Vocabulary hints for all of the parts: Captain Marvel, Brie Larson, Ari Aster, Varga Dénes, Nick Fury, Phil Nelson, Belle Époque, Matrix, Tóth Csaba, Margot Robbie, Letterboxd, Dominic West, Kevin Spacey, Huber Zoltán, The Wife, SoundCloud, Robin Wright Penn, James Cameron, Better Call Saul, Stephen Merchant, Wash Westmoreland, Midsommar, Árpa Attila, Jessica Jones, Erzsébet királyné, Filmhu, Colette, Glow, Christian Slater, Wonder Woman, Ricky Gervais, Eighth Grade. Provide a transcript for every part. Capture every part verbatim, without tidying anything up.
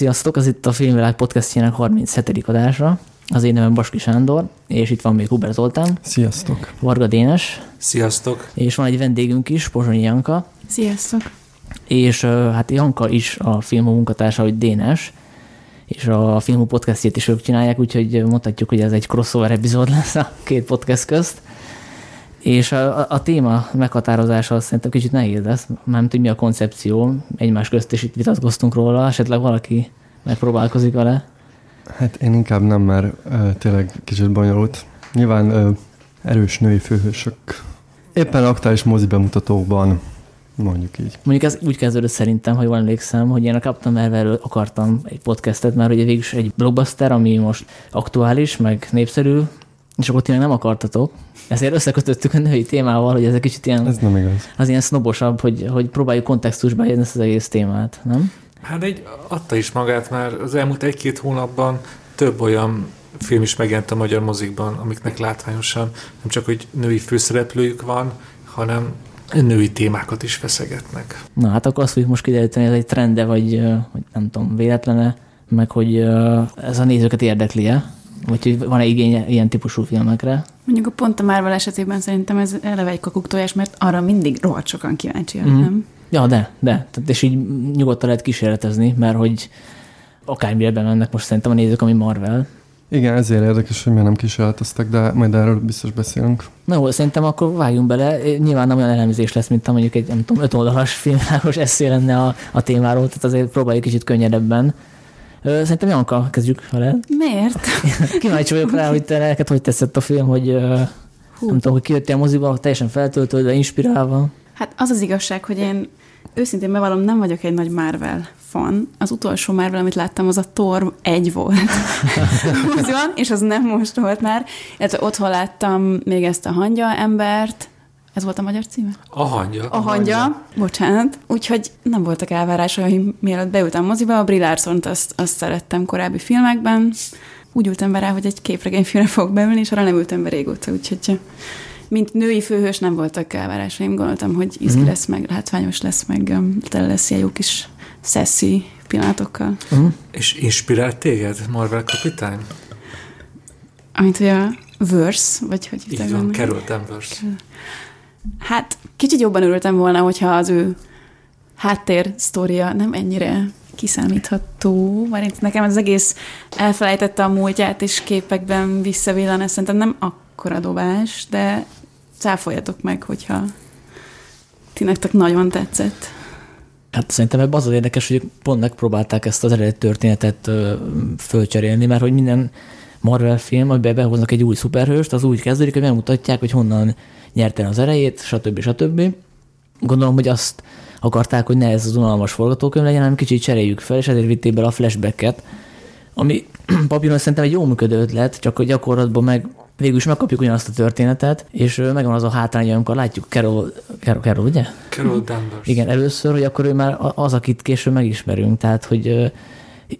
Sziasztok, az itt a Filmvelák Podcastjének harminchetedik adása. Az én nevem Baski Sándor, és itt van még Huber Zoltán. Sziasztok. Varga Dénes. Sziasztok. És van egy vendégünk is, Pozsonyi Janka. Sziasztok. És hát Janka is a Filmhu munkatársa, hogy Dénes, és a Filmhu podcastjét is ők csinálják, úgyhogy mondhatjuk, hogy ez egy crossover epizód lesz a két podcast közt. És a, a téma meghatározása szerintem kicsit nehéz lesz, mert hogy mi a koncepció egymás közt, és itt vitatkoztunk róla, esetleg valaki megpróbálkozik vele. Hát én inkább nem, mert uh, tényleg kicsit bonyolult. Nyilván uh, erős női főhősök. Éppen aktuális mozi bemutatókban, mondjuk így. Mondjuk ez úgy kezdődött szerintem, ha jól emlékszem, hogy én a Captain Marvelről akartam egy podcastet, mert ugye végülis egy blockbuster, ami most aktuális, meg népszerű, és akkor ti meg nem akartatok. Ezért összekötöttük a női témával, hogy ez egy kicsit ilyen... Ez nem igaz. Az ilyen sznobosabb, hogy, hogy próbáljuk kontextusba helyezni ezt az egész témát, nem? Hát egy adta is magát már. Az elmúlt egy-két hónapban több olyan film is megjelent a magyar mozikban, amiknek látványosan nem csak, hogy női főszereplőjük van, hanem női témákat is feszegetnek. Na hát akkor azt fogjuk most kideríteni, ez egy trende, vagy, vagy nem tudom, véletlene, meg hogy ez a nézőket érdekli-e? Úgyhogy van-e igény ilyen típusú filmekre? Mondjuk a pont a Marvel esetében szerintem ez eleve egy kakuktojás, mert arra mindig rohadt sokan kíváncsiak, mm. nem? Ja, de, de. Tehát, és így nyugodtan lehet kísérletezni, mert hogy akármire bemennek most szerintem a nézők, ami Marvel. Igen, ezért érdekes, hogy miért nem kísérleteztek, de majd erről biztos beszélünk. Na jó, szerintem akkor vágjunk bele. Nyilván nem olyan elemzés lesz, mint a mondjuk egy, nem tudom, öt oldalas filmváros esszé lenne a, a témáról, tehát azért próbáljuk kicsit könnyedebben. Szerintem Janka, kezdjük, ha lehet. Miért? Kíváncsi vagyok rá, hogy te neked hogy teszett a film, hogy Hú. nem tudom, hogy kijöttél a moziba, teljesen feltöltődve, inspirálva. Hát az az igazság, hogy én őszintén bevallom, nem vagyok egy nagy Marvel fan. Az utolsó Marvel, amit láttam, az a Thor egy volt. Moziban, és az nem most volt már. Hát otthon láttam még ezt a hangya embert. Ez volt a magyar címe? A hangya. A hangya, hangya. Bocsánat. Úgyhogy nem voltak elvárásaim, mielőtt beültem moziba. A Brie Larsont azt, azt szerettem korábbi filmekben. Úgy ültem be rá, hogy egy képregényfilmre fogok beülni, és arra nem ültem be régóta. Úgyhogy mint női főhős nem voltak elvárásaim. Gondoltam, hogy izgi mm. lesz, meg látványos lesz, meg tele lesz ilyen jó kis szesszi pillanatokkal. Mm. És inspirált téged Marvel kapitány? Amit hogy a Verse, vagy hogy hívták? Így van, Carol Danvers. Hát kicsit jobban örültem volna, hogyha az ő háttér sztória nem ennyire kiszámítható, mert nekem az egész elfelejtette a múltját, és képekben visszavillan, ez szerintem nem akkora dobás, de cáfoljatok meg, hogyha ti nektek nagyon tetszett. Hát szerintem ebben az az érdekes, hogy pont megpróbálták ezt az eredeti történetet fölcserélni, mert hogy minden Marvel film, amiben behoznak egy új szuperhőst, az úgy kezdődik, hogy megmutatják, hogy honnan nyerte az erejét, stb. stb. Gondolom, hogy azt akarták, hogy ne ez az unalmas forgatókönyv legyen, hanem kicsit cseréljük fel, és ezért vitték bele a flashbacket, ami papíron szerintem egy jó működő ötlet, csak hogy gyakorlatban meg végül is megkapjuk ugyanazt a történetet, és megvan az a hátránya, amikor látjuk Carol, Carol, Carol ugye? Carol Danvers. Igen, először, hogy akkor ő már az, akit később megismerünk, tehát, hogy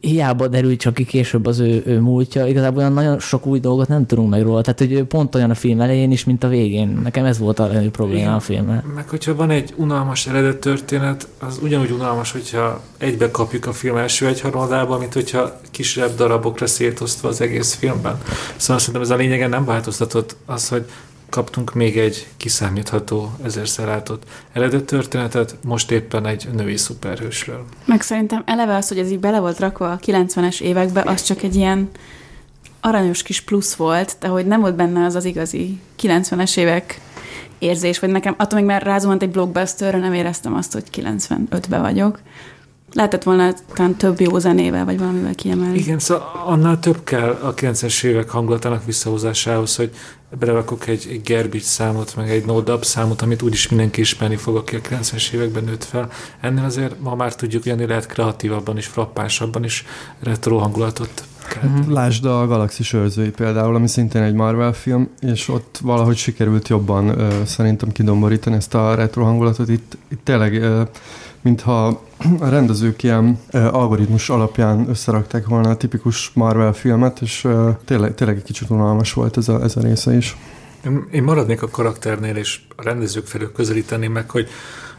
hiába derül csak ki később az ő, ő múltja, igazából olyan nagyon sok új dolgot nem tudunk meg róla. Tehát, hogy pont olyan a film elején is, mint a végén. Nekem ez volt a probléma igen, a filmmel. Meg hogyha van egy unalmas eredet történet, az ugyanúgy unalmas, hogyha egybe kapjuk a film első egyharmadába, mint hogyha kisebb darabokra szétosztva az egész filmben. Szóval szerintem ez a lényegen nem változtatott az, hogy kaptunk még egy kiszámítható, ezerszer látott eredet történetet, most éppen egy női szuperhősről. Meg szerintem eleve az, hogy ez így bele volt rakva a kilencvenes évekbe, az csak egy ilyen aranyos kis plusz volt, de hogy nem volt benne az az igazi kilencvenes évek érzés, vagy nekem attól még már rázomant egy blockbusterre, nem éreztem azt, hogy kilencvenötbe vagyok. Lehetett volna talán több jó zenével, vagy valamivel kiemelni. Igen, szóval annál több kell a kilencvenes évek hangulatának visszahozásához, hogy belevakok egy, egy Garbage számot, meg egy No Dub számot, amit úgyis mindenki ismerni fog, aki a kilencvenes években nőtt fel. Ennél azért ma már tudjuk, hogy ennél lehet kreatívabban és frappánsabban is retro hangulatot kell. Lásd a Galaxis őrzői például, ami szintén egy Marvel film, és ott valahogy sikerült jobban ö, szerintem kidomborítani ezt a retro hangulatot. Itt, itt tényleg... Ö, mintha a rendezők ilyen eh, algoritmus alapján összerakták volna a tipikus Marvel filmet, és eh, tényleg, tényleg egy kicsit unalmas volt ez a, ez a része is. Én maradnék a karakternél, és a rendezők felől közelíteném meg, hogy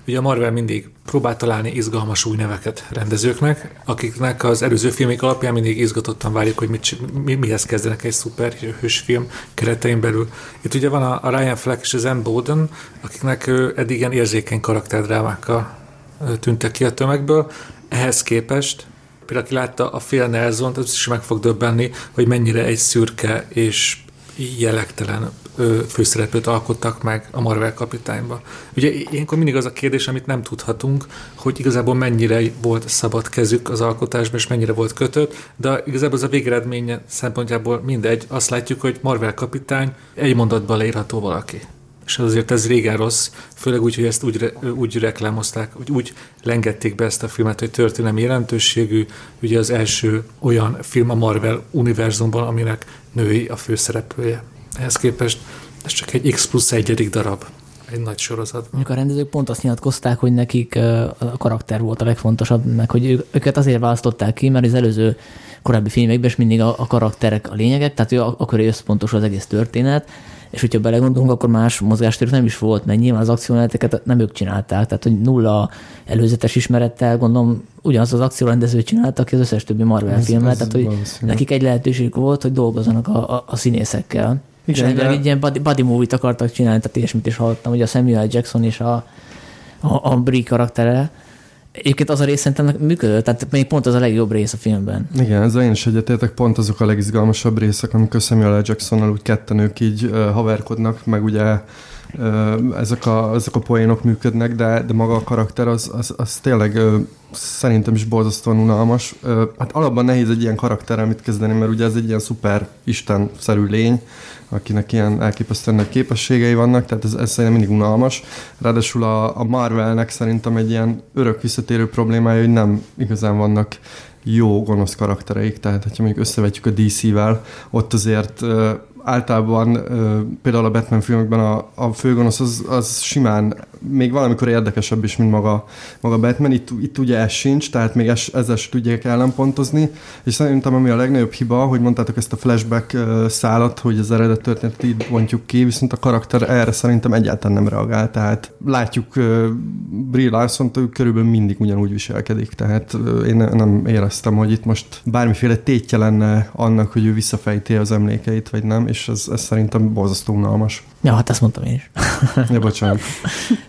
Ugye a Marvel mindig próbál találni izgalmas új neveket rendezőknek, akiknek az előző filmek alapján mindig izgatottan várjuk, hogy mit, mi, mihez kezdenek egy szuperhős film keretein belül. Itt ugye van a Ryan Fleck és az Anne Boden, akiknek eddig ilyen érzékeny karakterdrámákkal tűntek ki a tömegből. Ehhez képest, például aki látta a Phil Nelsont, az is meg fog döbbenni, hogy mennyire egy szürke és jellegtelen főszereplőt alkottak meg a Marvel kapitányba. Ugye ilyenkor mindig az a kérdés, amit nem tudhatunk, hogy igazából mennyire volt szabad kezük az alkotásban, és mennyire volt kötött, de igazából az a végeredmény szempontjából mindegy. Azt látjuk, hogy Marvel kapitány egy mondatban leírható valaki. És azért ez régen rossz, főleg úgy, hogy ezt úgy, re, úgy reklámozták, hogy úgy lengették be ezt a filmet, hogy történelmi jelentőségű, ugye az első olyan film a Marvel univerzumban, aminek női a főszereplője. Ehhez képest ez csak egy X plusz egyedik darab, egy nagy sorozat. Amikor a rendezők pont azt nyilatkozták, hogy nekik a karakter volt a legfontosabb, meg hogy őket azért választották ki, mert az előző korábbi filmekben is mindig a, a karakterek a lényegek, tehát ő akkor összpontos az egész történet, és hogyha belegondolunk, akkor más mozgástérük nem is volt, mert nyilván az akciójeleneteket nem ők csinálták, tehát hogy nulla előzetes ismerettel, gondolom, ugyanaz az akciórendezőt csináltak, aki az összes többi Marvel ez, filmet, ez tehát hogy nekik egy lehetőség volt, hogy dolgozzanak a, a, a színészekkel. Igen, és de... egy ilyen body, body movie-t akartak csinálni, tehát ilyesmit is hallottam, hogy a Samuel L. Jackson és a, a, a Brie karaktere. Egyébként az a rész szerintem működött, tehát még pont az a legjobb rész a filmben. Igen, ezzel én is egyetértek, pont azok a legizgalmasabb részek, amikor Samuel L. Jacksonnal úgy ketten ők így uh, haverkodnak, meg ugye uh, ezek, a, ezek a poénok működnek, de, de maga a karakter az, az, az tényleg uh, szerintem is borzasztóan unalmas. Uh, hát alapban nehéz egy ilyen karakterrel mit kezdeni, mert ugye ez egy ilyen szuper istenszerű lény, akinek ilyen elképesztően nagy képességei vannak, tehát ez, ez szerintem mindig unalmas. Ráadásul a, a Marvelnek szerintem egy ilyen örök visszatérő problémája, hogy nem igazán vannak jó gonosz karaktereik, tehát ha mondjuk összevetjük a dé cé-vel, ott azért uh, általában uh, például a Batman filmekben a, a főgonosz az, az simán még valamikor érdekesebb is, mint maga, maga Batman, itt, itt ugye ez sincs, tehát még ez, ezzel sem tudják ellenpontozni, és szerintem ami a legnagyobb hiba, hogy mondtátok ezt a flashback szálat, hogy az eredet történetet így bontjuk ki, viszont a karakter erre szerintem egyáltalán nem reagál, tehát látjuk uh, Brie Larson-t, ő körülbelül mindig ugyanúgy viselkedik, tehát uh, én ne, nem éreztem, hogy itt most bármiféle tétje lenne annak, hogy ő visszafejti az emlékeit, vagy nem, és ez, ez szerintem borzasztó unalmas. Ja, hát ezt mondtam én is. Ja, bocsánat.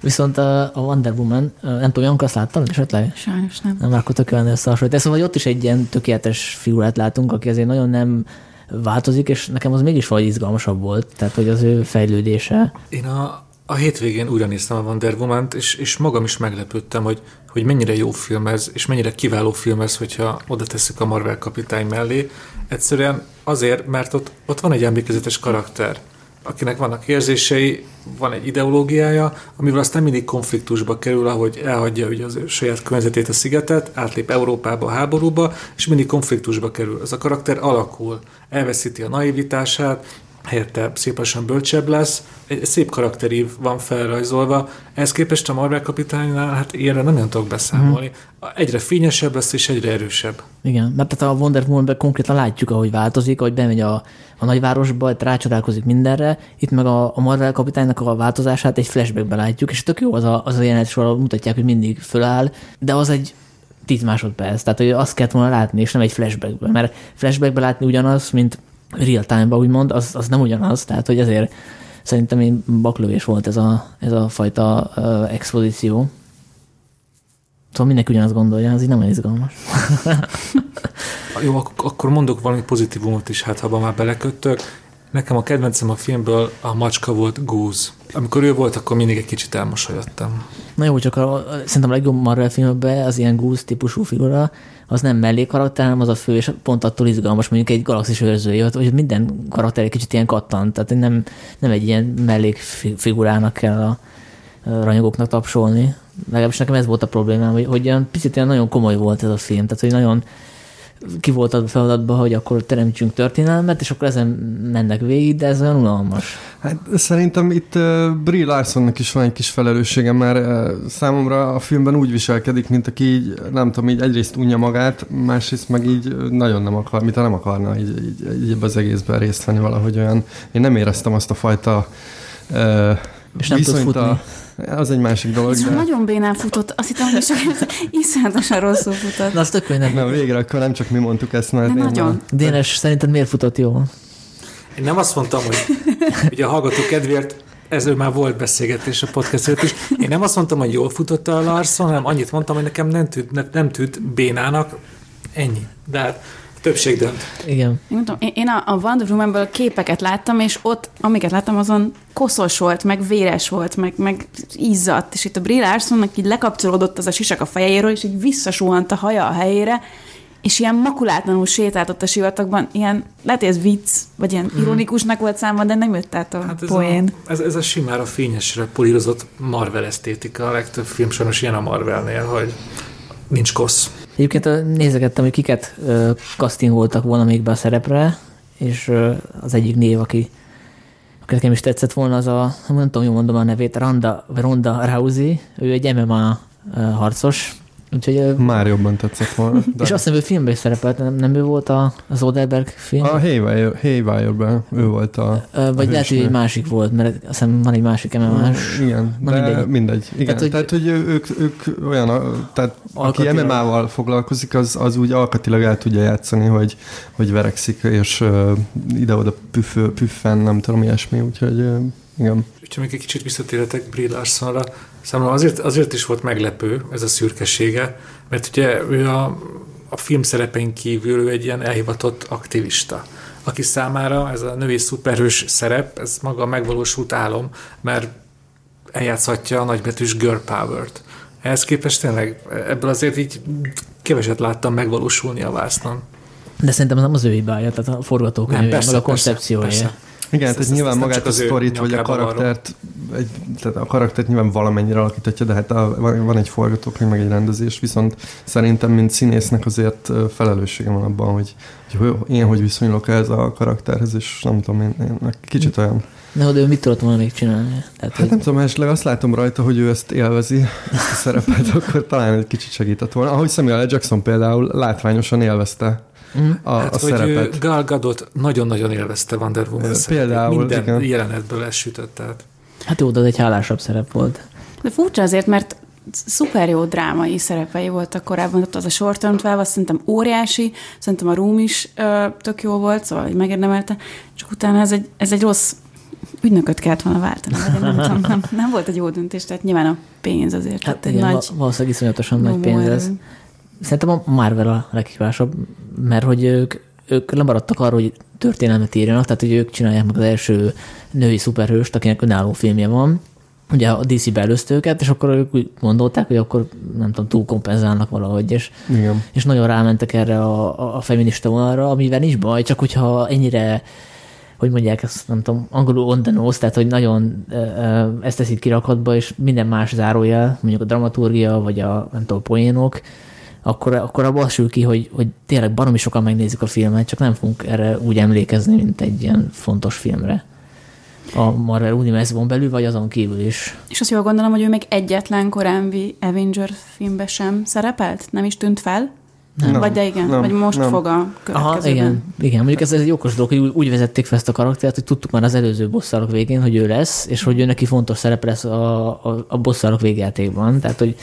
Viszont a Wonder Woman, nem tudom, Janka, azt láttad esetleg? Sajnos nem. Nem, akkor tökéletlen összehasonlít. Szóval, hogy ott is egy ilyen tökéletes figurát látunk, aki azért nagyon nem változik, és nekem az mégis valahogy izgalmasabb volt, tehát hogy az ő fejlődése. Én a, a hétvégén újra néztem a Wonder Woman-t, és, és magam is meglepődtem, hogy, hogy mennyire jó film ez, és mennyire kiváló film ez, hogyha oda tesszük a Marvel kapitány mellé. Egyszerűen azért, mert ott, ott van egy emlékezetes karakter, akinek vannak érzései, van egy ideológiája, amivel aztán mindig konfliktusba kerül, ahogy elhagyja ugye az saját környezetét, a szigetet, átlép Európába, a háborúba, és mindig konfliktusba kerül. Ez a karakter alakul, elveszíti a naivitását, helyette szép lassan bölcsebb lesz, egy szép karakterív van felrajzolva, ehhez képest a Marvel kapitánynál hát ilyenre nem tudok beszámolni. Uh-huh. Egyre fényesebb lesz, és egyre erősebb. Igen, mert tehát a Wonder Woman-ben konkrétan látjuk, ahogy változik, ahogy bemegy a, a nagyvárosba, itt rácsodálkozik mindenre, itt meg a, a Marvel kapitánynak a változását egy flashbackben látjuk, és tök jó az a, az a jelenet, sorra mutatják, hogy mindig föláll, de az egy tíz másodperc, tehát hogy azt kellett volna látni, és nem egy flashbackben, mert flashbackben látni ugyanaz, mint real time-ba úgymond, az, az nem ugyanaz, tehát hogy ezért szerintem én baklövés volt ez a, ez a fajta uh, expozíció. Szóval mindenki ugyanazt gondolja, az így nem olyan izgalmas. Jó, ak- akkor mondok valami pozitívumot is, hát ha abban már beleköttök. Nekem a kedvencem a filmből a macska volt, Goose. Amikor ő volt, akkor mindig egy kicsit elmosolyodtam. Na jó, csak a, szerintem a legjobb Marvel filmben az ilyen Goose típusú figura, az nem mellékkarakter, hanem az a fő, és pont attól izgalmas, mondjuk egy galaxis őrzője, hogy minden karakter egy kicsit ilyen kattant, tehát nem, nem egy ilyen mellékfigurának kell a ranyogoknak tapsolni. Legalábbis nekem ez volt a problémám, hogy, hogy ilyen picit ilyen nagyon komoly volt ez a film, tehát hogy nagyon ki volt a feladatban, hogy akkor teremtsünk történelmet, és akkor ezen mennek végig, de ez olyan unalmas. Hát szerintem itt uh, Brie Larsonnak is van egy kis felelőssége, mert uh, számomra a filmben úgy viselkedik, mint aki így, nem tudom, így egyrészt unja magát, másrészt meg így nagyon nem akar, mint ha nem akarna így, így, így ebben az egészben részt venni valahogy olyan. Én nem éreztem azt a fajta uh, és nem tudsz futni. az egy másik dolog. De... nagyon bénán futott, azt hittem, hogy csak iszonyatosan rosszul futott. Na, az tök nem. Na, végre akkor nem csak mi mondtuk ezt már. De nagyon. Dénes, szerinted miért futott jól? Én nem azt mondtam, hogy ugye a hallgató kedvéért ezzel már volt beszélgetés a podcast előtt is. Én nem azt mondtam, hogy jól futott a Larson, hanem annyit mondtam, hogy nekem nem tűnt, ne, nem tűnt bénának. Ennyi. De hát többség dönt. Igen. Én, tudom, én a Wonder Woman-ből képeket láttam, és ott, amiket láttam, azon koszos volt, meg véres volt, meg, meg izzadt, és itt a Brie Larsonnak így lekapcsolódott az a sisak a fejéről, és így visszasuhant a haja a helyére, és ilyen makulátlanul sétált ott a sivatagban, ilyen, lehet, hogy ez vicc, vagy ilyen ironikusnak volt számomra, de nem jött át a hát ez poén. A, ez, ez a simára fényesre polírozott Marvel esztétika, a legtöbb film sajnos ilyen a Marvelnél, hogy nincs kosz. Egyébként nézegettem, hogy kiket castingoltak volna még be a szerepre, és az egyik név, aki, aki nekem is tetszett volna, az a, nem tudom, jól mondom a nevét, Ronda, Ronda Rousey, ő egy em em á harcos, úgyhogy... Már jobban tetszett volna. De... és azt hiszem, ő filmben is szerepelt, nem, nem ő volt a, az Oderberg film? A Haywire-ben ő volt a... Vagy a lehet, hogy egy másik volt, mert azt hiszem van egy másik em em á-s. Igen, na, de mindegy. mindegy. Igen. Tehát, hogy, tehát, hogy ők, ők olyan, a, tehát aki em em á-val foglalkozik, az, az úgy alkatilag el tudja játszani, hogy, hogy verekszik, és uh, ide-oda püfő, püffen, nem tudom, ilyesmi, úgyhogy... Uh, Igen. És még egy kicsit visszatérhetek Brie Larsonra. Számomra azért, azért is volt meglepő ez a szürkesége, mert ugye ő a, a film szerepein kívül egy ilyen elhivatott aktivista, aki számára ez a női szuperhős szerep, ez maga a megvalósult álom, mert eljátszhatja a nagybetűs girl power-t. Ehhez képest tényleg ebből azért így keveset láttam megvalósulni a vásznon. De szerintem nem az ő hibája, tehát a forgatókönyv, meg a koncepciója. Persze, persze. Igen, ezt, tehát nyilván magát a sztorit, vagy a karaktert, egy, tehát a karaktert nyilván valamennyire alakítatja, de hát a, van egy forgatókönyv, meg egy rendezés, viszont szerintem, mint színésznek azért felelősségem van abban, hogy, hogy én hogy viszonyulok ehhez a karakterhez, és nem tudom, én, én kicsit olyan. Na, de ő mit tudott volna még csinálni? Tehát, hát hogy... nem tudom, esetleg azt látom rajta, hogy ő ezt élvezi, ezt a szerepet, akkor talán egy kicsit segített volna. Ahogy Samuel L. Jackson például látványosan élvezte Mm. A, hát, a hogy szerepet. Gal Gadot nagyon-nagyon élvezte Wonder Woman szerepét. Minden igen. jelenetből elsütött át. Hát jó, de az egy hálásabb szerep volt. De furcsa azért, mert szuper jó drámai szerepei voltak korábban, az a Short Term tizenkettő, azt szerintem óriási, szerintem a Room is ö, tök jó volt, szóval megérdemelte, csak utána ez egy, ez egy rossz ügynököt kellett volna váltani. Nem, nem, nem, nem volt egy jó döntés, tehát nyilván a pénz azért. Hát igen, nagy, valószínűleg iszonyatosan nagy pénz ez. Szerintem a Marvel a legkívásabb, mert hogy ők, ők lemaradtak arról, hogy történelmet írjanak, tehát hogy ők csinálják meg az első női szuperhőst, akinek önálló filmje van. Ugye a dé cé beelőzte őket, és akkor ők úgy gondolták, hogy akkor nem tudom, túlkompenzálnak valahogy, és, és nagyon rámentek erre a, a feminista vonalra, amivel nincs baj, csak hogyha ennyire, hogy mondják ezt, nem tudom, angolul on the nose, tehát hogy nagyon ezt teszik kirakatba, és minden más zárójel, mondjuk a dramaturgia, vagy a nem tudom, poénok, akkor, akkor abban sül ki, hogy, hogy tényleg baromi sokan megnézik a filmet, csak nem fogunk erre úgy emlékezni, mint egy ilyen fontos filmre. A Marvel univerzumon belül, vagy azon kívül is. És azt jól gondolom, hogy ő még egyetlen korábbi Avengers filmbe sem szerepelt? Nem is tűnt fel? Nem. Vagy de igen, nem, vagy most nem. fog a következőben. Aha, igen, igen, mondjuk ez, ez egy okos dolog, hogy úgy vezették fel ezt a karaktert, hogy tudtuk már az előző bosszárok végén, hogy ő lesz, és hogy ő neki fontos szerep lesz a, a, a bosszárok végjátékban. Tehát, hogy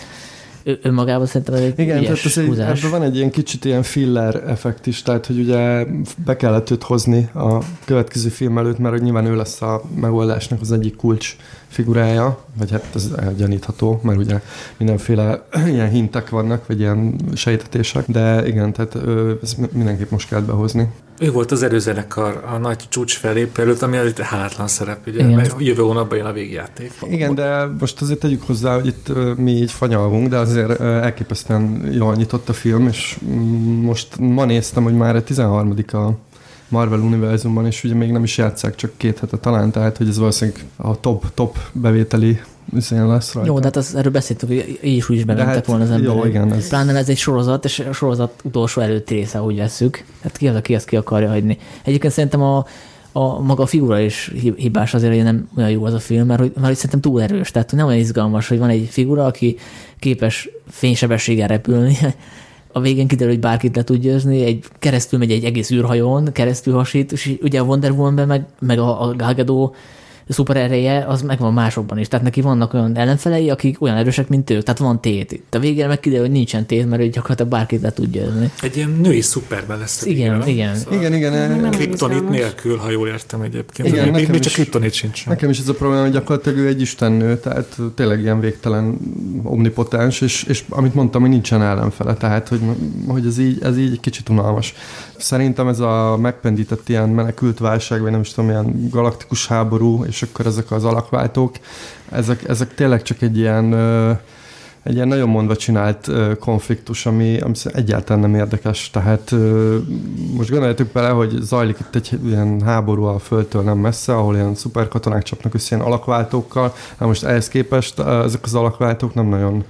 önmagában szerintem egy igen, ügyes tehát egy, ebben van egy ilyen kicsit ilyen filler effekt is, tehát hogy ugye be kellett őt hozni a következő film előtt, mert hogy nyilván ő lesz a megoldásnak az egyik kulcs figurája, vagy hát ez elgyanítható, mert ugye mindenféle ilyen hintek vannak, vagy ilyen sejtetések, de igen, tehát ő, ezt mindenképp most kellett behozni. Ő volt az erőzenekar a nagy csúcs felépő előtt, ami egy hátlan szerep, ugye, mert jövő hónapban jön a végjáték. Igen, de most azért tegyük hozzá, hogy itt mi így fanyalvunk, de azért elképesztően jól nyitott a film, és most ma néztem, hogy már a tizenharmadik a Marvel univerzumban, és ugye még nem is játsszák, csak két hete talán, tehát hogy ez valószínűleg a top, top bevételi viszont lesz rajta. Jó, de hát az, erről beszéltük, hogy így is úgy is bementett hát, volna az ember. Jó, igen. Ez... Pláne ez egy sorozat, és a sorozat utolsó előtti része, úgy vesszük. Hát ki az, aki azt ki akarja hagyni. Egyébként szerintem a, a maga a figura is hibás azért, hogy nem olyan jó az a film, mert hogy, mert hogy szerintem túl erős. Tehát nem olyan izgalmas, hogy van egy figura, aki képes fénysebességgel repülni. A végén kiderül, hogy bárkit le tud győzni, egy, keresztül megy egy egész űrhajón, keresztül hasít, és ugye a Wonder Woman-ben meg, meg a, a Gal Gadot szuper ereje, az megvan másokban is. Tehát neki vannak olyan ellenfelei, akik olyan erősek, mint ők. Tehát van tét. A végére meg kiderül, hogy nincsen tét, mert ő gyakorlatilag bárkit le tudja ölni. Egy ilyen női szuperben lesz. Igen, igen. Szóval igen, igen. Kryptonit nélkül, ha jól értem egyébként. Igen, még, még is, csak kryptonit sincs. Nekem is ez a probléma, hogy gyakorlatilag ő egy istennő, tehát tényleg ilyen végtelen omnipotens, és, és amit mondtam, hogy nincsen ellenfele, tehát hogy, hogy ez, így, ez így kicsit unalmas. Szerintem ez a megpendített ilyen menekült válság, vagy nem is tudom, ilyen galaktikus háború, és akkor ezek az alakváltók, ezek, ezek tényleg csak egy ilyen, egy ilyen nagyon mondva csinált konfliktus, ami, ami egyáltalán nem érdekes. Tehát most gondoljátok bele, hogy zajlik itt egy ilyen háború a földtől nem messze, ahol ilyen szuperkatonák csapnak össze ilyen alakváltókkal, de most ehhez képest ezek az alakváltók nem nagyon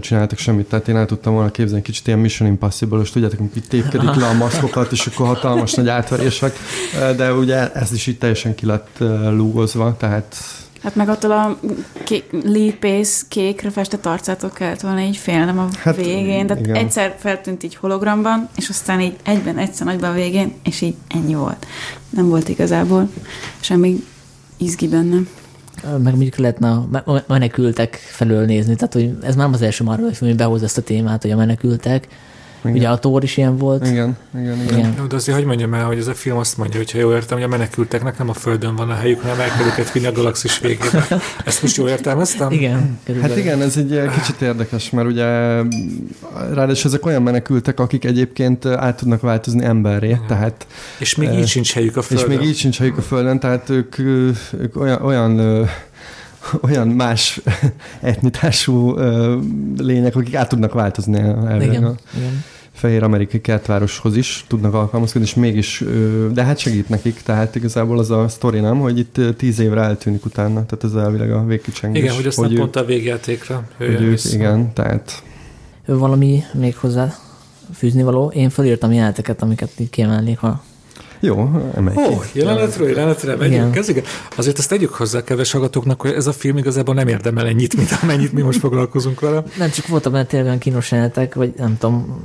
csináltak semmit, tehát én el tudtam volna képzelni kicsit ilyen Mission Impossible, és tudjátok, amikor tépkedik le a maszkokat, és akkor hatalmas nagy átverések, de ugye ez is így teljesen ki lett lúgozva, tehát... Hát meg attól a ké- lépész kékre festett arcátok kellett volna így félnem a hát, végén, tehát igen. Egyszer feltűnt így hologramban, és aztán így egyben, egyszer nagyban a végén, és így ennyi volt. Nem volt igazából semmi izgi bennem. Meg mondjuk lehetne a menekültek felől nézni, tehát hogy ez már az első Marvel film, hogy behoz ezt a témát, hogy a menekültek. Igen. Ugye a Thor is ilyen volt. Igen, igen, igen. igen. De azért, hogy mondjam el, hogy ez a film azt mondja, hogyha jól értem, hogy a menekülteknek nem a földön van a helyük, hanem el kell őket vinni a galaxis végébe. Ezt most jól értelmeztem? Igen. Körülbelül. Hát igen, ez egy kicsit érdekes, mert ugye ráadásul ezek olyan menekültek, akik egyébként át tudnak változni emberré, tehát... És még így sincs helyük a földön. És még így sincs helyük a földön, tehát ők, ők olyan... olyan olyan más etnitású ö, lények, akik át tudnak változni erre a fehér amerikai kertvároshoz is, tudnak alkalmazkodni, és mégis, ö, de hát segít nekik, tehát igazából az a sztori nem, hogy itt tíz évre eltűnik utána, tehát ez elvileg a végkicsengés. Igen, hogy aztán pont a végjátékra jöjjön vissza. Igen, tehát... Valami még hozzá fűzni való? Én felírtam jeleneteket, amiket így kiemelnék, ha... Jó, emeljük. Ó, jelenetről, jelenetről megyünk. Ez igen. Azért ezt tegyük hozzá, kedves hallgatóknak, hogy ez a film igazából nem érdemel ennyit, mint amennyit mi most foglalkozunk vele. Nem, csak voltam benne tényleg olyan kínos jelenetek, vagy nem tudom,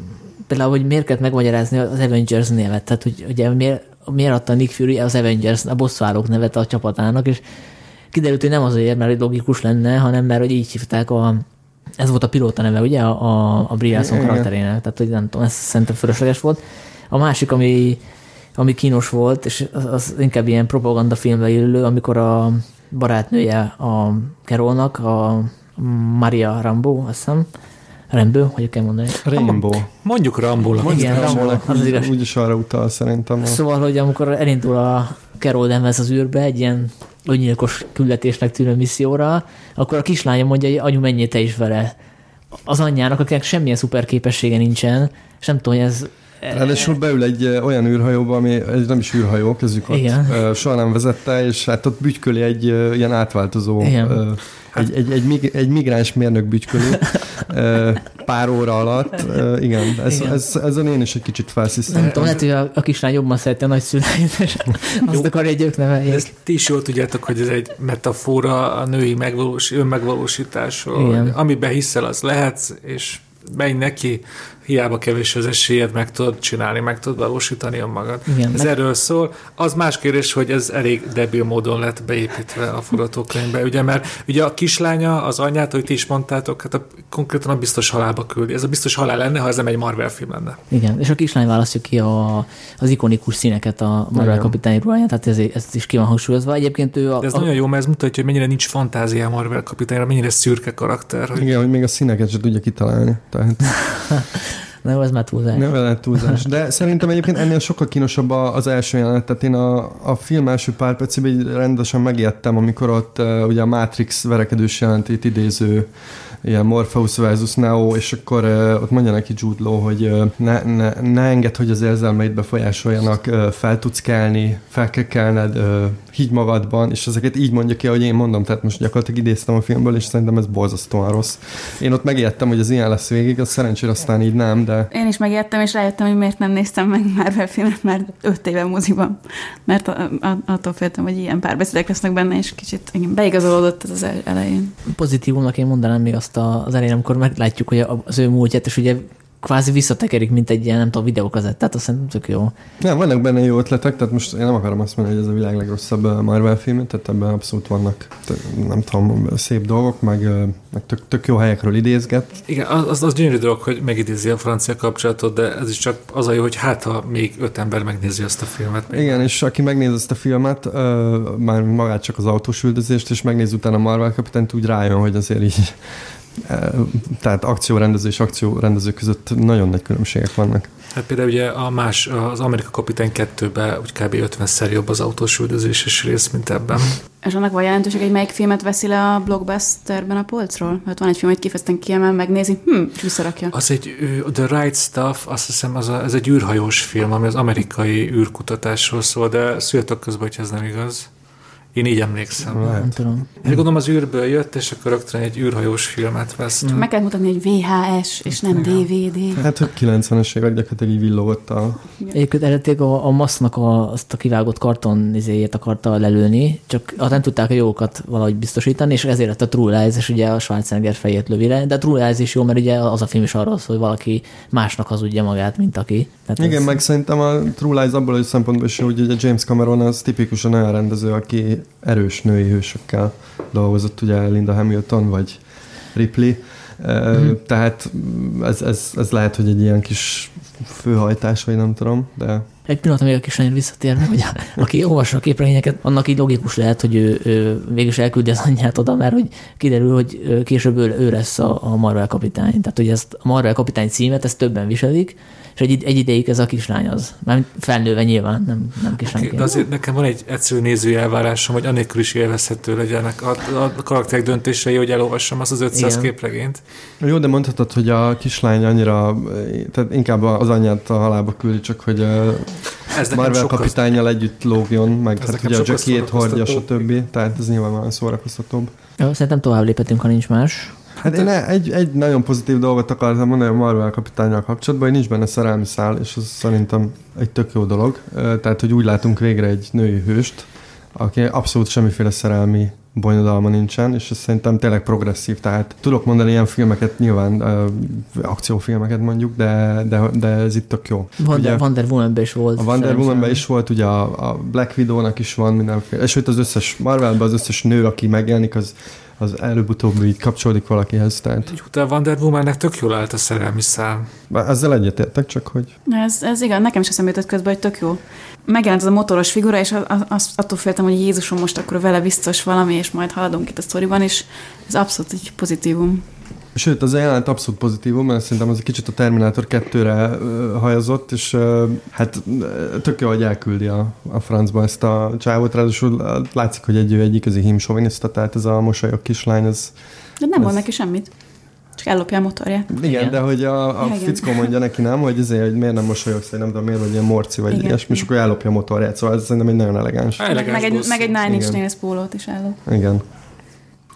például, hogy miért kellett megmagyarázni az Avengers nevet, tehát hogy ugye miért, miért adta Nick Fury az Avengers, a bosszvárok nevet a csapatának, és kiderült, hogy nem azért, mert logikus lenne, hanem mert hogy így hívták a... Ez volt a pilóta neve, ugye, a, a Brie Larson karakterének, tehát hogy nem tudom, ez szerintem fölösleges volt. A másik, ami ami kínos volt, és az, az inkább ilyen propagandafilmbe illő, amikor a barátnője a Carolnak, a Maria Rambó, azt hiszem, Rambó, hogy kell mondani? Rambó. Mondjuk Rambónak. Igen, Rambónak. Az igaz. Úgyis arra utal szerintem. Szóval, hogy amikor elindul a Carol Danvers az űrbe egy ilyen öngyilkos küldetésnek tűnő misszióra, akkor a kislánya mondja, hogy anyu, menjél te is vele. Az anyjának, akinek semmilyen szuper képessége nincsen, és nem tudom, hogy ez ráadásul beül egy olyan űrhajóba, ami egy nem is űrhajó, kezdjük ott, igen. Soha nem vezette, és hát ott bütyköli egy ilyen átváltozó, igen. Egy, egy, egy, mig, egy migráns mérnök bütyköli pár óra alatt. Igen, ez, igen. Ez, ezen én is egy kicsit felszisztem. Nem tudom, lehet, hogy a, a kislány jobban szereti a nagyszüleit, és azt akarja, hogy ők neveljék. Ezt ti is jól tudjátok, hogy ez egy metafora a női megvalós, önmegvalósításról. Amiben hiszel, az lehetsz, és menj neki, hiába kevés az esélyed, meg tudod csinálni, meg tudod valósítani önmagad. Igen, ez meg... erről szól. Az más kérdés, hogy ez elég debil módon lett beépítve a forgatókönyvbe, ugye, mert ugye a kislánya, az anyját, hogy ti is mondtátok, hát a, konkrétan a biztos halálba küldi. Ez a biztos halál lenne, ha ez nem egy Marvel film lenne. Igen, és a kislány választja ki a, az ikonikus színeket a Marvel kapitány ruháján, tehát ez, ez is ki van hangsúlyozva. Egyébként ő a, de ez a... nagyon jó, mert ez mutatja, hogy mennyire nincs fantázia a Marvel kapitányra, mennyire szürke karakter. Hogy... Igen, hogy még a színeket sem tudja kitalálni. Tehát... Nem, ez már túlzás. Nem, ez túlzás. De szerintem egyébként ennél sokkal kínosabb az első jelenet. Tehát én a, a film első pár percében rendesen megijedtem, amikor ott uh, ugye a Matrix verekedős jelentét idéző ilyen Morpheus versus Neo, és akkor uh, ott mondja neki Jude Law, hogy uh, ne, ne, ne engedd, hogy az érzelmeid befolyásoljanak, uh, fel tudsz kelni, fel kell kelned, uh, higgy magadban, és ezeket így mondja ki, ahogy én mondom, tehát most gyakorlatilag idéztem a filmből, és szerintem ez borzasztóan rossz. Én ott megijedtem, hogy az ilyen lesz végig, az szerencsére aztán így nem, de... Én is megijedtem, és rájöttem, hogy miért nem néztem meg Marvel filmet már öt éve moziban, mert attól féltem, hogy ilyen párbeszédek lesznek benne, és kicsit beigazolódott ez az elején. Pozitívumnak én mondanám még azt az elején, amikor meglátjuk, hogy az ő múltját, és ugye kvázi visszatekerik, mint egy ilyen, nem tudom, videókazettát, azt szerintem tök jó. Nem, vannak benne jó ötletek, tehát most én nem akarom azt mondani, hogy ez a világ legrosszabb Marvel film, tehát ebben abszolút vannak, nem tudom, szép dolgok, meg, meg tök, tök jó helyekről idézget. Igen, az, az gyönyörű dolog, hogy megidézi a francia kapcsolatot, de ez is csak az a jó, hogy hát, ha még öt ember megnézi azt a filmet. Igen, és aki megnéz ezt a filmet, már magát csak az autós üldözést, és megnéz utána a Marvel kapitányt, úgy rájön, hogy azért így tehát akciórendező és akciórendező között nagyon nagy különbségek vannak. Hát például ugye a más, az Amerika Kapitány kettőben úgy kb. ötvenszer jobb az autós üldözéses rész, mint ebben. És annak van jelentőség, hogy melyik filmet veszi le a Blockbusterben a polcról? Hát van egy film, hogy kifejezetten kiemel, megnézi, hm, és visszarakja. Az egy The Right Stuff, azt hiszem, az a, ez egy űrhajós film, ami az amerikai űrkutatásról szól, de szültök közben, hogy ez nem igaz. Én így emlékszem. Right. Nem tudom. Én gondolom az űrből jött, és akkor rögtön egy űrhajós filmet vesz. Csak meg kell mutatni, hogy vé há es, és nem dé vé dé. Hát, hogy kilencvenes évek gyakorlatilag így villogott a... Egyébként eredetileg a, a massznak a, azt a kivágott karton izéjét akarta lelőni, csak hát nem tudták a jogokat valahogy biztosítani, és ezért lett a True Lies, és ugye a Schwarzenegger fejét lövire. De a True Lies is jó, mert ugye az a film is arról szól, hogy valaki másnak hazudja magát, mint aki. Tehát igen, ez... meg szerintem a True Lies abból a szempontból is, hogy ugye James Cameron az tipikusan olyan rendező, aki erős női hősökkel dolgozott, ugye Linda Hamilton vagy Ripley, mm-hmm. tehát ez, ez, ez lehet, hogy egy ilyen kis főhajtás, vagy nem tudom, de... Egy pillanat, még a kis anyja visszatérnek, hogy aki olvassa a képregényeket, annak így logikus lehet, hogy ő, ő végülis elküldi az anyját oda, mert hogy kiderül, hogy később ő, ő lesz a, a Marvel kapitány. Tehát, hogy ezt a Marvel kapitány címet, ezt többen viselik, és egy, egy ideig ez a kislány az. Már felnőve nyilván, nem, nem kislányként. De azért nekem van egy egyszerű nézői elvárásom, hogy anélkül is élvezhető legyenek a, a karakterek döntései, hogy elolvassam azt az ötszáz igen. képregényt. Jó, de mondhatod, hogy a kislány annyira, tehát inkább az anyját a halálba küldi, csak hogy Marvel kapitánnyal együtt lógjon, meg ez hát ugye a jackét hordja, stb. Tehát ez nyilván már szórakoztatóbb. Jó, szerintem tovább léphetünk, ha nincs más. Hát én egy, egy nagyon pozitív dolgot akartam mondani a Marvel kapitánnyal kapcsolatban, hogy nincs benne szerelmi szál, és az szerintem egy tök jó dolog. Tehát, hogy úgy látunk végre egy női hőst, aki abszolút semmiféle szerelmi bonyodalma nincsen, és ez szerintem tényleg progresszív. Tehát tudok mondani ilyen filmeket, nyilván uh, akciófilmeket mondjuk, de, de, de ez itt tök jó. Wonder, Wonder Woman-ben is volt. A Wonder Woman-ben is volt, ugye a, a Black Widow-nak is van mindenféle, és hogy az összes Marvelben az összes nő, aki megjelenik, az az előbb-utóbb így kapcsolódik valakihez. Tehát. Utána Wonder Woman-nek tök jól állt a szerelmi szám. Ezzel egyetértek, csak hogy... Ez, ez igen, nekem is eszembe jutott közben, hogy tök jó. Megjelent az a motoros figura, és az, az, attól féltem, hogy Jézusom, most akkor vele biztos valami, és majd haladunk itt a sztoriban, és ez abszolút egy pozitívum. Sőt, az ajánlat abszolút pozitívum, mert szerintem az egy kicsit a Terminátor kettőre hajazott, és hát tök jó, hogy elküldi a, a francba ezt a csávot, ráadásul látszik, hogy egy, egy igazi hímsoviniszta, tehát ez a mosolyog kislány, ez... De nem ez... van neki semmit. Csak ellopja a motorját. Igen, igen. De hogy a, a fickó mondja neki, nem, hogy, azért, hogy miért nem mosolyogsz, nem tudom, miért vagy ilyen morci, vagy igen. ilyesmi, és akkor ellopja a motorját, szóval ez szerintem egy nagyon elegáns. elegáns meg, egy, meg egy Nine Inch Nails pólót is ellop. Igen.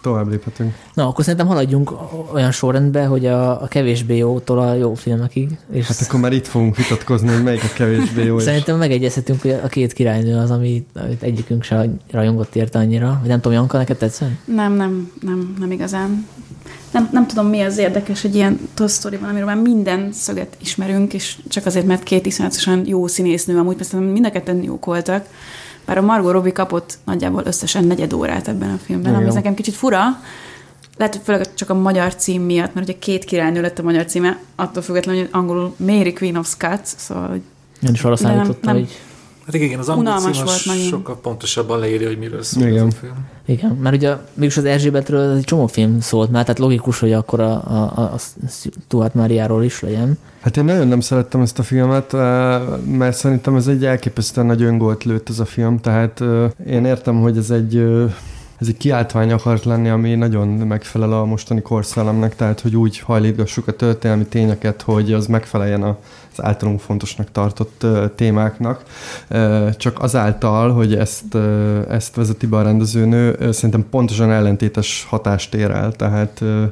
Tovább léphetünk. Na, akkor szerintem haladjunk olyan sorrendbe, hogy a, a kevésbé jótól a jó filmekig. És hát akkor már itt fogunk vitatkozni, hogy melyik a kevésbé jó. Szerintem megegyezhetünk, hogy a két királynő az, amit, amit egyikünk se rajongott érte annyira. Nem tudom, Janka, neked tetszett? Nem, nem, nem, nem igazán. Nem, nem tudom, mi az érdekes egy ilyen sztoriban, amiről már minden szöget ismerünk, és csak azért, mert két iszonyatosan jó színésznő, amúgy persze mind a ketten jók voltak. Bár a Margot Robbie kapott nagyjából összesen negyed órát ebben a filmben, ami nekem kicsit fura. Lehet, hogy főleg csak a magyar cím miatt, mert ugye két királynő lett a magyar címe, attól függetlenül, hogy angolul Mary Queen of Scots, szóval... Én is arra számítottam, hogy... Hát igen, az angol cím sokkal pontosabban leírja, hogy miről szól igen. ez a film. Igen, mert ugye mégis az Erzsébetről egy csomó film szólt már, tehát logikus, hogy akkor a, a, a Stuart Máriáról is legyen. Hát én nagyon nem szerettem ezt a filmet, mert szerintem ez egy elképesztően nagy öngolt lőtt ez a film, tehát én értem, hogy ez egy, ez egy kiáltvány akart lenni, ami nagyon megfelel a mostani korszellemnek, tehát hogy úgy hajlítgassuk a történelmi tényeket, hogy az megfeleljen a általunk fontosnak tartott uh, témáknak, uh, csak azáltal, hogy ezt, uh, ezt vezeti be a rendezőnő, uh, szerintem pontosan ellentétes hatást ér el, tehát uh,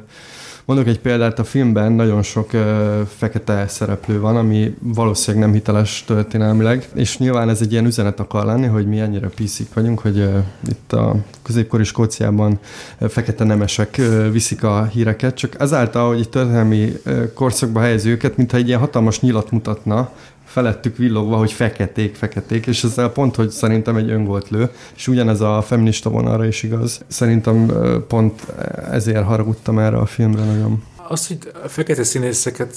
Mondok egy példát, a filmben nagyon sok ö, fekete szereplő van, ami valószínűleg nem hiteles történelmileg, és nyilván ez egy ilyen üzenet akar lenni, hogy mi ennyire piszik vagyunk, hogy ö, itt a középkori Skóciában ö, fekete nemesek ö, viszik a híreket, csak azáltal, hogy egy történelmi ö, korszakba helyezi őket, mintha egy ilyen hatalmas nyilat mutatna, felettük villogva, hogy feketék, feketék, és ezzel pont, hogy szerintem egy öngolt lő, és ugyanez a feminista vonalra is igaz. Szerintem pont ezért haragudtam erre a filmre nagyon. Az, hogy a fekete színészeket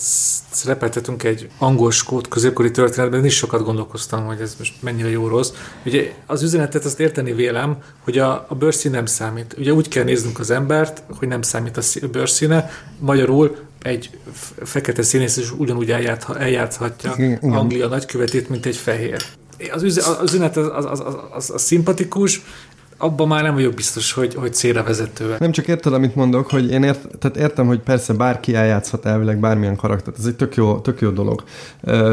szerepeltetünk egy angol-skót középkori történetben, is sokat gondolkoztam, hogy ez most mennyire jó-rossz. Ugye az üzenetet azt érteni vélem, hogy a, a bőrszín nem számít. Ugye úgy kell néznünk az embert, hogy nem számít a bőrszíne. Magyarul egy fekete színész is ugyanúgy eljárt, eljátszhatja Anglia nagykövetét, mint egy fehér. Az üzenet az, az, az, az, az, az szimpatikus, abban már nem vagyok biztos, hogy, hogy célra vezetővel. Nem csak érted, amit mondok, hogy én ért, tehát értem, hogy persze bárki eljátszhat elvileg bármilyen karaktert, ez egy tök jó, tök jó dolog.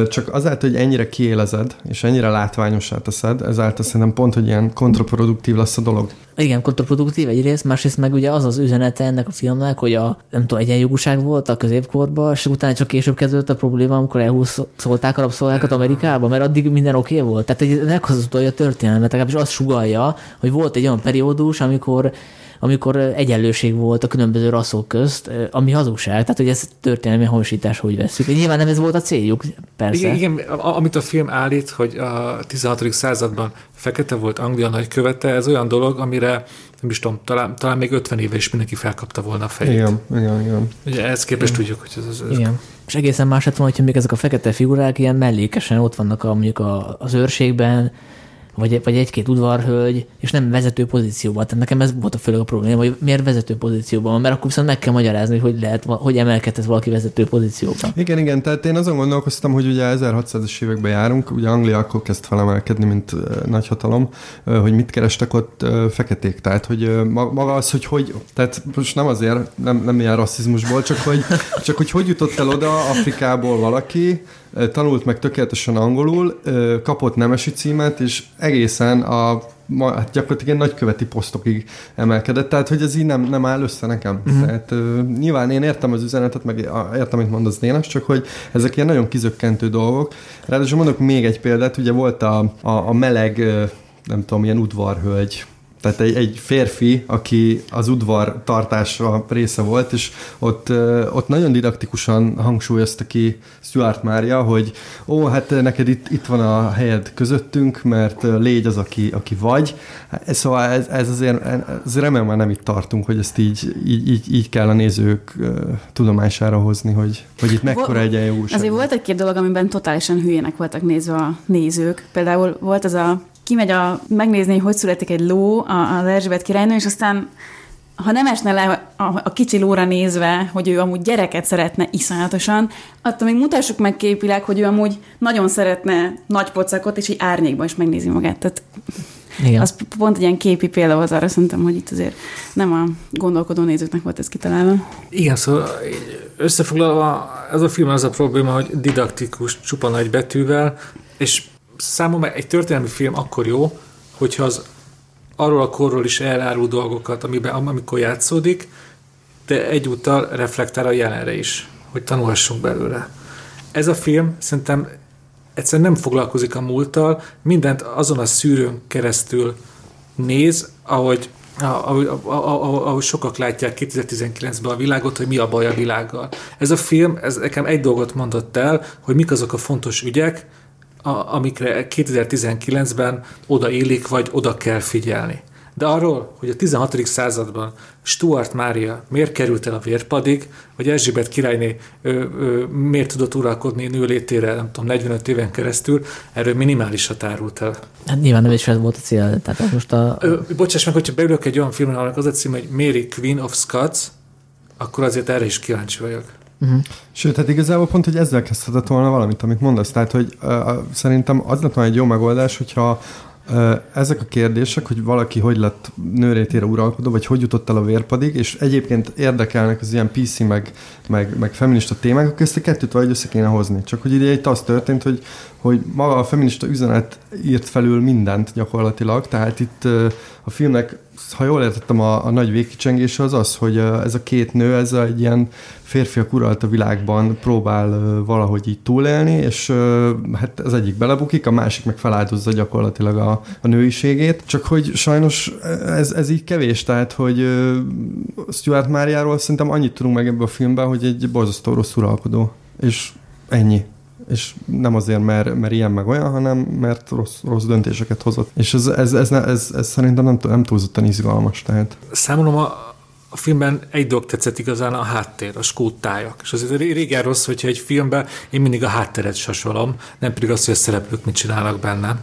Csak azáltal, hogy ennyire kiélezed, és ennyire látványossá teszed, ezáltal szerintem pont, hogy ilyen kontraproduktív lesz a dolog. Igen, kontraproduktív egyrészt, másrészt meg ugye az az üzenete ennek a filmnek, hogy a, nem tudom, egyenjogúság volt a középkorban, és utána csak később kezdődött a probléma, amikor elhúzolták a rabszolgákat Amerikába, mert addig minden oké okay volt. Tehát meghazudtolja a történelmet, és azt sugallja, hogy volt egy olyan periódus, amikor, amikor egyenlőség volt a különböző rasszok közt, ami hazugság, tehát hogy ez történelmi hamisítás, hogy vesszük. Nyilván nem ez volt a céljuk, persze. Igen, igen, amit a film állít, hogy a tizenhatodik században fekete volt Anglia nagykövete, ez olyan dolog, amire nem is tudom, talán, talán még ötven éve is mindenki felkapta volna a fejét. Igen, igen, igen. Ugye ezt képest igen. Tudjuk, hogy ez az... Igen. És egészen más lett volna, hogyha még ezek a fekete figurák ilyen mellékesen ott vannak a, mondjuk a, az őrségben, vagy, vagy egy-két udvarhölgy, és nem vezető pozícióban. Tehát nekem ez volt a főleg a probléma, hogy miért vezető pozícióban van, mert akkor viszont meg kell magyarázni, hogy lehet, hogy emelkedett valaki vezető pozícióban. Igen, igen, tehát én azon gondolkoztam, hogy ugye ezerhatszázas években járunk, ugye Anglia akkor kezd felemelkedni, mint nagyhatalom, hogy mit kerestek ott feketék. Tehát, hogy maga az, hogy hogy, tehát most nem azért, nem, nem ilyen rasszizmusból, csak hogy, csak hogy hogy jutott el oda Afrikából valaki, tanult meg tökéletesen angolul, kapott nemesi címet, és egészen a hát gyakorlatilag nagyköveti posztokig emelkedett, tehát hogy ez így nem, nem áll össze nekem. Mm-hmm. Tehát uh, nyilván én értem az üzenetet, meg értem, amit mondasz Dénes, csak hogy ezek ilyen nagyon kizökkentő dolgok. Ráadásul mondok még egy példát, ugye volt a, a, a meleg, nem tudom, ilyen udvarhölgy, tehát egy, egy férfi, aki az udvar tartása része volt, és ott, ott nagyon didaktikusan hangsúlyozta ki Stuart Mária, hogy ó, hát neked itt, itt van a helyed közöttünk, mert légy az, aki, aki vagy. Szóval ez, ez azért, azért remélem már nem itt tartunk, hogy ezt így, így, így kell a nézők tudomására hozni, hogy, hogy itt mekkora egyenjogúság. Azért volt egy-két dolog, amiben totálisan hülyének voltak nézve a nézők. Például volt az a kimegy a, megnézni, hogy hogy születik egy ló az Erzsébet királynő, és aztán ha nem esne le a, a kicsi lóra nézve, hogy ő amúgy gyereket szeretne iszonyatosan, attól még mutassuk meg képileg, hogy ő amúgy nagyon szeretne nagy pocakot, és egy árnyékban is megnézi magát. Tehát igen. Az pont egy ilyen képi példa volt arra, szerintem, hogy itt azért nem a gondolkodó nézőknek volt ez kitalálva. Igen, szóval összefoglalva ez a film az a probléma, hogy didaktikus, csupa nagy betűvel, és számomra egy történelmi film akkor jó, hogyha az arról a korról is elárul dolgokat, amiben, amikor játszódik, de egyúttal reflektál a jelenre is, hogy tanulhassunk belőle. Ez a film szerintem egyszerűen nem foglalkozik a múlttal, mindent azon a szűrőn keresztül néz, ahogy, ahogy, ahogy sokak látják kétezer-tizenkilencben a világot, hogy mi a baj a világgal. Ez a film, ez nekem egy dolgot mondott el, hogy mik azok a fontos ügyek, A, amikre kétezer-tizenkilencben odaillik, vagy oda kell figyelni. De arról, hogy a tizenhatodik században Stuart Mária miért került el a vérpadig, vagy Erzsébet királyné ö, ö, miért tudott uralkodni nőlétére, nem tudom, negyvenöt éven keresztül, erről minimálisat árult el. Hát nyilván nem is ez volt a cél. Tehát most a... Ö, bocsáss meg, hogyha beülök egy olyan filmen, annak az a cím, hogy Mary Queen of Scots, akkor azért erre is kíváncsi vagyok. Uh-huh. Sőt, hát igazából pont, hogy ezzel kezdhetett volna valamit, amit mondasz. Tehát, hogy uh, szerintem az lett volna egy jó megoldás, hogyha uh, ezek a kérdések, hogy valaki hogy lett nőrétére uralkodó, vagy hogy jutott el a vérpadig, és egyébként érdekelnek az ilyen pé cé meg, meg, meg feminista témák, akkor ezt a kettőt valahogy össze kéne hozni. Csak hogy ide itt az történt, hogy hogy maga a feminista üzenet írt felül mindent gyakorlatilag, tehát itt a filmnek, ha jól értettem, a, a nagy végkicsengése az az, hogy ez a két nő, ez egy ilyen férfiak uralta világban próbál valahogy így túlélni, és hát az egyik belebukik, a másik meg feláldozza gyakorlatilag a, a nőiségét. Csak hogy sajnos ez, ez így kevés, tehát hogy Stuart Máriáról szerintem annyit tudunk meg ebben a filmben, hogy egy borzasztó rossz uralkodó, és ennyi. És nem azért, mert, mert ilyen meg olyan, hanem mert rossz, rossz döntéseket hozott. És ez, ez, ez, ez, ez szerintem nem, nem túlzottan izgalmas. Tehát. Számomra a, a filmben egy dolog tetszett igazán, a háttér, a skót tájak. És azért régen rossz, hogyha egy filmben én mindig a hátteret sasolom, nem pedig azt, hogy a szereplők mit csinálnak benne.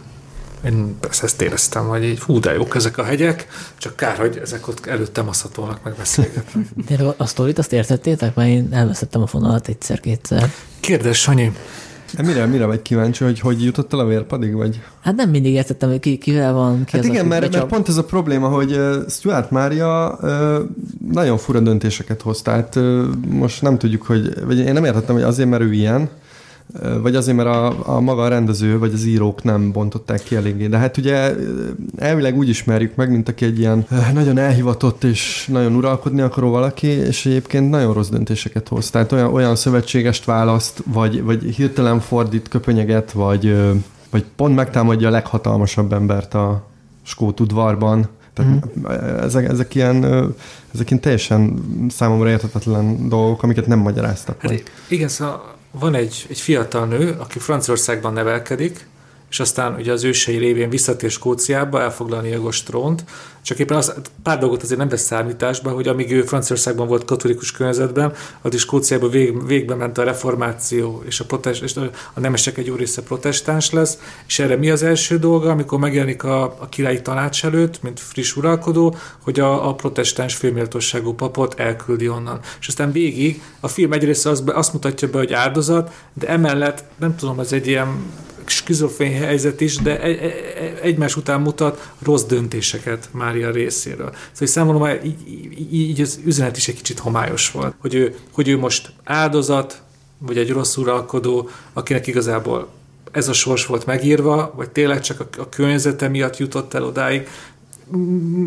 Én persze ezt éreztem, hogy így hú, de jók ezek a hegyek, csak kár, hogy ezek ott előttem aszatolnak, meg beszélgetnek. De a sztorit azt értettétek? Mert én elveszettem a fonalat egyszer-kétszer. Kérdés, Sanyi. De mire, mire vagy kíváncsi, hogy hogy jutottál a vérpadig, vagy? Hát nem mindig értettem, hogy ki, kivel van, ki hát az, igen, mert, mert pont ez a probléma, hogy Stuart Mária nagyon fura döntéseket hoz, tehát most nem tudjuk, hogy, vagy én nem értettem, hogy azért, mert ő ilyen, vagy azért, mert a, a maga a rendező, vagy az írók nem bontották ki eléggé. De hát ugye elvileg úgy ismerjük meg, mint aki egy ilyen nagyon elhivatott és nagyon uralkodni akaró valaki, és egyébként nagyon rossz döntéseket hoz. Tehát olyan, olyan szövetségest választ, vagy, vagy hirtelen fordít köpönyeget, vagy, vagy pont megtámadja a leghatalmasabb embert a skót udvarban. Tehát mm. ezek, ezek, ilyen, ezek ilyen teljesen számomra érthetetlen dolgok, amiket nem magyaráztak meg. Hát, igen, szóval van egy, egy fiatal nő, aki Franciaországban nevelkedik, és aztán ugye az ősei révén visszatér Skóciába elfoglalni jogos trónt, csak éppen az, pár dolgot azért nem vesz számításba, hogy amíg ő Franciaországban volt katolikus környezetben, addig Skóciába vég, végbe ment a reformáció, és a, protest, és a nemesek egy jó része protestáns lesz, és erre mi az első dolga, amikor megjelenik a, a királyi tanács előtt, mint friss uralkodó, hogy a, a protestáns főméltóságú papot elküldi onnan. És aztán végig a film egyrészt azt, azt mutatja be, hogy áldozat, de emellett nem tudom, ez egy ilyen skizofrén helyzet is, de egymás után mutat rossz döntéseket Mária részéről. Szóval számomra már így, így az üzenet is egy kicsit homályos volt, hogy ő, hogy ő most áldozat, vagy egy rossz uralkodó, akinek igazából ez a sors volt megírva, vagy tényleg csak a, a környezete miatt jutott el odáig.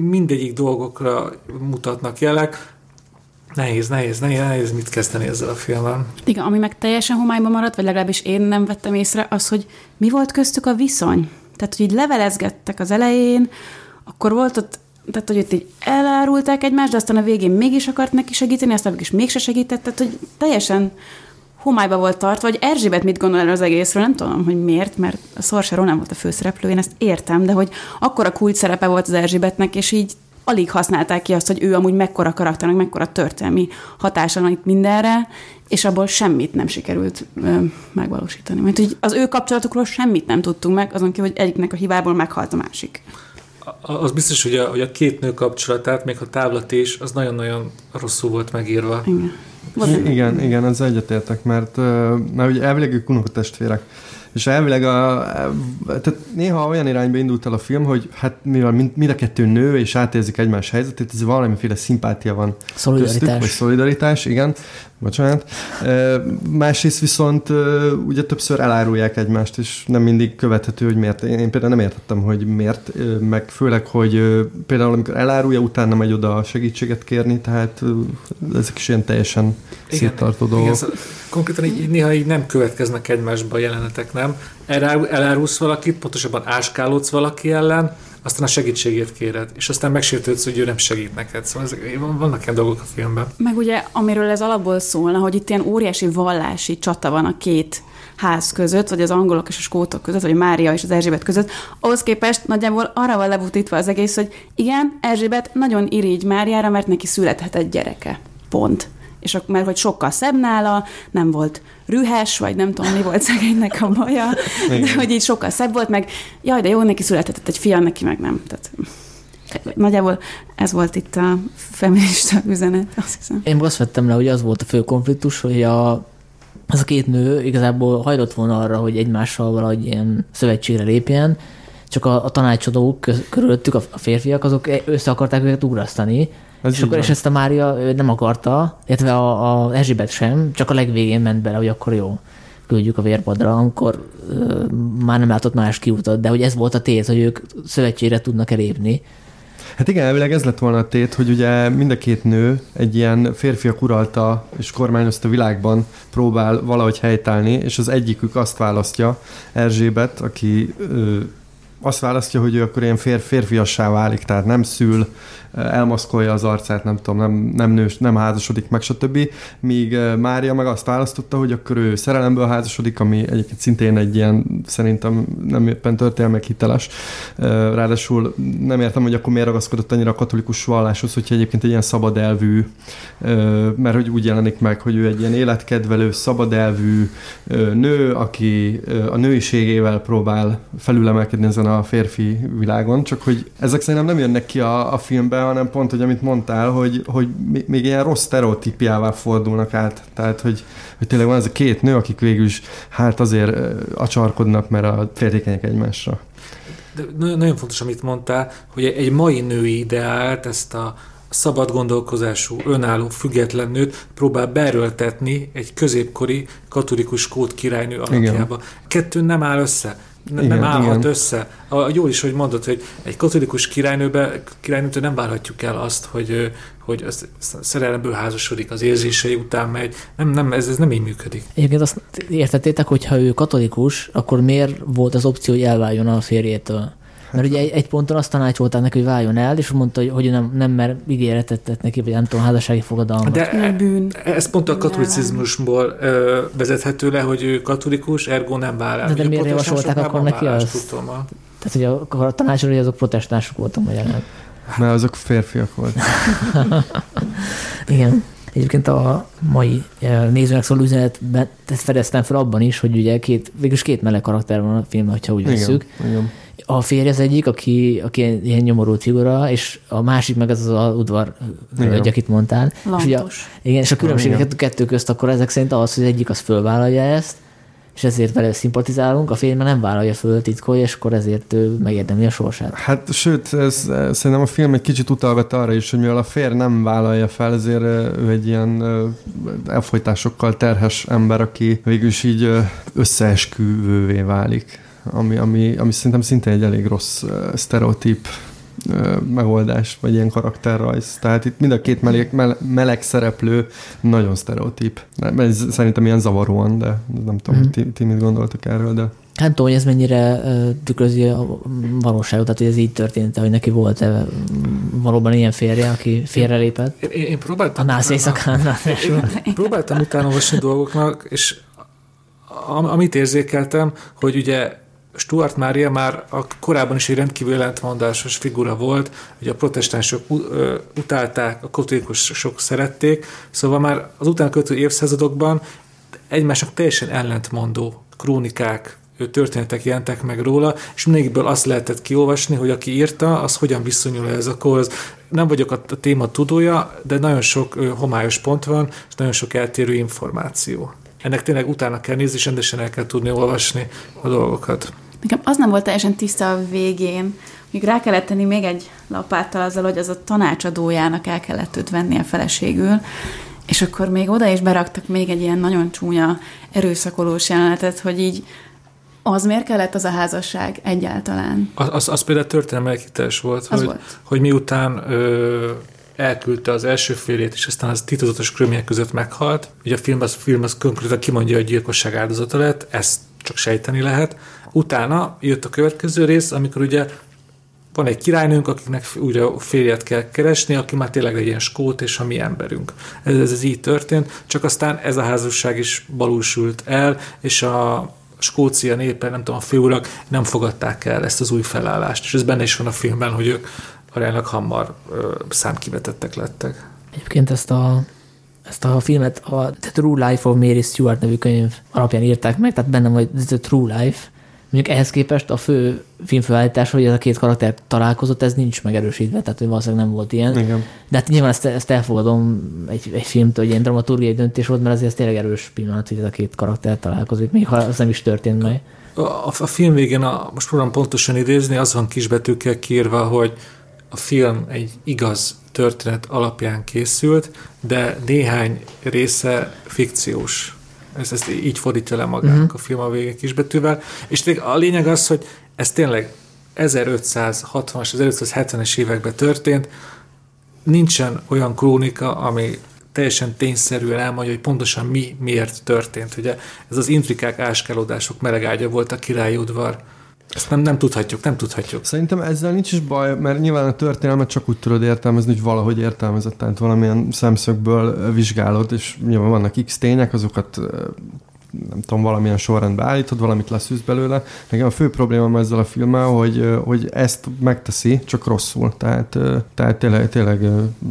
Mindegyik dolgokra mutatnak jelek. Nehéz, nehéz, nehéz, nehéz mit kezdeni ezzel a filmmel. Igen, ami meg teljesen homályban maradt, vagy legalábbis én nem vettem észre, az, hogy mi volt köztük a viszony. Tehát, hogy így levelezgettek az elején, akkor volt ott, tehát, hogy ott így elárulták egymást, de aztán a végén mégis akart neki segíteni, aztán mégis mégse segített, tehát, hogy teljesen homályban volt tartva, hogy Erzsébet mit gondol erről az egészről, nem tudom, hogy miért, mert a Sorcerer nem volt a főszereplő, én ezt értem, de hogy akkora kulcs szerepe volt az Erzsébetnek, és így alig használták ki azt, hogy ő amúgy mekkora karakternek, mekkora történelmi hatása van itt mindenre, és abból semmit nem sikerült ö, megvalósítani. Mert hogy az ő kapcsolatukról semmit nem tudtunk meg, azon kívül, hogy egyiknek a hibából meghalt a másik. Az biztos, hogy a, hogy a két nő kapcsolatát, még a távlati is, az nagyon-nagyon rosszul volt megírva. Igen, I- igen, igen ezzel egyetértek, mert, mert ugye elvileg ők unokatestvérek. És elvileg a, tehát néha olyan irányba indult el a film, hogy hát mivel mind, mind a kettő nő, és átérzik egymás helyzetét, ez valamiféle szimpátia van. Szolidaritás. Köztük, vagy szolidaritás, igen. Bocsánat. E, másrészt viszont e, ugye többször elárulják egymást, és nem mindig követhető, hogy miért. Én, én például nem értettem, hogy miért, e, meg főleg, hogy e, például amikor elárulja, utána megy oda segítséget kérni, tehát e, ezek is ilyen teljesen széttartó dolgok. Igen, konkrétan így, néha így nem következnek egymásba a jelenetek, nem? Elárulsz valakit, pontosabban áskálódsz valaki ellen, aztán a segítségét kéred, és aztán megsértődsz, hogy ő nem segít neked. Szóval ezek, vannak ilyen dolgok a filmben. Meg ugye, amiről ez alapból szólna, hogy itt ilyen óriási vallási csata van a két ház között, vagy az angolok és a skótok között, vagy Mária és az Erzsébet között, ahhoz képest nagyjából arra van lebutítva az egész, hogy igen, Erzsébet nagyon irigy Máriára, mert neki születhetett gyereke. Pont. És akkor, mert hogy sokkal szebb nála, nem volt rühes, vagy nem tudom, mi volt szegénynek a baja, de hogy így sokkal szebb volt, meg jaj, de jó, neki született egy fia, neki meg nem. Tehát, nagyjából ez volt itt a feminista üzenet, azt hiszem. Én azt vettem le, hogy az volt a fő konfliktus, hogy a az a két nő igazából hajlott volna arra, hogy egymással valahogy ilyen szövetségre lépjen, csak a, a tanácsadók körülöttük, a férfiak, azok össze akarták őket ugrasztani, az és akkor is ezt a Mária nem akarta, illetve a, a Erzsébet sem, csak a legvégén ment bele, hogy akkor jó. küldjük a vérpadra, amikor ö, már nem látott más kiutat, de hogy ez volt a tét, hogy ők szövetségre tudnak elépni. Hát igen, elvileg ez lett volna a tét, hogy ugye mind a két nő egy ilyen férfiak uralta és kormányozta világban próbál valahogy helytállni, és az egyikük azt választja, Erzsébet, aki ö, azt választja, hogy ő akkor ilyen fér, férfiassá válik, tehát nem szül, elmaszkolja az arcát, nem tudom, nem, nem nős, nem házasodik, meg stb. Míg Mária meg azt választotta, hogy akkor ő szerelemből házasodik, ami egyébként szintén egy ilyen, szerintem nem éppen történelmek hiteles. Ráadásul nem értem, hogy akkor miért ragaszkodott annyira a katolikus valláshoz, hogyha egyébként egy ilyen szabadelvű, mert hogy úgy jelenik meg, hogy ő egy ilyen életkedvelő, szabadelvű nő, aki a nőiségével próbál felülemelkedni ezen a férfi világon, csak hogy ezek szerintem nem jönnek ki a, a filmbe, hanem pont, hogy amit mondtál, hogy, hogy még ilyen rossz sztereotípiává fordulnak át. Tehát, hogy, hogy tényleg van ez a két nő, akik végül is hát azért acsarkodnak, mert a féltékenyek egymásra. De nagyon fontos, amit mondtál, hogy egy mai női ideált, ezt a szabad gondolkozású, önálló, független nőt próbál beerőltetni egy középkori katolikus skót királynő alakjába. Kettő nem áll össze. Nem igen, állhat igen. össze. A, jól is, hogy mondod, hogy egy katolikus királynőbe, királynőtől nem várhatjuk el azt, hogy, hogy az szerelemből házasodik, az érzései után megy. Nem, nem, ez, ez nem így működik. Egyébként azt értettétek, hogy ha ő katolikus, akkor miért volt az opció, hogy elváljon a férjétől? Mert ugye egy, egy ponton azt tanácsolták neki, hogy váljon el, és mondta, hogy, hogy nem, nem mer ígéretet tett neki, vagy nem tudom, házassági fogadalmat. De ez pont a katolicizmusból ö, vezethető le, hogy ő katolikus, ergo nem vál el. De, de miért javasolták akkor neki azt? Tehát, hogy a, a tanácsoló, hogy azok protestánsok voltam, vagy nem. Mert azok férfiak voltak. Igen. Egyébként a mai nézőnek szóló üzenetben fedeztem fel abban is, hogy ugye két, végülis két meleg karakter van a filmben, hogyha úgy veszük. A férj az egyik, aki, aki ilyen nyomorult figura, és a másik meg az az udvar, hogy akit mondtál. És, ugye, igen, és a különbségeket a kettő közt akkor ezek szerint az, hogy az egyik az fölvállalja ezt, és ezért vele szimpatizálunk, a férj már nem vállalja föl, titkolja, és akkor ezért megérdemli a sorsát. Hát sőt, ez, szerintem a film egy kicsit utalvett arra is, hogy mivel a férj nem vállalja fel, ezért ő egy ilyen elfojtásokkal terhes ember, aki végül is így összeesküvővé válik. Ami, ami, ami szerintem szintén egy elég rossz uh, sztereotíp uh, megoldás, vagy ilyen karakterrajz. Tehát itt mind a két meleg, mele, meleg szereplő nagyon sztereotíp. Ez szerintem ilyen zavaróan, de nem tudom, mm. ti, ti mit gondoltok erről, de... Hát tudom, hogy ez mennyire uh, tükrözi a valóságot, tehát hogy ez így történt, hogy neki volt valóban ilyen férje, aki félrelépett. Én, én próbáltam... A nász éjszakánál. Próbáltam utánolvasni dolgoknak, és am, amit érzékeltem, hogy ugye Stuart Mária már a korábban is egy rendkívül ellentmondásos figura volt, hogy a protestánsok utálták, a katolikusok szerették, szóval már az utána követő évszázadokban egymásnak teljesen ellentmondó krónikák, történetek jelentek meg róla, és mindegyikből azt lehetett kiolvasni, hogy aki írta, az hogyan viszonyul ez a korhoz. Nem vagyok a téma tudója, de nagyon sok homályos pont van, és nagyon sok eltérő információ. Ennek tényleg utána kell nézni, és rendesen el kell tudni olvasni a dolgokat. Nekem az nem volt teljesen tiszta a végén, hogy rá kellett tenni még egy lapáttal azzal, hogy az a tanácsadójának el kellett őt venni a feleségül, és akkor még oda is beraktak még egy ilyen nagyon csúnya erőszakolós jelenetet, hogy így az miért kellett az a házasság egyáltalán? Az, az, az például történelmi hiteles volt, hogy, volt, hogy miután... Ö, elküldte az első férjét, és aztán az titokzatos körülmények között meghalt. Ugye a film az, film az konkrétan kimondja, hogy gyilkosság áldozata lett, ezt csak sejteni lehet. Utána jött a következő rész, amikor ugye van egy királynőnk, akinek újra férjet kell keresni, aki már tényleg egy ilyen skót, és a mi emberünk. Ez, ez, ez így történt, csak aztán ez a házasság is balúsült el, és a Skócia népe, nem tudom, a főurak nem fogadták el ezt az új felállást. És ez benne is van a filmben, hogy ők aránylag hamar ö, számkivetettek lettek. Egyébként ezt a, ezt a filmet a The True Life of Mary Stuart nevű könyv alapján írták meg, tehát bennem vagy The True Life. Mondjuk ehhez képest a fő filmfőállítás, hogy ez a két karakter találkozott, ez nincs megerősítve, tehát valószínűleg nem volt ilyen. Igen. De hát nyilván ezt, ezt elfogadom egy, egy filmtől, hogy ilyen dramaturgiai döntés volt, mert azért ez tényleg erős pillanat, hogy ez a két karakter találkozik, még ha az nem is történt meg. A, a, a film végén, a, most próbálom pontosan idézni, az van kisbetűkkel kiírva, hogy a film egy igaz történet alapján készült, de néhány része fikciós. ezt, ezt így fordítja le magának uh-huh. a film a vége kisbetűvel, és a lényeg az, hogy ez tényleg ezerötszázhatvanas, ezerötszázhetvenes években történt, nincsen olyan krónika, ami teljesen tényszerűen elmondja, hogy pontosan mi miért történt. Ugye ez az intrikák, áskálódások melegágya volt a királyudvar. Ezt nem, nem tudhatjuk, nem tudhatjuk. Szerintem ezzel nincs is baj, mert nyilván a történelmet csak úgy tudod értelmezni, hogy valahogy értelmezett, tehát valamilyen szemszögből vizsgálod, és nyilván vannak x tények, azokat nem tudom, valamilyen sorrendbe állítod, valamit leszűz belőle. Nekem a fő problémám ezzel a filmmel, hogy, hogy ezt megteszi, csak rosszul. Tehát, tehát tényleg, tényleg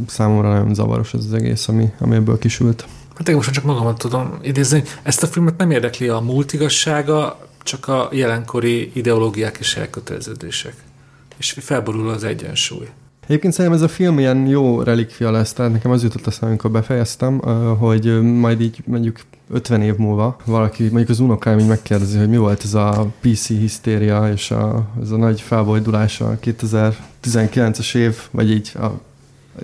számomra nagyon zavaros ez az egész, ami, ami ebből kisült. Hát én most csak magamat tudom idézni, ezt a filmet nem érdekli a múlt igazsága, csak a jelenkori ideológiák és elköteleződések. És felborul az egyensúly. Egyébként szerintem ez a film ilyen jó relikvia lesz, tehát nekem az jutott eszembe, amikor befejeztem, hogy majd így mondjuk ötven év múlva valaki, mondjuk az unokáim így megkérdezi, hogy mi volt ez a pé cé hisztéria, és a, ez a nagy felbojdulás a kétezer-tizenkilences év, vagy így a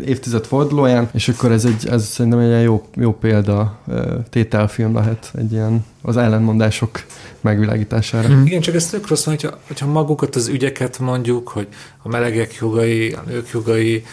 évtized fordulóján, és akkor ez, egy, ez szerintem egy ilyen jó, jó példa tételfilm lehet egy ilyen az ellenmondások megvilágítására. Mm. Igen, csak ez tök rossz, hogyha, hogyha magukat az ügyeket mondjuk, hogy a melegek jogai, a nők jogai,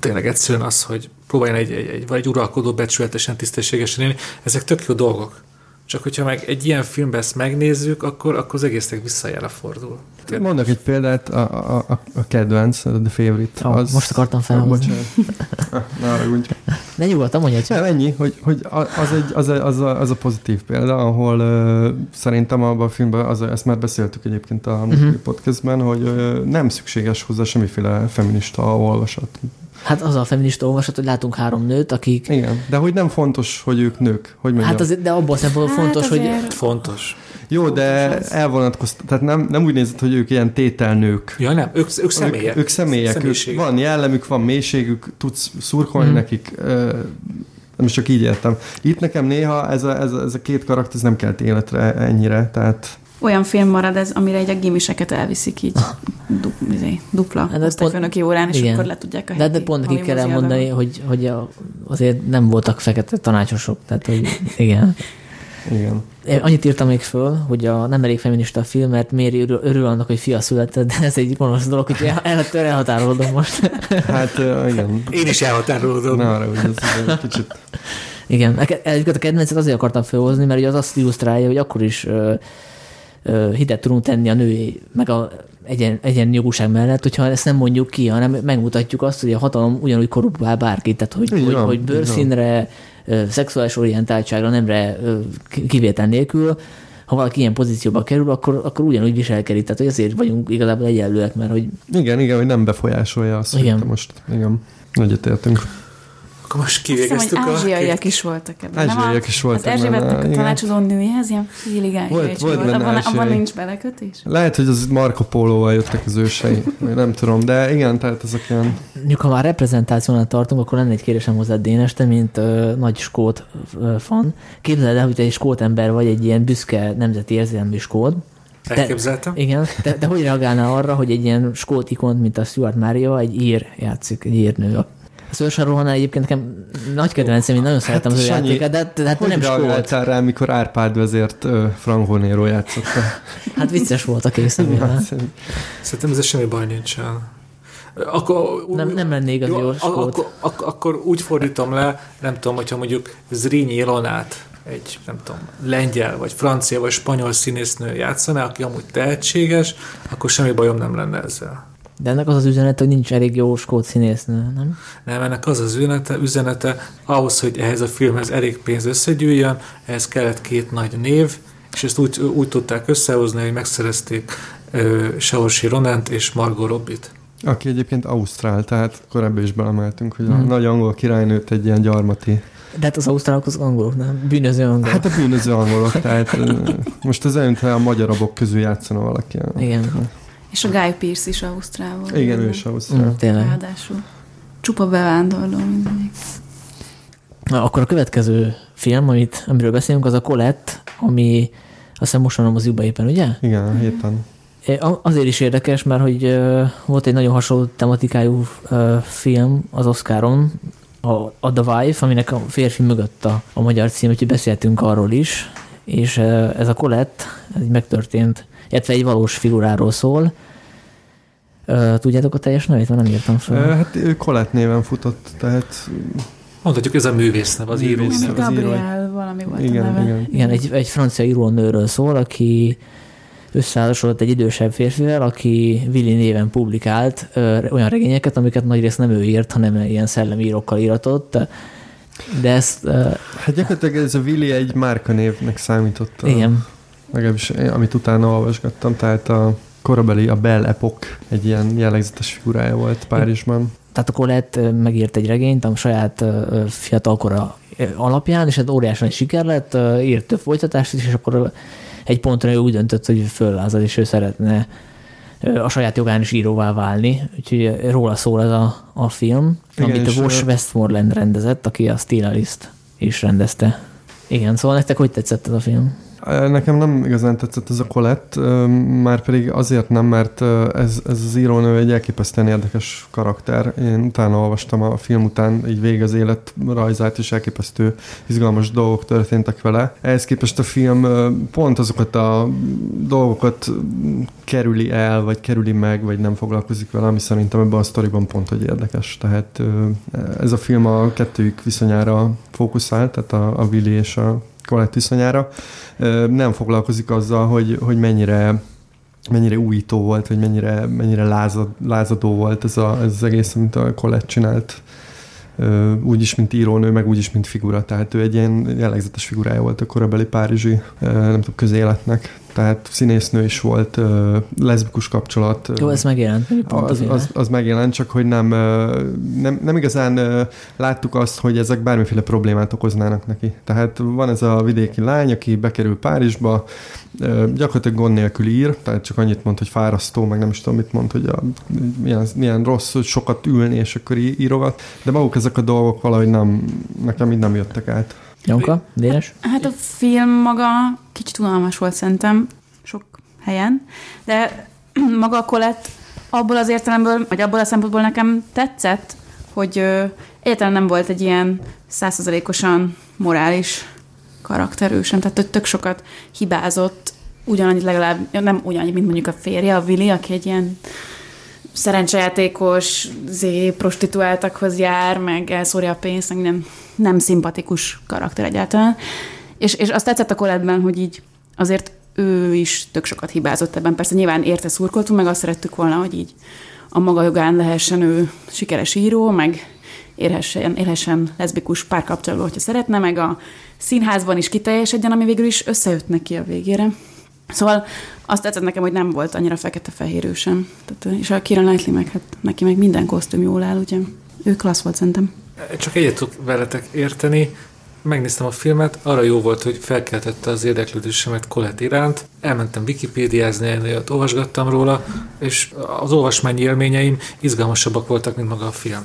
tényleg egyszerűen az, hogy próbáljon egy, egy, egy, egy uralkodó becsületesen, tisztességesen élni, ezek tök jó dolgok. Csak hogyha meg egy ilyen filmben ezt megnézzük, akkor, akkor az egésznek visszajára fordul. Tényleg. Mondok egy példát, a, a, a kedvenc, a The Favourite. Oh, az... Most akartam felhozni. Oh, bocsánat. Ne nyugodtan, mondja. Nem, ennyi, hogy, hogy az, egy, az, a, az, a, az a pozitív példa, ahol uh, szerintem abban a filmben, az, ezt már beszéltük egyébként a uh-huh. podcastben, hogy uh, nem szükséges hozzá semmiféle feminista olvasat. Hát az a feminista olvasat, hogy látunk három nőt, akik... Igen, de hogy nem fontos, hogy ők nők. Hogy mondjam? Hát az, de abban szempontból hát fontos, hogy... Fontos. Jó, fontos de elvonatkoztat. Tehát nem, nem úgy nézett, hogy ők ilyen tételnők. Ja nem, ők, ők személyek. Ők, ők személyek. Ők, van jellemük, van mélységük, tudsz szurkolni hmm. nekik. Nem csak így értem. Itt nekem néha ez a, ez a, ez a két karakter, ez nem kelt életre ennyire, tehát... Olyan film marad ez, amire egy a gimiseket elviszik így du, izé, dupla osztályfőnöki órán, és igen. akkor le tudják a heti. De, de pont ki kell elmondani, hogy, hogy a, azért nem voltak fekete tanácsosok. Tehát, hogy igen. igen. Én annyit írtam még föl, hogy a nem elég feminista a film, mert Mary örül, örül annak, hogy fia született, de ez egy gonosz dolog, hogy el, el, el, elhatárolódom most. Hát igen. Én is elhatárolódom. Na, arra, hogy ez kicsit... Igen. Egyébként a kedvencet azért akartam felhozni, mert az azt illusztrálja, hogy akkor is hitet tudunk tenni a női, meg a egyen, egyenjogúság mellett, hogyha ezt nem mondjuk ki, hanem megmutatjuk azt, hogy a hatalom ugyanúgy korrumpál bárkit, tehát hogy, hogy, van, hogy bőrszínre, van. Szexuális orientáltságra, nemre kivétel nélkül, ha valaki ilyen pozícióba kerül, akkor, akkor ugyanúgy viselkedik, tehát hogy azért vagyunk igazából egyenlőek, mert hogy... Igen, igen, hogy nem befolyásolja azt, igen. hogy most igen, nagyot értünk. Akkor most kivégeztük a... Ázsiaiak is voltak ebben. Ázsiaiak is voltak. Az Erzsébetnek a tanácsadó nőjehez ilyen félig ázsiai volt. Abban, abban nincs belekötés? Lehet, hogy az Marco Polo-val jöttek az ősei. Nem tudom, de igen, tehát ezek ilyen... Ha már reprezentációnál tartunk, akkor lenne egy kérdésem hozzá, Dénes, te mint ö, nagy skót ö, fan. Képzeld el, hogy te egy skót ember vagy, egy ilyen büszke nemzeti érzelmi skót. Elképzeltem. Te, igen, de, de hogy reagálnál arra, hogy egy ilyen skót ikont, mint a Stuart Mária, egy ír játszik, egy ír nő. Az Ősarrohanál egyébként nekem nagy kedvencem, én nagyon szeretem hát az ő játékát, de, de hát hogy nem reagáltál rá, amikor Árpád vezért Frangonero játszotta? Hát vicces volt a készemére. Szerintem ez semmi baj nincsen. Akkor, nem, nem lenne igazi jó skót. Akkor, akkor, akkor úgy fordítom le, nem tudom, hogyha mondjuk Zrínyi Ilonát egy, nem tudom, lengyel, vagy francia, vagy spanyol színésznő játszaná, aki amúgy tehetséges, akkor semmi bajom nem lenne ezzel. De ennek az az üzenete, hogy nincs elég jó skót színésznő, nem? Nem, ennek az az üzenete, üzenete ahhoz, hogy ehhez a filmhez elég pénz összegyűjjön, ehhez kellett két nagy név, és ezt úgy, úgy tudták összehozni, hogy megszerezték uh, Saoirse Ronant és Margot Robbie-t. Aki egyébként ausztrál, tehát korábban is belemeltünk, hogy hmm. a nagy angol királynőt egy ilyen gyarmati. De hát az ausztrálok az angolok, nem? Bűnöző angolok. Hát a bűnöző angolok, tehát most az előtt, ha a magyarabok közül játszana valaki. Igen. És a Guy Pearce is ausztrál volt. Igen, ő is ausztrál. Tényleg. Ráadásul csupa bevándorló mindegyik. Na, akkor a következő film, amit, amiről beszélünk, az a Colette, ami azt hiszem most van moziba éppen, ugye? Igen, héten. Azért is érdekes, mert hogy volt egy nagyon hasonló tematikájú film az Oscaron, a, a The Wife, aminek a férfi mögött a, a magyar cím, úgyhogy beszéltünk arról is, és ez a Colette, ez így megtörtént, illetve egy valós figuráról szól. Tudjátok a teljes nevét? Már nem írtam fel. Hát ő Colette néven futott, tehát... Mondhatjuk, ez a művésznev, az írói nev. Gabriel valami volt igen, a neve. Igen, igen egy, egy francia írónőről szól, aki összeházasodott egy idősebb férfivel, aki Willi néven publikált ö, olyan regényeket, amiket nagyrészt nem ő írt, hanem ilyen szellemírókkal íratott. De ezt... Ö, hát gyakorlatilag ez a Willi egy márkanévnek számított. Igen. Legalábbis, amit utána olvasgattam, tehát a korabeli, a Belle Époque egy ilyen jellegzetes figurája volt Párizsban. Tehát a Colette megírt egy regényt a saját fiatalkora alapján, és ez óriási nagy siker lett, írt több folytatást is, és akkor egy ponton ő úgy döntött, hogy föllázad, és ő szeretne a saját jogán is íróvá válni. Úgyhogy róla szól ez a, a film, igen, amit a Wash Westmoreland rendezett, aki a Stylist is rendezte. Igen, szóval nektek hogy tetszett ez a film? Nekem nem igazán tetszett ez a Colette, már pedig azért nem, mert ez, ez az írónő egy elképesztően érdekes karakter. Én utána olvastam a film után, így végig az élet rajzát, és elképesztő izgalmas dolgok történtek vele. Ehhez képest a film pont azokat a dolgokat kerüli el, vagy kerüli meg, vagy nem foglalkozik vele, ami szerintem ebben a sztoriban pont, hogy érdekes. Tehát ez a film a kettőjük viszonyára fókuszál, tehát a, a Willi és a Colette viszonyára, nem foglalkozik azzal, hogy, hogy mennyire, mennyire újító volt, vagy mennyire, mennyire lázad, lázadó volt ez, a, ez az egész, amit a Colette csinált. Úgyis, mint írónő, meg úgyis, mint figura. Tehát ő egy ilyen jellegzetes figurája volt a korabeli párizsi, nem tudom, közéletnek. Tehát színésznő is volt, leszbikus kapcsolat. Jó, ez megjelent. Az, az, az megjelent, csak hogy nem, nem, nem igazán láttuk azt, hogy ezek bármiféle problémát okoznának neki. Tehát van ez a vidéki lány, aki bekerül Párizsba, gyakorlatilag gond nélkül ír, tehát csak annyit mond, hogy fárasztó, meg nem is tudom, mit mond, hogy a, milyen, milyen rossz, hogy sokat ülni, és akkor írogat. De maguk ezek a dolgok valahogy nem, nekem így nem jöttek át. Janka, Dénes? Hát a film maga kicsit unalmas volt szerintem sok helyen, de maga a Colette abból az értelemből, vagy abból a szempontból nekem tetszett, hogy egyáltalán nem volt egy ilyen száz százalékosan morális karakterő sem, tehát tök sokat hibázott, ugyanannyit legalább, nem ugyanannyit, mint mondjuk a férje, a Willi, aki egy ilyen szerencsejátékos, zé, prostituáltakhoz jár, meg elszórja a pénzt, nem, nem szimpatikus karakter egyáltalán. És, és azt tetszett a Colette-ben, hogy így azért ő is tök sokat hibázott ebben. Persze nyilván érte szurkoltunk, meg azt szerettük volna, hogy így a maga jogán lehessen ő sikeres író, meg érhessen, érhessen leszbikus párkapcsoló, hogyha szeretne, meg a színházban is kiteljesedjen, ami végül is összejött neki a végére. Szóval azt tetszett nekem, hogy nem volt annyira fekete-fehérő sem. Tehát, és a Keira Knightley meg, hát neki meg minden kosztüm jól áll, ugye? Ő klassz volt, szerintem. Csak egyet tudok veletek érteni. Megnéztem a filmet, arra jó volt, hogy felkeltette az érdeklődésemet Colette iránt. Elmentem Wikipédiázni, előtt olvasgattam róla, és az olvasmányi élményeim izgalmasabbak voltak, mint maga a film.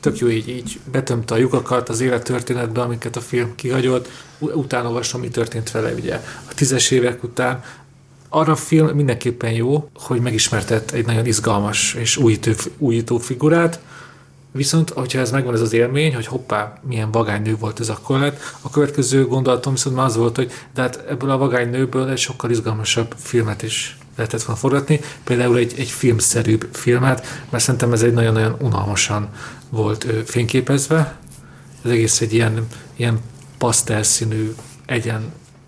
Tök jó, így, így betömte a lyukakat az élettörténetbe, amiket a film kihagyott, utána olvasom, mi történt vele, ugye. A tízes évek után arra a film mindenképpen jó, hogy megismertett egy nagyon izgalmas és újító, újító figurát, viszont, hogyha ez megvan ez az élmény, hogy hoppá, milyen vagány nő volt ez a Colette, a következő gondolatom viszont már az volt, hogy de hát ebből a vagány nőből egy sokkal izgalmasabb filmet is lehetett volna forgatni, például egy, egy filmszerűbb filmet, mert szerintem ez egy nagyon-nagyon unalmasan volt ő, fényképezve. Ez egész egy ilyen, ilyen pasztelszínű egyen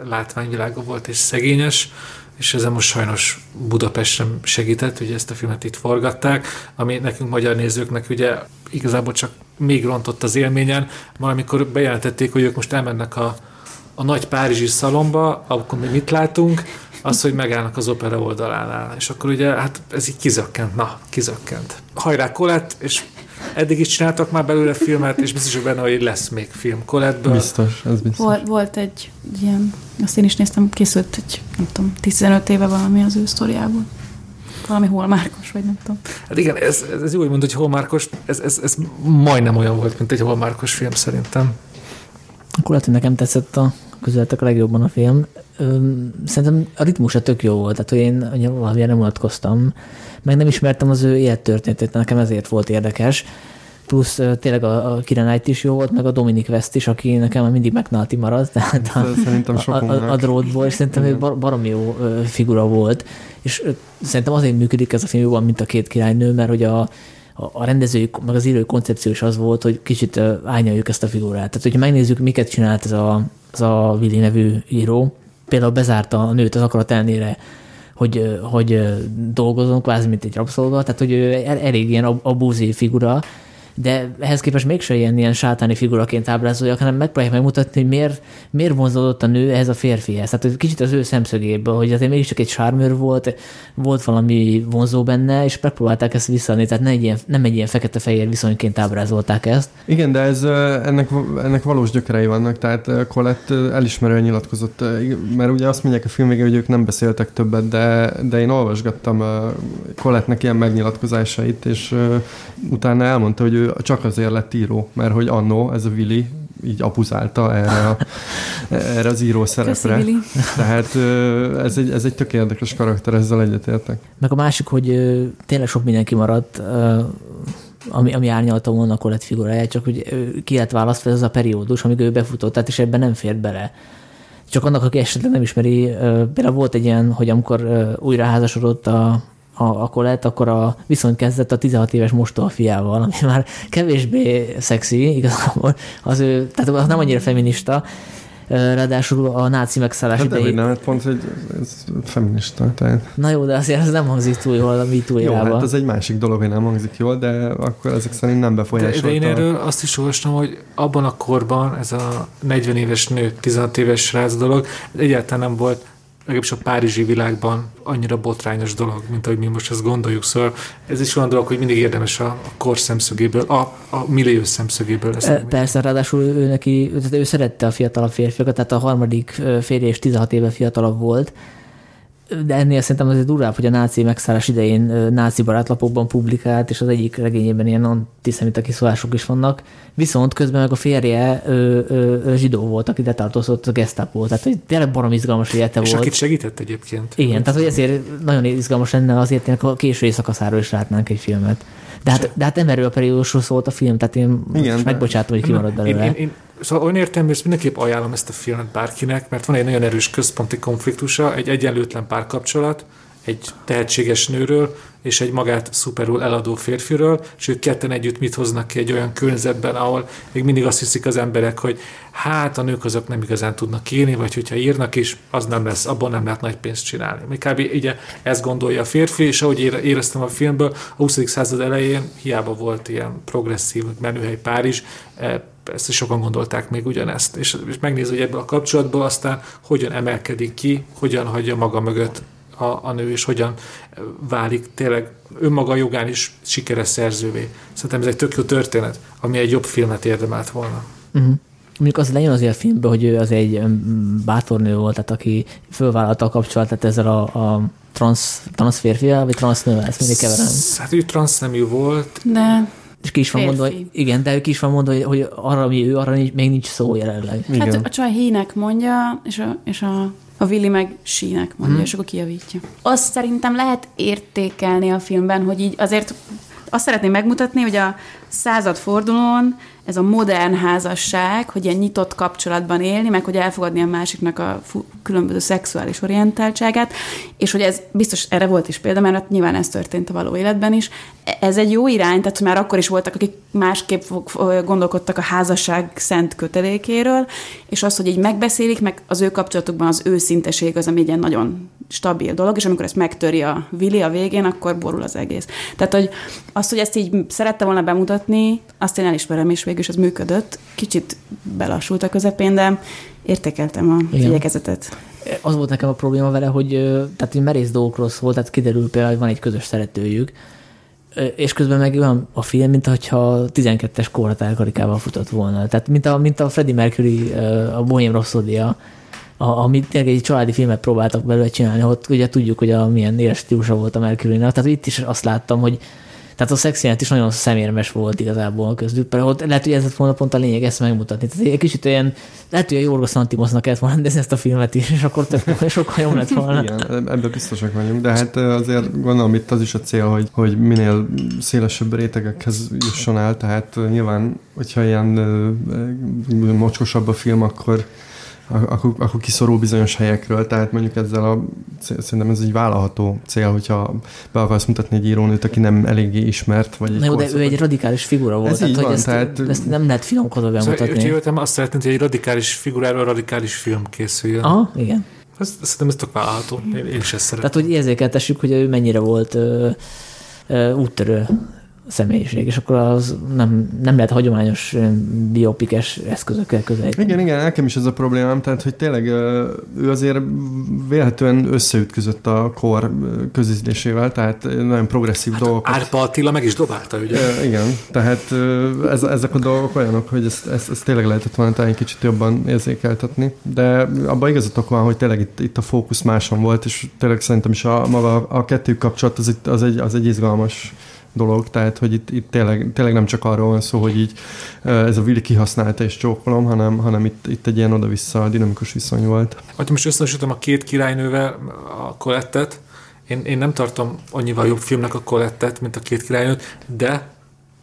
látványvilága volt, és szegényes, és ezen most sajnos Budapest sem segített, ugye ezt a filmet itt forgatták, ami nekünk magyar nézőknek ugye igazából csak még rontott az élményen, valamikor bejelentették, hogy ők most elmennek a, a nagy párizsi szalomba, akkor mi mit látunk? Az, hogy megállnak az opera oldalánál. És akkor ugye, hát ez így kizökkent, na, kizökkent. Hajrá Colette, és eddig is csináltak már belőle filmet, és biztos, hogy benne, hogy lesz még film Colette-ből. Biztos, ez biztos. Volt, volt egy ilyen, azt én is néztem, készült egy, nem tudom, tizenöt éve valami az ő sztoriából. Valami holmárkos, vagy nem tudom. Hát igen, ez, ez jó, hogy mondod, hogy holmárkos, ez, ez, ez majdnem olyan volt, mint egy holmárkos film szerintem. Colette nekem tetszett a közületek a legjobban a film. Szerintem a ritmusa tök jó volt, tehát hogy én valamilyen nem unatkoztam, meg nem ismertem az ő élettörténetét, nekem ezért volt érdekes, plusz tényleg a, a Keira Knightley is jó volt, meg a Dominic West is, aki nekem már mindig McNulty marad, tehát a, a, a, a Drótból, és szerintem egy baromi jó figura volt, és szerintem azért működik ez a film jobban, mint a két királynő, mert hogy a a rendezői, meg az írói koncepció is az volt, hogy kicsit ányaljuk ezt a figurát. Tehát, hogyha megnézzük, miket csinált ez a, ez a Willi nevű író, például bezárta a nőt az akarat ellenére, hogy, hogy dolgozom, kvázi mint egy rabszolga, tehát, hogy elég ilyen abúzív figura, de ehhez képest mégsem ilyen, ilyen sátáni figuraként ábrázoljak, hanem megpróbálják megmutatni, hogy miért, miért vonzódott a nő ehhez a férfihez. Tehát kicsit az ő szemszögéből, hogy azért mégiscsak egy sármőr volt, volt valami vonzó benne, és megpróbálták ezt visszaadni, tehát nem egy ilyen, nem egy ilyen fekete-fehér viszonyként ábrázolták ezt. Igen, de ez, ennek, ennek valós gyökerei vannak, tehát Colette elismerően nyilatkozott, mert ugye azt mondják a film végén, hogy ők nem beszéltek többet, de, de én olvasgattam Colette-nek ilyen megnyilatkozásait, és utána elmondta, hogy ő csak azért lett író, mert hogy annó ez a Willi így apuzálta erre, a, erre az író szerepre. Köszi, Willi. Tehát ez egy, ez egy tök érdekes karakter, ezzel egyetértek. Meg a másik, hogy tényleg sok mindenki maradt, ami, ami árnyalta volna a Colette figuráját, csak hogy ki lett választva ez a periódus, amíg ő befutott, tehát és ebben nem fér bele. Csak annak, aki esetleg nem ismeri, például volt egy ilyen, hogy amikor újra házasodott a a Colette, akkor a viszont kezdett a tizenhat éves mostoha fiával, ami már kevésbé szexi, igazából. Az ő, tehát az nem annyira feminista, ráadásul a náci megszállás idején. Hát de nem, pont, hogy ez feminista. Tehát... Na jó, de azért ez nem hangzik túl jól a mi túljába. Jó, hát ez egy másik dolog, hogy nem hangzik jól, de akkor ezek szerint nem befolyásolta. De, de én erről azt is olvastam, hogy abban a korban ez a negyven éves nő, tizenhat éves srác dolog egyáltalán nem volt legalábbis a párizsi világban annyira botrányos dolog, mint ahogy mi most ezt gondoljuk. Szóval ez is olyan dolog, hogy mindig érdemes a, a kor szemszögéből, a, a millió szemszögéből. E, persze, ráadásul ő, neki, tehát ő szerette a fiatalabb férfiakat, tehát a harmadik férje is tizenhat éve fiatalabb volt, de ennél szerintem azért durvább, hogy a náci megszállás idején náci barátlapokban publikált, és az egyik regényében ilyen antiszemita kiszólások is vannak, viszont közben meg a férje ö, ö, zsidó volt, aki letartóztatott a gesztápó, tehát hogy tényleg barom izgalmas élete volt. És akit segített egyébként. Igen, tehát hogy ezért nagyon izgalmas lenne, azért a késői szakaszáról is látnánk egy filmet. De hát, de hát nem erről a periódusról szólt a film, tehát én igen, megbocsátom, hogy kimarad belőle. Én, én, én, szóval olyan értelmű, és mindenképp ajánlom ezt a filmet bárkinek, mert van egy nagyon erős központi konfliktusa, egy egyenlőtlen párkapcsolat, egy tehetséges nőről, és egy magát szuperul eladó férfiről, és ők ketten együtt mit hoznak ki egy olyan környezetben, ahol még mindig azt hiszik az emberek, hogy hát a nők azok nem igazán tudnak írni, vagy hogyha írnak is, az nem lesz, abban nem lehet nagy pénzt csinálni. Még kb. Így ezt gondolja a férfi, és ahogy éreztem a filmből, a huszadik század elején hiába volt ilyen progresszív menőhely Párizs, ezt sokan gondolták még ugyanezt, és, és megnéz, hogy ebből a kapcsolatból aztán hogyan emelkedik ki, hogyan hagyja maga mögött A, a nő, és hogyan válik tényleg önmaga jogán is sikeres szerzővé. Szerintem ez egy tök jó történet, ami egy jobb filmet érdemelt volna. Uh-huh. Mondjuk az lejön azért a filmben, hogy ő az egy bátor nő volt, tehát aki fölvállalta a kapcsolatot ezzel a, a transz, transz férfivel, vagy transz nővel, ezt mindig keverem. Hát ő transz nemű volt. De... És ki is van mondva, hogy, igen, de ő ki is van mondva, hogy, hogy arra, ami ő, arra nincs, még nincs szó jelenleg. Hát igen. A csaj hínek mondja, és a, és a... A Willi meg sínek mondja, hmm. és akkor kijavítja. Azt szerintem lehet értékelni a filmben, hogy így azért azt szeretném megmutatni, hogy a századfordulón ez a modern házasság, hogy ilyen nyitott kapcsolatban élni, meg hogy elfogadni a másiknak a fu- különböző szexuális orientáltságát, és hogy ez biztos erre volt is példa, mert nyilván ez történt a való életben is. Ez egy jó irány, tehát már akkor is voltak, akik másképp gondolkodtak a házasság szent kötelékéről, és az, hogy így megbeszélik, meg az ő kapcsolatukban az őszinteség az, ami egy ilyen nagyon stabil dolog, és amikor ezt megtöri a Willi a végén, akkor borul az egész. Tehát, hogy azt, hogy ezt így szerette volna bemutatni, azt én elismerem, és végül is ez működött. Kicsit belassult a közepén, de értékeltem a igen. igyekezetet. Az volt nekem a probléma vele, hogy tehát hogy merész dolgokról szól, tehát kiderül például, hogy van egy közös szeretőjük, és közben meg olyan a film, mint hogyha tizenkettes korhatárkarikával futott volna. Tehát mint a, mint a Freddie Mercury, a Bohém Rhapsody-a, amit tényleg egy családi filmet próbáltak belőle csinálni, hogy ugye tudjuk, hogy a milyen éles stílusa volt a Mercury-nak. Tehát itt is azt láttam, hogy Tehát a szexjelenet is nagyon szemérmes volt igazából közülük, például lehet, hogy ez lett volna pont a lényeg, ezt megmutatni. Tehát egy kicsit olyan, lehet, hogy a Jorgos Lanthimosnak kellett volna rendezni ezt a filmet is, és akkor tök, sokkal jobb lett volna. Igen, ebből biztosak vagyunk, de hát azért gondolom itt az is a cél, hogy, hogy minél szélesebb rétegekhez jusson el, tehát nyilván, hogyha ilyen mocskosabb a film, akkor Akkor, akkor kiszorul bizonyos helyekről, tehát mondjuk ezzel a, szerintem ez egy vállalható cél, hogyha be akarsz mutatni egy írónőt, aki nem eléggé ismert, vagy egy Na jó, de ő egy radikális figura volt, ez tehát, így van, ezt, tehát ezt nem lehet filmkodva bemutatni. Szóval, jöttem, azt szeretném, hogy egy radikális figuráról radikális film készüljön. Aha, igen. Ezt, szerintem ez tök vállalható, én, én is ezt szeretem. Tehát, hogy érzékeltessük, hogy ő mennyire volt ö, ö, úttörő személyiség, és akkor az nem, nem lehet hagyományos biopikes eszközökkel közelíteni. Igen, igen, nekem is ez a problémám, tehát, hogy tényleg ő azért vélhetően összeütközött a kor közizlésével, tehát nagyon progresszív hát dolgokat. Árpa Attila meg is dobálta, ugye? E, igen, tehát ez, ezek a dolgok olyanok, hogy ezt, ezt, ezt tényleg lehetett volna talán egy kicsit jobban érzékeltetni, de abban igazatok van, hogy tényleg itt, itt a fókusz máson volt, és tényleg szerintem is a, maga a kettő kapcsolat az, az, egy, az egy izgalmas dolog, tehát, hogy itt, itt tényleg, tényleg nem csak arról van szó, hogy így ez a Willi kihasználta és csókolom, hanem, hanem itt, itt egy ilyen oda-vissza dinamikus viszony volt. Ha most összehasonlítom a két királynővel a Colette-et, én, én nem tartom annyival jobb filmnek a Colette-et, mint a két királynőt, de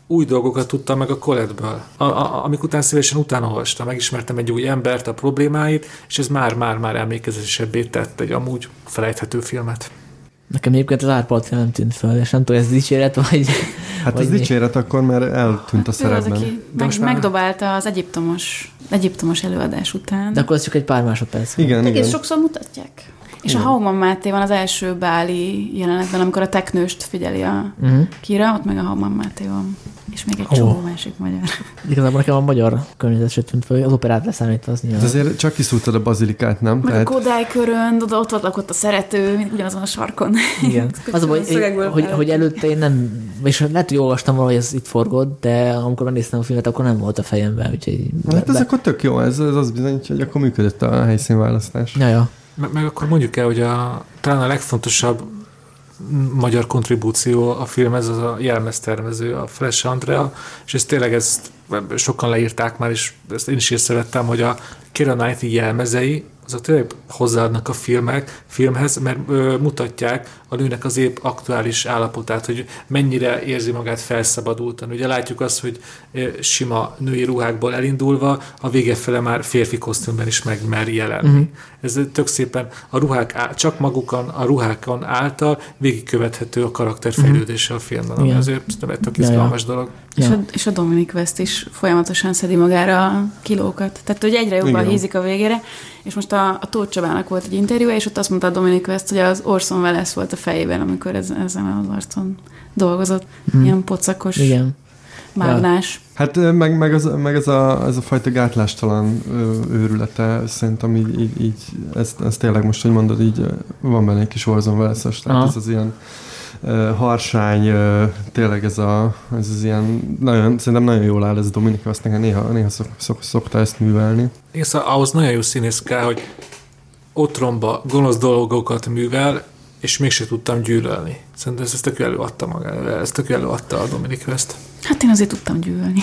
új dolgokat tudtam meg a Colette-ből, a, a, amik után szívesen utána olvastam, megismertem egy új embert, a problémáit, és ez már-már-már emlékezetesebbé tett egy amúgy felejthető filmet. Nekem egyébként az Árpa Attila nem tűnt fel, és nem tudom, ez dicséret, vagy... Hát vagy ez mi? Dicséret akkor, mert eltűnt a szerepben. Ő meg, már... megdobálta az egyiptomos, egyiptomos előadás után. De akkor ez csak egy pár másodperc. Igen, igen. Egész sokszor mutatják. És igen. A Hauman Máté van az első báli jelenetben, amikor a teknőst figyeli a uh-huh. Kira, ott meg a Hauman Máté van. És még egy oh. csomó másik magyar. Igazából nekem a magyar környezet tűnt fel, az operát leszámítva az nyilván. De azért csak kiszúrtad a bazilikát, nem? Meg tehát... a Kodály körön, de ott lakott a szerető, ugyanazon a sarkon. Igen. Az a baj, hogy, hogy, hogy előtte én nem, és lehet, hogy olvastam valahogy, ez itt forgott, de amikor megnéztem a filmet, akkor nem volt a fejemben. Úgyhogy hát be... ez akkor tök jó, ez, ez az bizonyítja, hogy akkor működött a helyszínválasztás. Ja, ja. Meg, meg akkor mondjuk el, hogy a, talán a legfontosabb magyar kontribúció a filmhez az a jelmeztervező, a Fresh Andrea, és ez tényleg ezt sokan leírták már, és ezt én is észrevettem, hogy a Keira Knightley jelmezei, azok tényleg hozzáadnak a filmek, filmhez, mert ö, mutatják a nőnek az épp aktuális állapotát, hogy mennyire érzi magát felszabadultan. Ugye látjuk azt, hogy ö, sima női ruhákból elindulva a vége fele már férfi kosztümben is megmer jelenni. Uh-huh. Ez tök szépen a ruhák á, csak magukon, a ruhákon által végigkövethető a karakterfejlődése uh-huh. a filmben, ami azért tök izgalmas ja, ja. dolog. Ja. És, a, és a Dominic West is folyamatosan szedi magára a kilókat. Tehát, hogy egyre jobban igen. hízik a végére, és most a, a Tóth Csabának volt egy interjúja, és ott azt mondta Dominic West, hogy az Orson Welles volt a fejében, amikor ez, ezen az arcon dolgozott. Hmm. Ilyen pocakos, igen. mágnás. Ja. Hát meg, meg, az, meg ez, a, ez a fajta gátlástalan őrülete, szerintem így, így, így ez, ez tényleg most, hogy mondod, így van benne egy kis Orson Welles-es, tehát aha. ez az ilyen Uh, harsány, uh, tényleg ez, a, ez az ilyen, nagyon, szerintem nagyon jól áll ez a Dominika, azt nekem néha, néha szok, szok, szokta ezt művelni. Én szóval ahhoz nagyon jó színész kell, hogy otromba gonosz dolgokat művel, és mégse tudtam gyűlölni. Szerintem ezt tök előadta magára, ezt tök előadta a Dominika ezt. Hát én azért tudtam gyűlölni.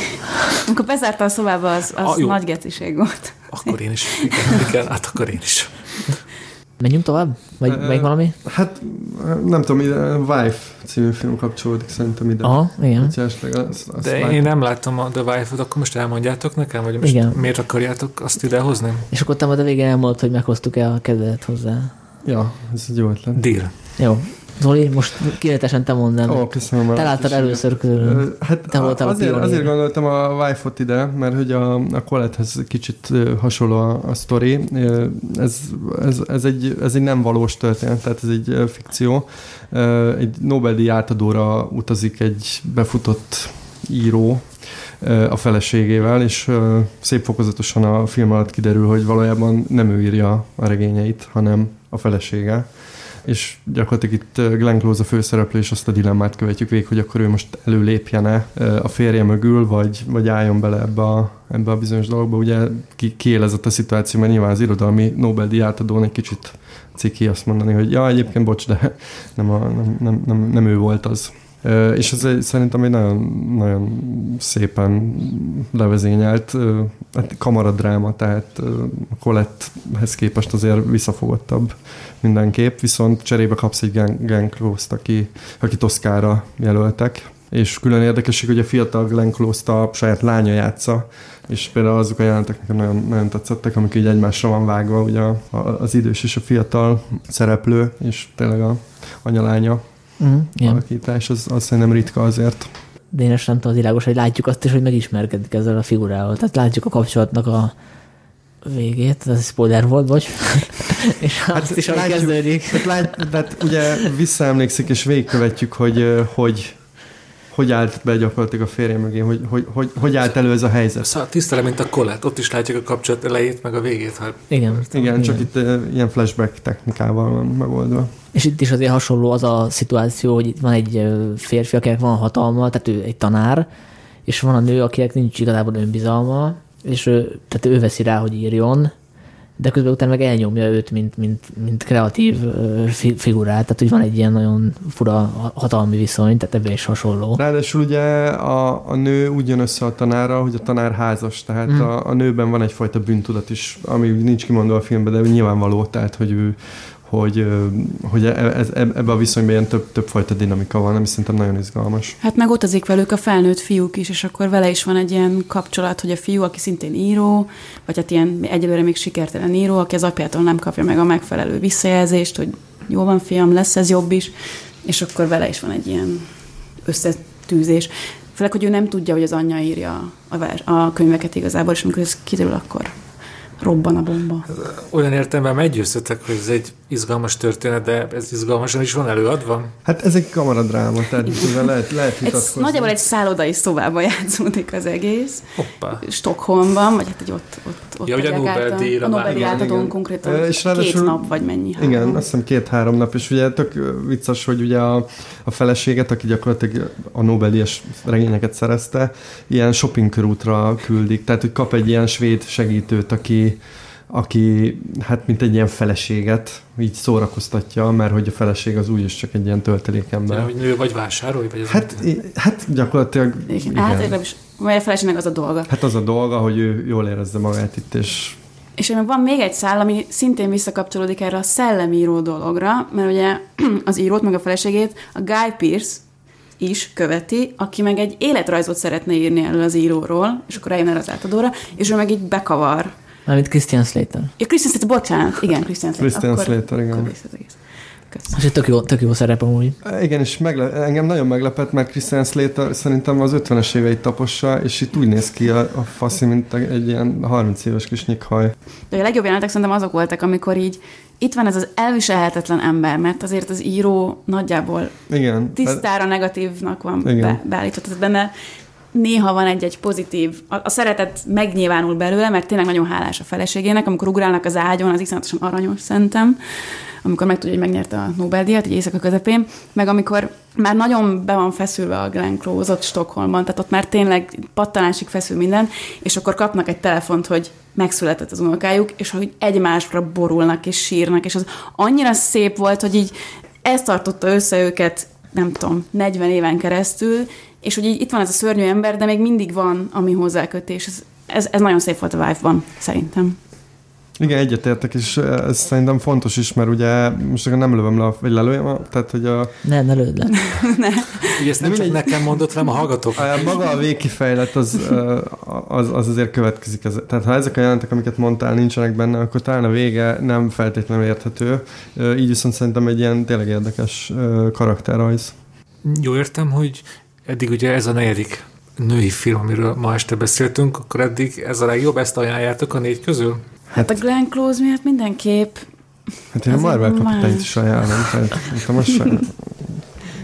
Amikor bezárta a szobába, az, az a, nagy geciség volt. Akkor én is. Igen, igen, hát akkor én is. Menjünk tovább? Vagy e, melyik valami? Hát nem tudom, ide, Wife című film kapcsolódik szerintem ide. Aha, igen. Esetleg, azt, azt de látom. Én nem láttam a The Wife-ot, akkor most elmondjátok nekem, vagy most igen. miért akarjátok azt idehozni? És akkor te majd a végén elmondod, hogy meghoztuk-e a kedvedet hozzá. Ja, ez egy jó ötlet. Deal. Jó. Zoli, most kivéletesen te mondd el. Ó, köszönöm. Te láttad először körül. Hát te voltál azért, azért gondoltam a Wife-ot ide, mert hogy a, a Colette-hez kicsit hasonló a, a sztori. Ez, ez, ez, egy, ez egy nem valós történet, tehát ez egy fikció. Egy Nobel-díj átadóra utazik egy befutott író a feleségével, és szép fokozatosan a film alatt kiderül, hogy valójában nem ő írja a regényeit, hanem a felesége. És gyakorlatilag itt Glenn Close a főszereplő, és azt a dilemmát követjük végig, hogy akkor ő most előlépjen-e a férje mögül, vagy, vagy álljon bele ebbe a, ebbe a bizonyos dologba. Ugye kiélezett a szituáció, mert nyilván az irodalmi Nobel-díj átadón egy kicsit ciki azt mondani, hogy ja, egyébként bocs, de nem, a, nem, nem, nem, nem ő volt az. És ez egy, szerintem egy nagyon, nagyon szépen levezényelt kamaradráma, tehát a Colette-hez képest azért visszafogottabb mindenképp, viszont cserébe kapsz egy Glenn Close-t, aki, akit Oscarra jelöltek, és külön érdekesség, hogy a fiatal Glenn Close-t a saját lánya játsza, és például azok a jelentek nekem nagyon, nagyon tetszettek, amik így egymásra van vágva, ugye az idős és a fiatal szereplő, és tényleg a anyalánya mm, alakítás, az, az szerintem ritka azért. De én sem tudom, az világos, hogy látjuk azt is, hogy megismerkedik ezzel a figurával. Tehát látjuk a kapcsolatnak a végét, ez spoiler volt, vagy? És hát azt is, ahogy kezdődik. Hát lát, tehát ugye visszaemlékszik, és végigkövetjük, hogy, hogy hogy állt be gyakorlatilag a férje mögé, hogy, hogy, hogy, hogy állt elő ez a helyzet. Szóval tisztelem, mint a Colette, ott is látjuk a kapcsolat elejét, meg a végét. Hát. Igen, igen, igen, csak itt uh, ilyen flashback technikával van megoldva. És itt is azért hasonló az a szituáció, hogy itt van egy férfi, akinek van hatalma, tehát ő egy tanár, és van a nő, akinek nincs igazából önbizalma, és ő, tehát ő veszi rá, hogy írjon, de közben utána meg elnyomja őt, mint, mint, mint kreatív figurát, tehát úgy van egy ilyen nagyon fura hatalmi viszony, tehát ebben is hasonló. Ráadásul ugye a, a nő úgy jön össze a tanárra, hogy a tanár házas, tehát mm. a, a nőben van egyfajta bűntudat is, ami nincs kimondva a filmben, de nyilvánvaló, tehát hogy ő hogy, hogy ez, ebbe a viszonyban ilyen több, többfajta dinamika van, ami szerintem nagyon izgalmas. Hát meg ott azik velük a felnőtt fiúk is, és akkor vele is van egy ilyen kapcsolat, hogy a fiú, aki szintén író, vagy hát ilyen egyelőre még sikertelen író, aki az apjától nem kapja meg a megfelelő visszajelzést, hogy jó van fiam, lesz ez jobb is, és akkor vele is van egy ilyen összetűzés. Főleg, hogy ő nem tudja, hogy az anyja írja a könyveket igazából, és amikor ez kiderül, akkor robban a bomba. Olyan értelemben meggyőztetek, hogy ez egy izgalmas történet, de ez izgalmasan is van előadva? Hát ez egy kamaradráma, tehát lehet, lehet vitatkozni. Ez nagyjából egy szállodai szobában játszódik az egész. Hoppá. Stockholmban, vagy hát egy ott ott ott. Ja, ugye a Nobel-díjra. A Nobel-díj átadón konkrétan két nap, vagy mennyi. Három. Igen, azt hiszem két-három nap, és ugye tök vicces, hogy ugye a, a feleséget, aki gyakorlatilag a Nobel-díjas regényeket szerezte, ilyen shopping körútra küldik, tehát hogy kap egy ilyen svéd segítőt, aki aki hát mint egy ilyen feleséget így szórakoztatja, mert hogy a feleség az úgyis csak egy ilyen töltelékember. Ja, hogy nő vagy vásárolj? Vagy hát, hát gyakorlatilag igen. Hát legalábbis, mert a feleségnek az a dolga. Hát az a dolga, hogy ő jól érezze magát itt, és... És van még egy szál, ami szintén visszakapcsolódik erre a szellemíró dologra, mert ugye az írót, meg a feleségét a Guy Pearce is követi, aki meg egy életrajzot szeretne írni elő az íróról, és akkor eljön el az átadóra, és ő meg így bekavar. Mármint Christian Slater. Ja, Christian Slater, bocsánat. Igen, Christian Slater. Christian akkor, Slater, igen. Akkor és egy tök jó, tök jó szerep amúgy. Igen, és meglep, engem nagyon meglepett, mert Christian Slater szerintem az ötvenes éveit tapossa, és itt úgy néz ki a, a faszi, mint egy ilyen harminc éves kis nyikhaj. De a legjobb jelenetek szerintem azok voltak, amikor így itt van ez az elviselhetetlen ember, mert azért az író nagyjából igen, tisztára de... negatívnak van be, beállított. Tehát benne néha van egy-egy pozitív, a, a szeretet megnyilvánul belőle, mert tényleg nagyon hálás a feleségének, amikor ugrálnak az ágyon, az iszonyatosan aranyos szerintem, amikor megtudja, hogy megnyerte a Nobel-díjat, egy éjszaka közepén, meg amikor már nagyon be van feszülve a Glenn Close ott Stockholmban, tehát ott már tényleg pattanásig feszül minden, és akkor kapnak egy telefont, hogy megszületett az unokájuk, és hogy egymásra borulnak és sírnak, és az annyira szép volt, hogy így ez tartotta össze őket, nem tudom, negyven éven keresztül, és hogy így itt van ez a szörnyű ember, de még mindig van, ami hozzákötés. Ez, ez, ez nagyon szép volt a Wife-ban, szerintem. Igen, egyetértek, és ez szerintem fontos is, mert ugye most nem lövöm le, vagy lelőjem, tehát hogy a... Ne, ne lőd le. Ne. Ugye ezt nem de csak mindegy... nekem mondott, hanem a hallgatók. A, maga a végkifejlet az, az, az azért következik. Tehát ha ezek a jelentek, amiket mondtál, nincsenek benne, akkor talán a vége nem feltétlenül érthető. Így viszont szerintem egy ilyen tényleg érdekes karakterrajz. Jó értem, hogy eddig ugye ez a negyedik női film, amiről ma este beszéltünk, akkor eddig ez a legjobb, ezt ajánljátok a négy közül? Hát, hát a Glenn Close miatt mindenképp. Hát én a Marvel kapitányt is ajánlom, tehát most sem.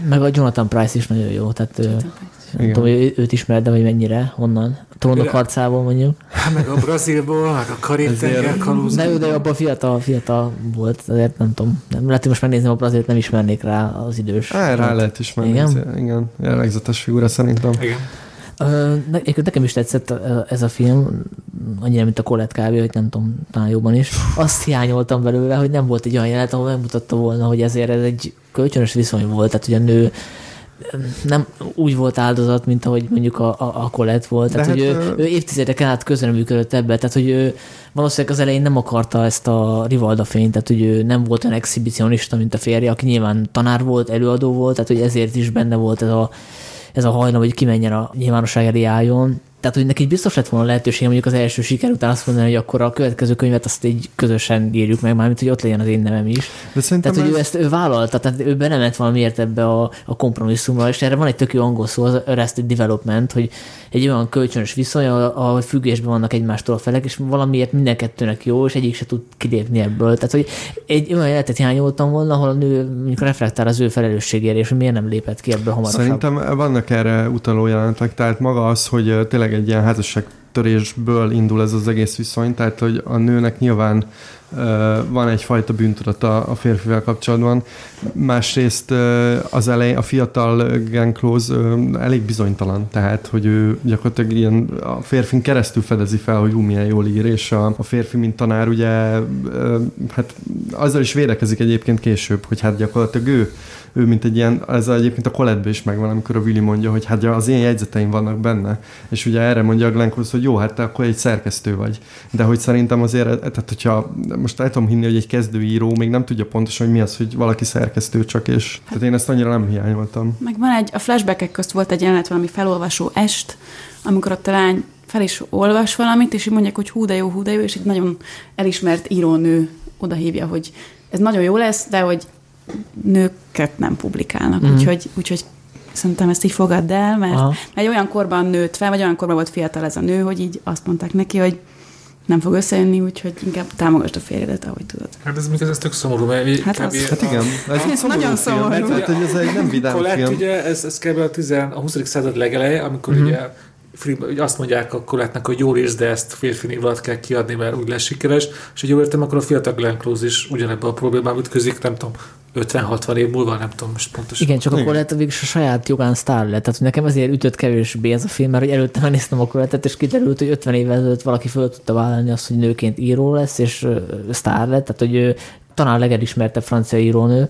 Meg a Jonathan Pryce is nagyon jó, tehát ő, nem tudom, ő, őt ismered, de hogy mennyire, honnan? Trónok harcából mondjuk. Hát meg a Brazilból, meg a Karib-tenger kalózból. De ő, de abban fiatal, fiatal volt, azért nem tudom. Nem, lehet, hogy most megnézném a Brazilt, nem ismernék rá az idős. Á, rá lehet ismerni. Igen? Igen, jellegzetes figura szerintem. Igen. Ne, nekem is tetszett ez a film, annyira, mint a Colette kb., hogy nem tudom, talán jobban is. Azt hiányoltam belőle, hogy nem volt egy olyan jelenet, ahol megmutatta volna, hogy ezért ez egy kölcsönös viszony volt, tehát ugye a nő nem úgy volt áldozat, mint ahogy mondjuk a, a, a Colette volt. Tehát, hát, hogy ő, ő évtizedeken át közreműködött ebbe. Tehát, hogy ő valószínűleg az elején nem akarta ezt a rivalda fényt, tehát, hogy ő nem volt olyan exhibicionista, mint a férje, aki nyilván tanár volt, előadó volt, tehát, hogy ezért is benne volt ez a, ez a hajlam, hogy kimenjen a nyilvánosság elé álljon. Tehát, hogy neki biztos lett volna lehetőség, mondjuk az első siker után azt mondani, hogy akkor a következő könyvet azt így közösen írjuk meg, mármint, hogy ott legyen az én nevem is. Tehát, ez... hogy ő ezt ő vállalta, tehát ő belement valamiért ebbe a, a kompromisszumra, és erre van egy tök jó angol szó, az arrested development, hogy egy olyan kölcsönös viszony, ahol függésben vannak egymástól a felek, és valamiért minden kettőnek jó, és egyik se tud kilépni ebből. Tehát, hogy egy olyan életet hiányoltam volna, ahol a nő reflektál az ő felelősségére, és hogy miért nem lépett ki ebből hamarabb. Szerintem vannak erre utaló jelenetek, tehát maga az, hogy tényleg egy ilyen házasságtörésből indul ez az egész viszony, tehát hogy a nőnek nyilván uh, van egyfajta bűntudata a férfivel kapcsolatban. Másrészt uh, az elej, a fiatal Glenn Close uh, elég bizonytalan, tehát hogy ő gyakorlatilag ilyen a férfin keresztül fedezi fel, hogy ú, milyen jól ír, és a, a férfi, mint tanár, ugye uh, hát azzal is védekezik egyébként később, hogy hát gyakorlatilag ő ő, mint egy ilyen, ez egyébként a Colettben is megvan, amikor a Willi mondja, hogy hát az én jegyzeteim vannak benne, és ugye erre mondja a Glenn Close, hogy jó, hát te akkor egy szerkesztő vagy. De hogy szerintem azért, tehát hogyha most el tudom hinni, hogy egy kezdőíró még nem tudja pontosan, hogy mi az, hogy valaki szerkesztő csak, és tehát én ezt annyira nem hiányoltam. Meg van egy, a flashbackek közt volt egy jelenet, valami felolvasó est, amikor a lány fel is olvas valamit, és így mondják, hogy hú de jó, hú de jó, és egy nagyon elismert írónő oda hívja, hogy ez nagyon jó lesz, de hogy nőket nem publikálnak, mm. úgyhogy, úgyhogy szerintem ezt így fogadd el, mert, mert olyan korban nőtt fel, vagy olyan korban volt fiatal ez a nő, hogy így azt mondták neki, hogy nem fog összejönni, úgyhogy inkább támogasd a férjedet, ahogy tudod. Hát ez még ez tök szomorú, mert hát, az, hát igen, ez, ez szomorú nagyon film, szomorú. Mert, hát, ez egy nem vidám Colette, film. Ugye ez, ez kb. a, tizen, a huszadik század legeleje, amikor mm-hmm. ugye azt mondják a Colette-nek, hogy jól érsz, de ezt férfi név alatt kell kiadni, mert úgy lesz sikeres, és hogy jól értem, akkor a fiatal Glenn Close is ugyanebben a problémában ütközik, nem tudom, ötven-hatvan év múlva, nem tudom most pontosan. Igen, csak a Colette végül a saját jogán sztár lett, tehát nekem azért ütött kevésbé ez a film, mert hogy előtte megnéztem a Colette-et, és kiderült, hogy ötven évvel előtt valaki föl tudta vállalni azt, hogy nőként író lesz, és sztár lett, tehát hogy ő, talán legelismertebb francia írónő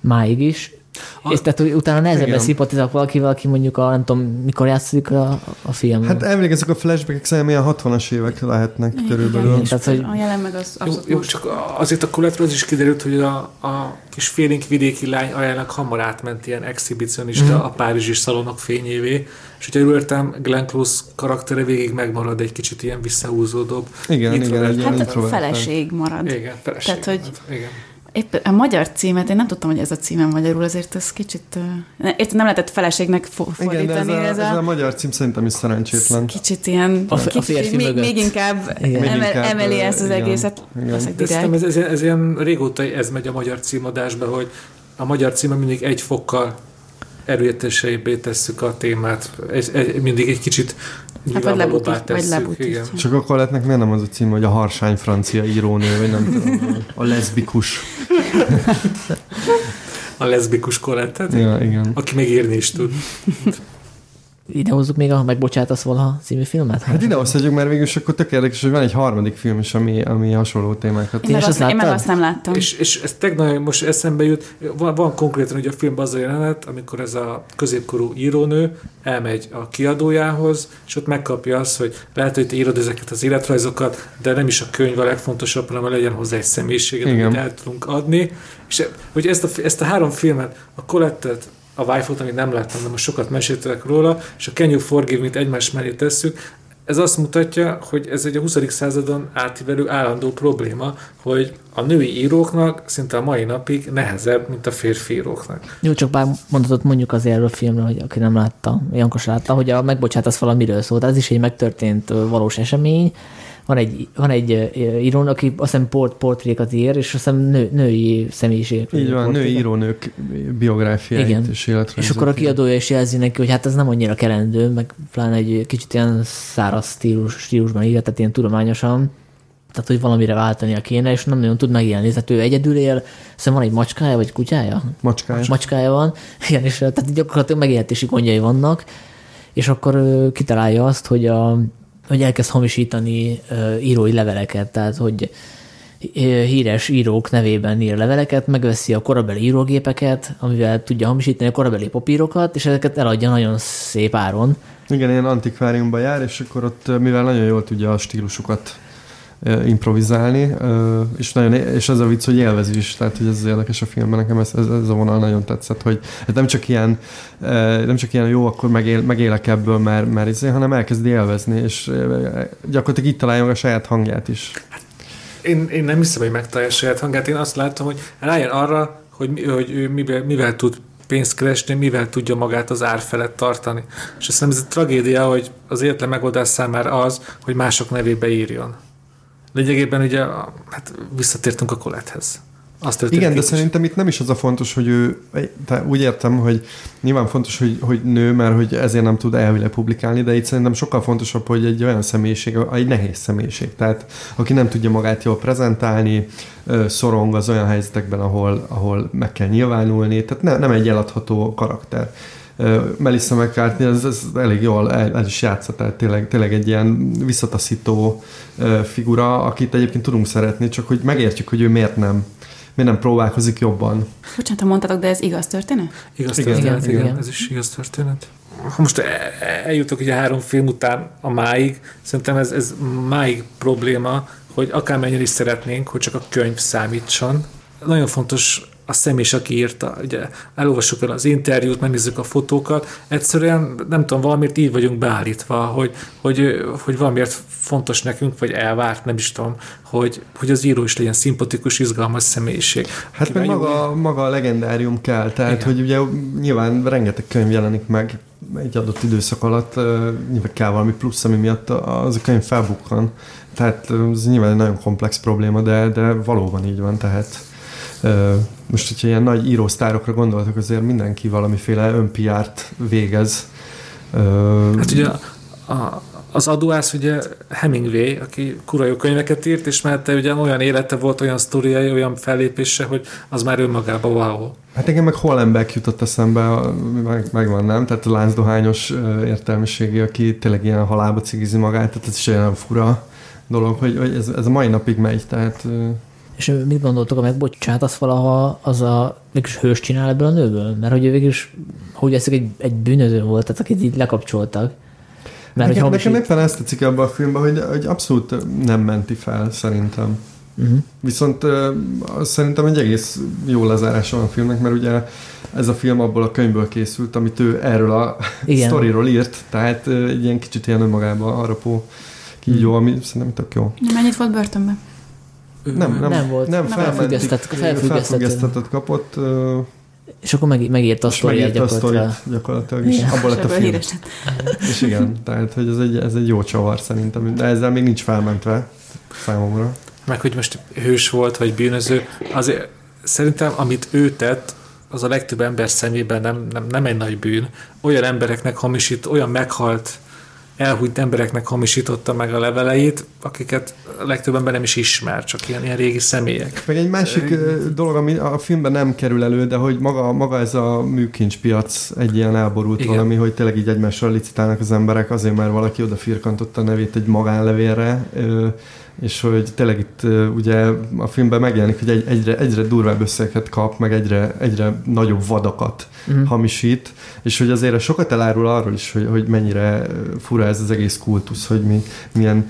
máig is. A... És tehát utána nehezebben szimpatizálok valakivel, aki mondjuk a, nem tudom, mikor játszik a, a film. Hát emlékezzük, a flashbackek szerintem ilyen hatvanas évek lehetnek igen, körülbelül. Igen, tehát, hogy... A jelen meg az abszolút jó, jó, csak azért a Coletteről az is kiderült, hogy a, a kis félénk vidéki lány ajának hamar átment ilyen exhibicionista mm. a párizsi szalonok fényévé, és hogyha jól értem, Glenn Close karaktere végig megmarad egy kicsit ilyen visszahúzódóbb. Igen, introvert, igen. Hát a feleség marad. Igen, feleség tehát, marad. Hogy... Igen. Épp a magyar címet, én nem tudtam, hogy ez a címen magyarul, azért ez kicsit... Értem, nem lehetett feleségnek fordítani. Igen, de ez, a, ez, a, ez a magyar cím szerintem is szerencsétlen. Kicsit ilyen... A, kicsit, a férfi még, még inkább, emel, inkább emeli ezt az igen, egészet. Igen. Ez, ez, ez ilyen régóta ez megy a magyar címadásba, hogy a magyar címe mindig egy fokkal erőteljesebbé tesszük a témát. Ez, ez mindig egy kicsit... Hát vagy lebutítjuk. Csak a Colettenek miért nem az a cím, hogy a harsány francia írónő, vagy nem tudom, a leszbikus. A leszbikus Colette? Ja, igen. Aki még írni is tud. Idehozzuk még, ha megbocsátasz valaha című filmet? Hát idehozhatjuk, mert végül is akkor tök érdekes, hogy van egy harmadik film is, ami, ami hasonló témákat. Én, én, azt, én meg azt nem láttam. És, és ez tegnap most eszembe jut, van, van konkrétan ugye a filmben az a jelenet, amikor ez a középkorú írónő elmegy a kiadójához, és ott megkapja azt, hogy lehet, hogy te írod ezeket az életrajzokat, de nem is a könyv a legfontosabb, hanem legyen hozzá egy személyiséget, igen, amit el tudunk adni. És hogy ezt a, ezt a három filmet, a Colette-et, a Wife-ot, amit nem láttam, de most sokat meséltek róla, és a Can You Forgive Me-t egymás mellé tesszük. Ez azt mutatja, hogy ez egy a huszadik századon átívelő állandó probléma, hogy a női íróknak szinte a mai napig nehezebb, mint a férfi íróknak. Jó, csak bár mondatot mondjuk azért erről a filmről, hogy aki nem látta, Jankos látta, hogy a megbocsátasz valamiről szólt. Ez is egy megtörtént valós esemény. Van egy, van egy írón, aki azt hiszem port, portrékat ír, és azt hiszem nő, női személyiségek. Így van, portrékat. Női írónők biográfiáit igen, és életrajzot. És akkor a kiadója is jelzi neki, hogy hát ez nem annyira kelendő, meg pláne egy kicsit ilyen száraz stílus, stílusban ír, tehát ilyen tudományosan, tehát hogy valamire váltania kéne, és nem nagyon tud megélni. Tehát ő egyedül él, szóval van egy macskája, vagy kutyája? Macskája. Macskája van, igen, és tehát gyakorlatilag megélhetési gondjai vannak, és akkor kitalálja azt, hogy a hogy elkezd hamisítani uh, írói leveleket, tehát hogy híres írók nevében ír leveleket, megveszi a korabeli írógépeket, amivel tudja hamisítani a korabeli papírokat, és ezeket eladja nagyon szép áron. Igen, ilyen antikváriumban jár, és akkor ott, mivel nagyon jól tudja a stílusukat improvizálni, és, nagyon, és ez a vicc, hogy élvezi is, tehát hogy ez az érdekes a filmben, nekem ez, ez, ez a vonal nagyon tetszett, hogy nem csak ilyen, nem csak ilyen jó, akkor megél, megélek ebből már, már izé, hanem elkezdi élvezni, és gyakorlatilag itt találja meg a saját hangját is. Én, én nem hiszem, hogy megtalálja a saját hangját, én azt látom, hogy rájön arra, hogy, hogy ő mivel, mivel tud pénzt keresni, mivel tudja magát az ár felett tartani. És azt hiszem, ez a tragédia, hogy az életlen megoldás számára az, hogy mások nevébe írjon. Lényegében ugye hát visszatértünk a Colettehez. Igen, de szerintem itt nem is az a fontos, hogy ő, úgy értem, hogy nyilván fontos, hogy, hogy nő, mert hogy ezért nem tud elvileg publikálni, de itt szerintem sokkal fontosabb, hogy egy olyan személyiség, egy nehéz személyiség, tehát aki nem tudja magát jól prezentálni, szorong az olyan helyzetekben, ahol, ahol meg kell nyilvánulni, tehát ne, nem egy eladható karakter. Melissa McCartney, ez, ez elég jól el, el is játsza, tehát tényleg, tényleg egy ilyen visszataszító figura, akit egyébként tudunk szeretni, csak hogy megértjük, hogy ő miért nem miért nem próbálkozik jobban. Bocsánat, ha mondtátok, de ez igaz történet? Igaz történet, igen, igen, igen. igen. Ez is igaz történet. Ha most eljutok ugye három film után a máig, szerintem ez, ez máig probléma, hogy akármennyire is szeretnénk, hogy csak a könyv számítson. Nagyon fontos a személy, aki írta. Ugye elolvassuk el az interjút, megnézzük a fotókat. Egyszerűen, nem tudom, valamiért így vagyunk beállítva, hogy, hogy, hogy valamiért fontos nekünk, vagy elvárt, nem is tudom, hogy, hogy az író is legyen szimpatikus, izgalmas személyiség. Hát meg maga, maga a legendárium kell, tehát igen. Hogy ugye nyilván rengeteg könyv jelenik meg egy adott időszak alatt, nyilván kell valami plusz, ami miatt az a könyv felbukkan. Tehát ez nyilván egy nagyon komplex probléma, de, de valóban így van, tehát most, hogyha ilyen nagy írósztárokra gondoltok, azért mindenki valamiféle önpiárt végez. Hát ugye a, a, az adóász, ugye Hemingway, aki kurva jó könyveket írt, és mert ugye olyan élete volt, olyan sztoriai, olyan fellépése, hogy az már önmagában wow. Hát igen, meg Hollenbeck jutott eszembe, meg, megvan, nem? Tehát a láncdohányos értelmiségi, aki tényleg ilyen halálba cigizi magát, tehát ez is olyan fura dolog, hogy, hogy ez, ez a mai napig megy, tehát... És mit gondoltok, amelyet bocsátasz valaha, az a végülis hős csinál ebből a nőből? Mert hogy ő végülis, hogy eszik, egy, egy bűnöző volt, tehát akit így lekapcsoltak. Mert, nekem, nekem éppen ezt tetszik abban a filmben, hogy, hogy abszolút nem menti fel, szerintem. Uh-huh. Viszont uh, szerintem egy egész jó lezárása van a filmnek, mert ugye ez a film abból a könyvből készült, amit ő erről a sztoriról írt, tehát uh, egy ilyen kicsit ilyen önmagában harapó kígyó, ami szerintem tök jó. Nem, ennyit volt börtönben? Nem, nem, nem volt. Nem, felfüggesztett, felfüggesztettet kapott. És akkor meg, megírta a sztoriát gyakorlatilag. gyakorlatilag is ja, abból lett a film. És igen, tehát hogy ez egy, ez egy jó csavar szerintem, de ezzel még nincs felmentve számomra. Meg hogy most hős volt, vagy bűnöző, azért szerintem amit ő tett, az a legtöbb ember szemében nem, nem, nem egy nagy bűn. Olyan embereknek hamisít, olyan meghalt, elhújt embereknek hamisította meg a leveleit, akiket a legtöbb ember nem is ismer, csak ilyen, ilyen régi személyek. Meg egy másik dolog, ami a filmben nem kerül elő, de hogy maga, maga ez a műkincspiac egy ilyen elborult igen. valami, hogy tényleg így egymással licitálnak az emberek, azért már valaki oda firkantotta a nevét egy magánlevélre, és hogy tényleg itt ugye a filmben megjelenik, hogy egy, egyre, egyre durvább összeget kap, meg egyre, egyre nagyobb vadakat uh-huh. hamisít, és hogy azért sokat elárul arról is, hogy, hogy mennyire fura ez az egész kultusz, hogy mi, milyen,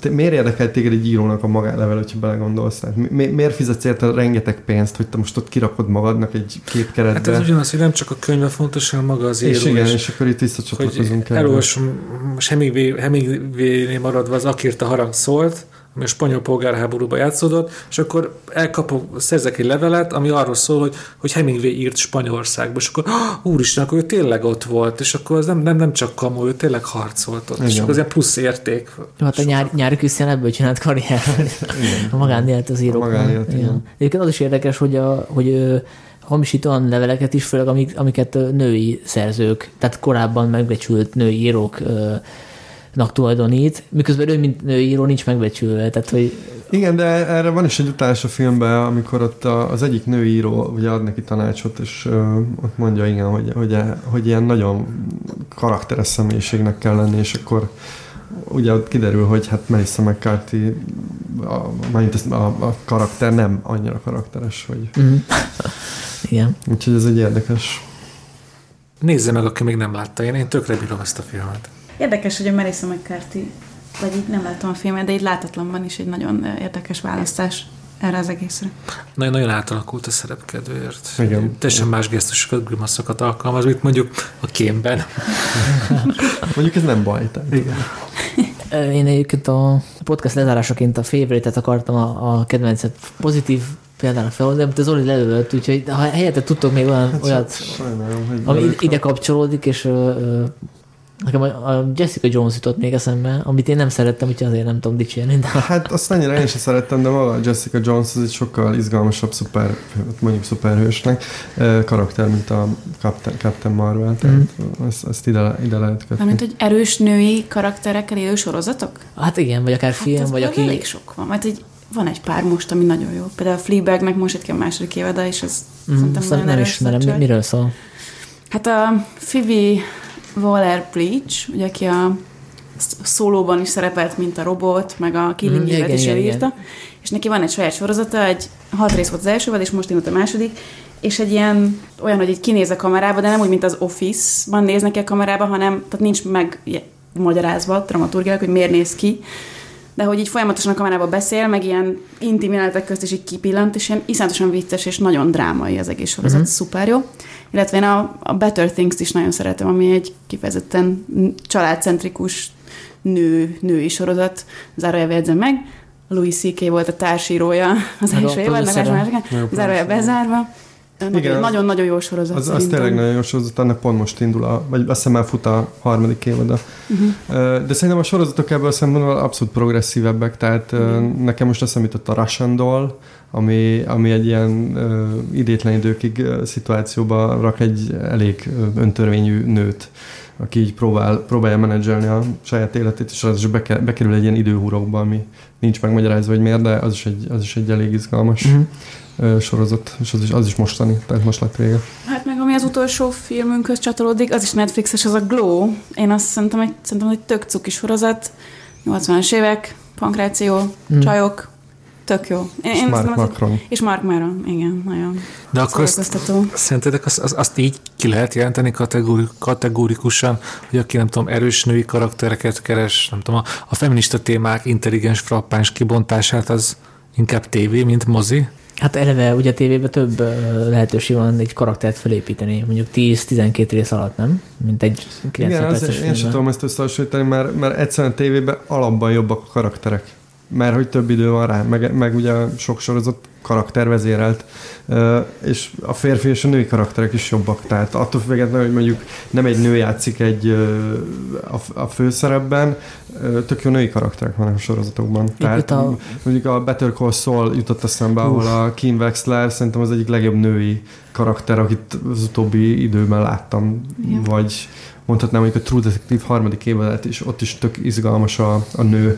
te, miért érdekel téged egy írónak a magánlevel, hogyha belegondolsz? Tehát mi, miért fizetsz érte rengeteg pénzt, hogy te most ott kirakod magadnak egy képkeretbe? Hát ez ugyanaz, hogy nem csak a könyve fontos, hanem maga az író. És igen, és, és akkor itt visszacsatlakozunk el. Elolvasom, most Hemingway-nél maradva az Akért a harang szólt, ami a spanyol polgárháborúban játszódott, és akkor elkapok, szerzek egy levelet, ami arról szól, hogy, hogy Hemingway írt Spanyolországba, és akkor úristen, akkor ő tényleg ott volt, és akkor az nem, nem, nem csak kamu, ő tényleg harcolt ott, igen. És akkor az ilyen plusz érték. Hát a nyár, nyári Krisztián ebből csinált karrier, a magánélet az írókban. Egyébként az is érdekes, hogy, a, hogy hamisít olyan leveleket is, főleg amik, amiket női szerzők, tehát korábban megbecsült női írók nak tulajdonít, miközben ő, mint író, nincs megbecsülve. Tehát, hogy... Igen, de erre van is egy utalás a filmben, amikor ott az egyik nőíró ugye ad neki tanácsot, és ott mondja, igen, hogy, hogy, hogy ilyen nagyon karakteres személyiségnek kell lenni, és akkor ugye ott kiderül, hogy hát Melissa McCarthy a, a, a karakter nem annyira karakteres, hogy... Mm. Igen. Úgyhogy ez egy érdekes... Nézze meg, aki még nem látta. Én, én tökre bírom ezt a filmet. Érdekes, hogy a Marissa McCarthy, vagy így nem láttam a filmet, de így látatlanban is egy nagyon érdekes választás erre az egészre. Nagyon-nagyon átalakult a szerepkedvéért. Teljesen más gesztusokat, grimaszokat alkalmaz, mint mondjuk a Kémben. Mondjuk ez nem baj. Igen. Én egyébként a podcast lezárásaként a Favourite-et akartam a, a kedvencet pozitív például felhozni, amit az Zoli lelőtt, úgyhogy ha helyette tudtok még olyan, hát olyat, sajnálom, ami ide kapcsolódik, kapcsolódik és ö, nekem a Jessica Jones jutott még eszembe, amit én nem szerettem, úgyhogy azért nem tudom dicsérni. De... Hát azt annyira én sem szerettem, de maga Jessica Jones az egy sokkal izgalmasabb szuper, mondjuk szuperhősnek karakter, mint a Captain, Captain Marvel, tehát mm. ezt, ezt ide, ide lehet kötni. Valamint, hogy erős női karakterekkel élő sorozatok? Hát igen, vagy akár hát film, vagy aki... elég sok van, mert egy van egy pár most, ami nagyon jó. Például a Fleabagnek most itt ki a második évada, és ez mm, szerintem nagyon nem ismerem. Mi, miről szól? Hát a Phoebe Waller-Bridge, ugye, aki a szólóban is szerepelt, mint a robot, meg a Killing Eve-et mm, is elírta, és neki van egy saját sorozata, egy hat rész volt az első, és most indult a második, és egy ilyen, olyan, hogy így kinéz a kamerába, de nem úgy, mint az Office-ban néz neki a kamerába, hanem, tehát nincs megmagyarázva dramaturgiák, hogy miért néz ki, de hogy így folyamatosan a kamerában beszél, meg ilyen intim jelenetek közt is így kipillant, és ilyen iszonyatosan vicces, és nagyon drámai az egész sorozat, mm-hmm. szuper jó. Illetve én a, a Better Things-t is nagyon szeretem, ami egy kifejezetten családcentrikus nő, női sorozat, zárójelbe jegyzem meg. Louis cé ká volt a társírója az első évadnak, zárójelbe bezárva. Nagyon-nagyon jó sorozat. Az, az tényleg nagyon jó sorozat, annak pont most indul, a, vagy azt hiszem már fut a harmadik évada. Uh-huh. De szerintem a sorozatok ebből a szempontból abszolút progresszívebbek, tehát uh-huh. nekem most azt hiszem jutott a Russian Doll, ami, ami egy ilyen uh, idétlen időkig uh, szituációba rak egy elég uh, öntörvényű nőt, aki így próbál, próbálja menedzselni a saját életét, és az is bekerül egy ilyen időhúrokba, ami nincs megmagyarázva, hogy miért, de az is egy, az is egy elég izgalmas uh-huh. sorozat, és az is, az is mostani, tehát most lett vége. Hát meg ami az utolsó filmünkhöz csatolódik, az is Netflixes, az a Glow. Én azt szerintem egy, szerintem egy tök cuki sorozat, nyolcvanas évek, pankráció, mm. csajok, tök jó. Én, és, én Mark Macron. És Mark Maron, igen, nagyon. De akkor azt, szerintetek azt, azt, azt így ki lehet jelenteni kategóri, kategórikusan, hogy aki nem tudom, erős női karaktereket keres, nem tudom, a, a feminista témák intelligens, frappáns kibontását, az inkább tévé, mint mozi? Hát eleve ugye a tévében több lehetőség van egy karaktert felépíteni, mondjuk tíz-tizenkét rész alatt, nem? Mint egy kilenc perces. Én sem tudom ezt összehasonlítani, mert, mert egyszerűen a tévében alapban jobbak a karakterek. Mert hogy több idő van rá, meg, meg ugye sok sorozat karaktervezérelt, és a férfi és a női karakterek is jobbak. Tehát attól függetlenül, hogy mondjuk nem egy nő játszik egy a főszerepben, tök jó női karakterek vannak a sorozatokban. Itt tehát a... mondjuk a Better Call Saul jutott eszembe, ahol a Kim Wexler szerintem az egyik legjobb női karakter, akit az utóbbi időben láttam, yeah. vagy mondhatnám, hogy a True Detective harmadik évadát is, ott is tök izgalmas a, a nő,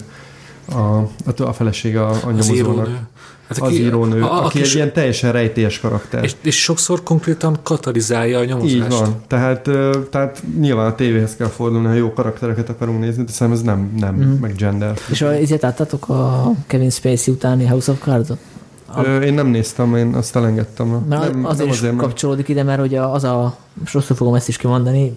A, a feleség a, a nyomozónak. Hát az írónő, aki, aki egy ilyen teljesen rejtélyes karakter. És, és sokszor konkrétan katalizálja a nyomozást. Így van. Tehát, tehát nyilván a tévéhez kell fordulni, ha jó karaktereket akarunk nézni, de szerintem ez nem, nem mm. meg gender. És ezért láttatok a Kevin Spacey utáni House of Cards-ot? Én nem néztem, én azt elengedtem. Mert nem, azért, nem azért kapcsolódik ide, mert ugye az a, most rosszul fogom ezt is kimondani,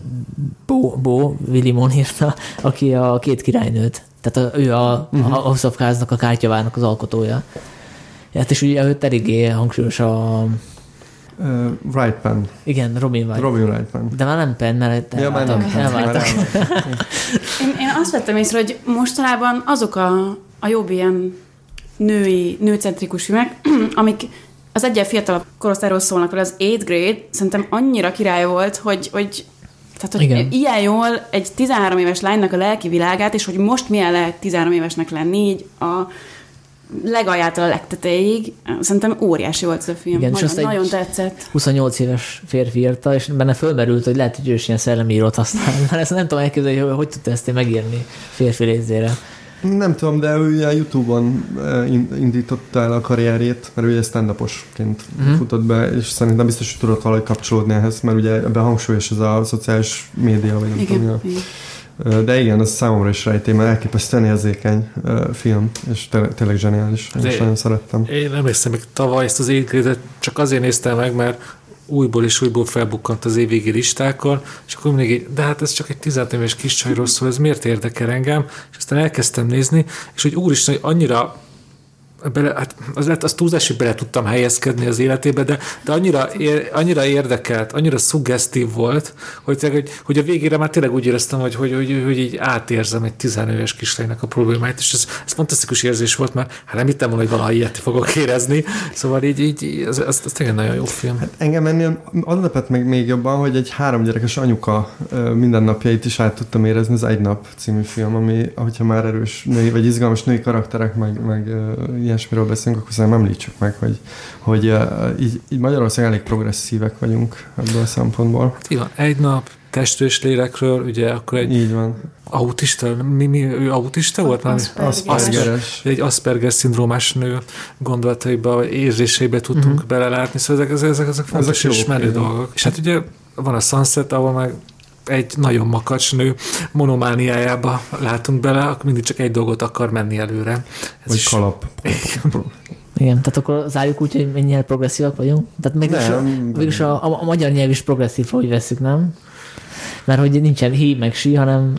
Bo, Bo Willimon írta, aki a két királynőt. Tehát a, ő a, uh-huh. a House of Cards-nak, a kártyavának az alkotója. Hát és ugye őt eléggé hangsúlyos a... Uh, Wright Penn. Igen, Robin Wright. Robin Wright Penn. De már nem Penn, mert ja, elváltak. Nem elváltak. én, én azt vettem észre, hogy mostanában azok a, a jobb ilyen női, nőcentrikus filmek, amik az egyen fiatalabb korosztályról szólnak, az eighth grade szerintem annyira király volt, hogy... hogy Tehát, hogy igen. ilyen jól egy tizenhárom éves lánynak a lelki világát, és hogy most milyen lehet tizenhárom évesnek lenni, így a legaljától a legtetejéig. Szerintem óriási volt ez a film. Igen, Magyar, nagyon tetszett. huszonnyolc éves férfi írta, és benne fölmerült, hogy lehet, hogy ő is ilyen szellemírót használ. Már ezt nem tudom elképzelni, hogy hogy tudta ezt én megírni férfi részére. Nem tudom, de ő a YouTube-on indította el a karrierjét, mert ugye stand-uposként mm. futott be, és szerintem biztos, hogy tudott valahogy kapcsolódni ehhez, mert ugye ebben hangsúlyos ez a szociális média, vagy nem igen, tudom, igen. De igen, ez számomra is rejtély, mert elképesztően érzékeny film, és té- tényleg zseniális. Én is nagyon szerettem. Én emlékszem, még tavaly ezt az évvéget csak azért néztem meg, mert újból és újból felbukkant az évvégi listákon, és akkor mindig, de hát ez csak egy tizenöt éves kis csajról szól, ez miért érdekel engem? És aztán elkezdtem nézni, és hogy úristen, hogy annyira bele, hát az, az túlzás, hogy bele tudtam helyezkedni az életébe, de, de annyira, ér, annyira érdekelt, annyira szuggesztív volt, hogy, hogy, hogy a végére már tényleg úgy éreztem, hogy, hogy, hogy, hogy így átérzem egy tizenöt éves kislánynak a problémáit, és ez, ez fantasztikus érzés volt, mert hát nem hittem volna, hogy valaha ilyet fogok érezni, szóval így, így ez, ez, ez tényleg nagyon jó film. Hát engem ennél az lepett meg még jobban, hogy egy háromgyerekes anyuka mindennapjait is át tudtam érezni, az Egy nap című film, ami, hogyha már erős női, vagy izgalmas női karakterek, meg, meg ilyesmiről beszélünk, akkor szerintem említsük meg, hogy, hogy uh, így, így Magyarország elég progresszívek vagyunk ebből a szempontból. Hát igen, Egy nap, Testős lélekről, ugye akkor egy... Így van. Autista, mi, mi, ő autista volt? Aspergeres. Aspergeres. Egy Asperger-szindrómás nő gondolataiba, vagy érzéseibe tudtunk uh-huh. belelátni, szóval ezek, ezek, ezek fontos és menő dolgok. És hát ugye van a Sunset, ahol meg egy nagyon makacs nő monomániájába látunk bele, akkor mindig csak egy dolgot akar menni előre. Ez vagy is... kalap. Igen, tehát akkor zárjuk úgy, hogy mennyire progresszívak vagyunk. Tehát mégis, nem, mégis nem. A, a magyar nyelv is progresszív, hogy veszük, nem? Mert hogy nincsen hí meg sí, hanem...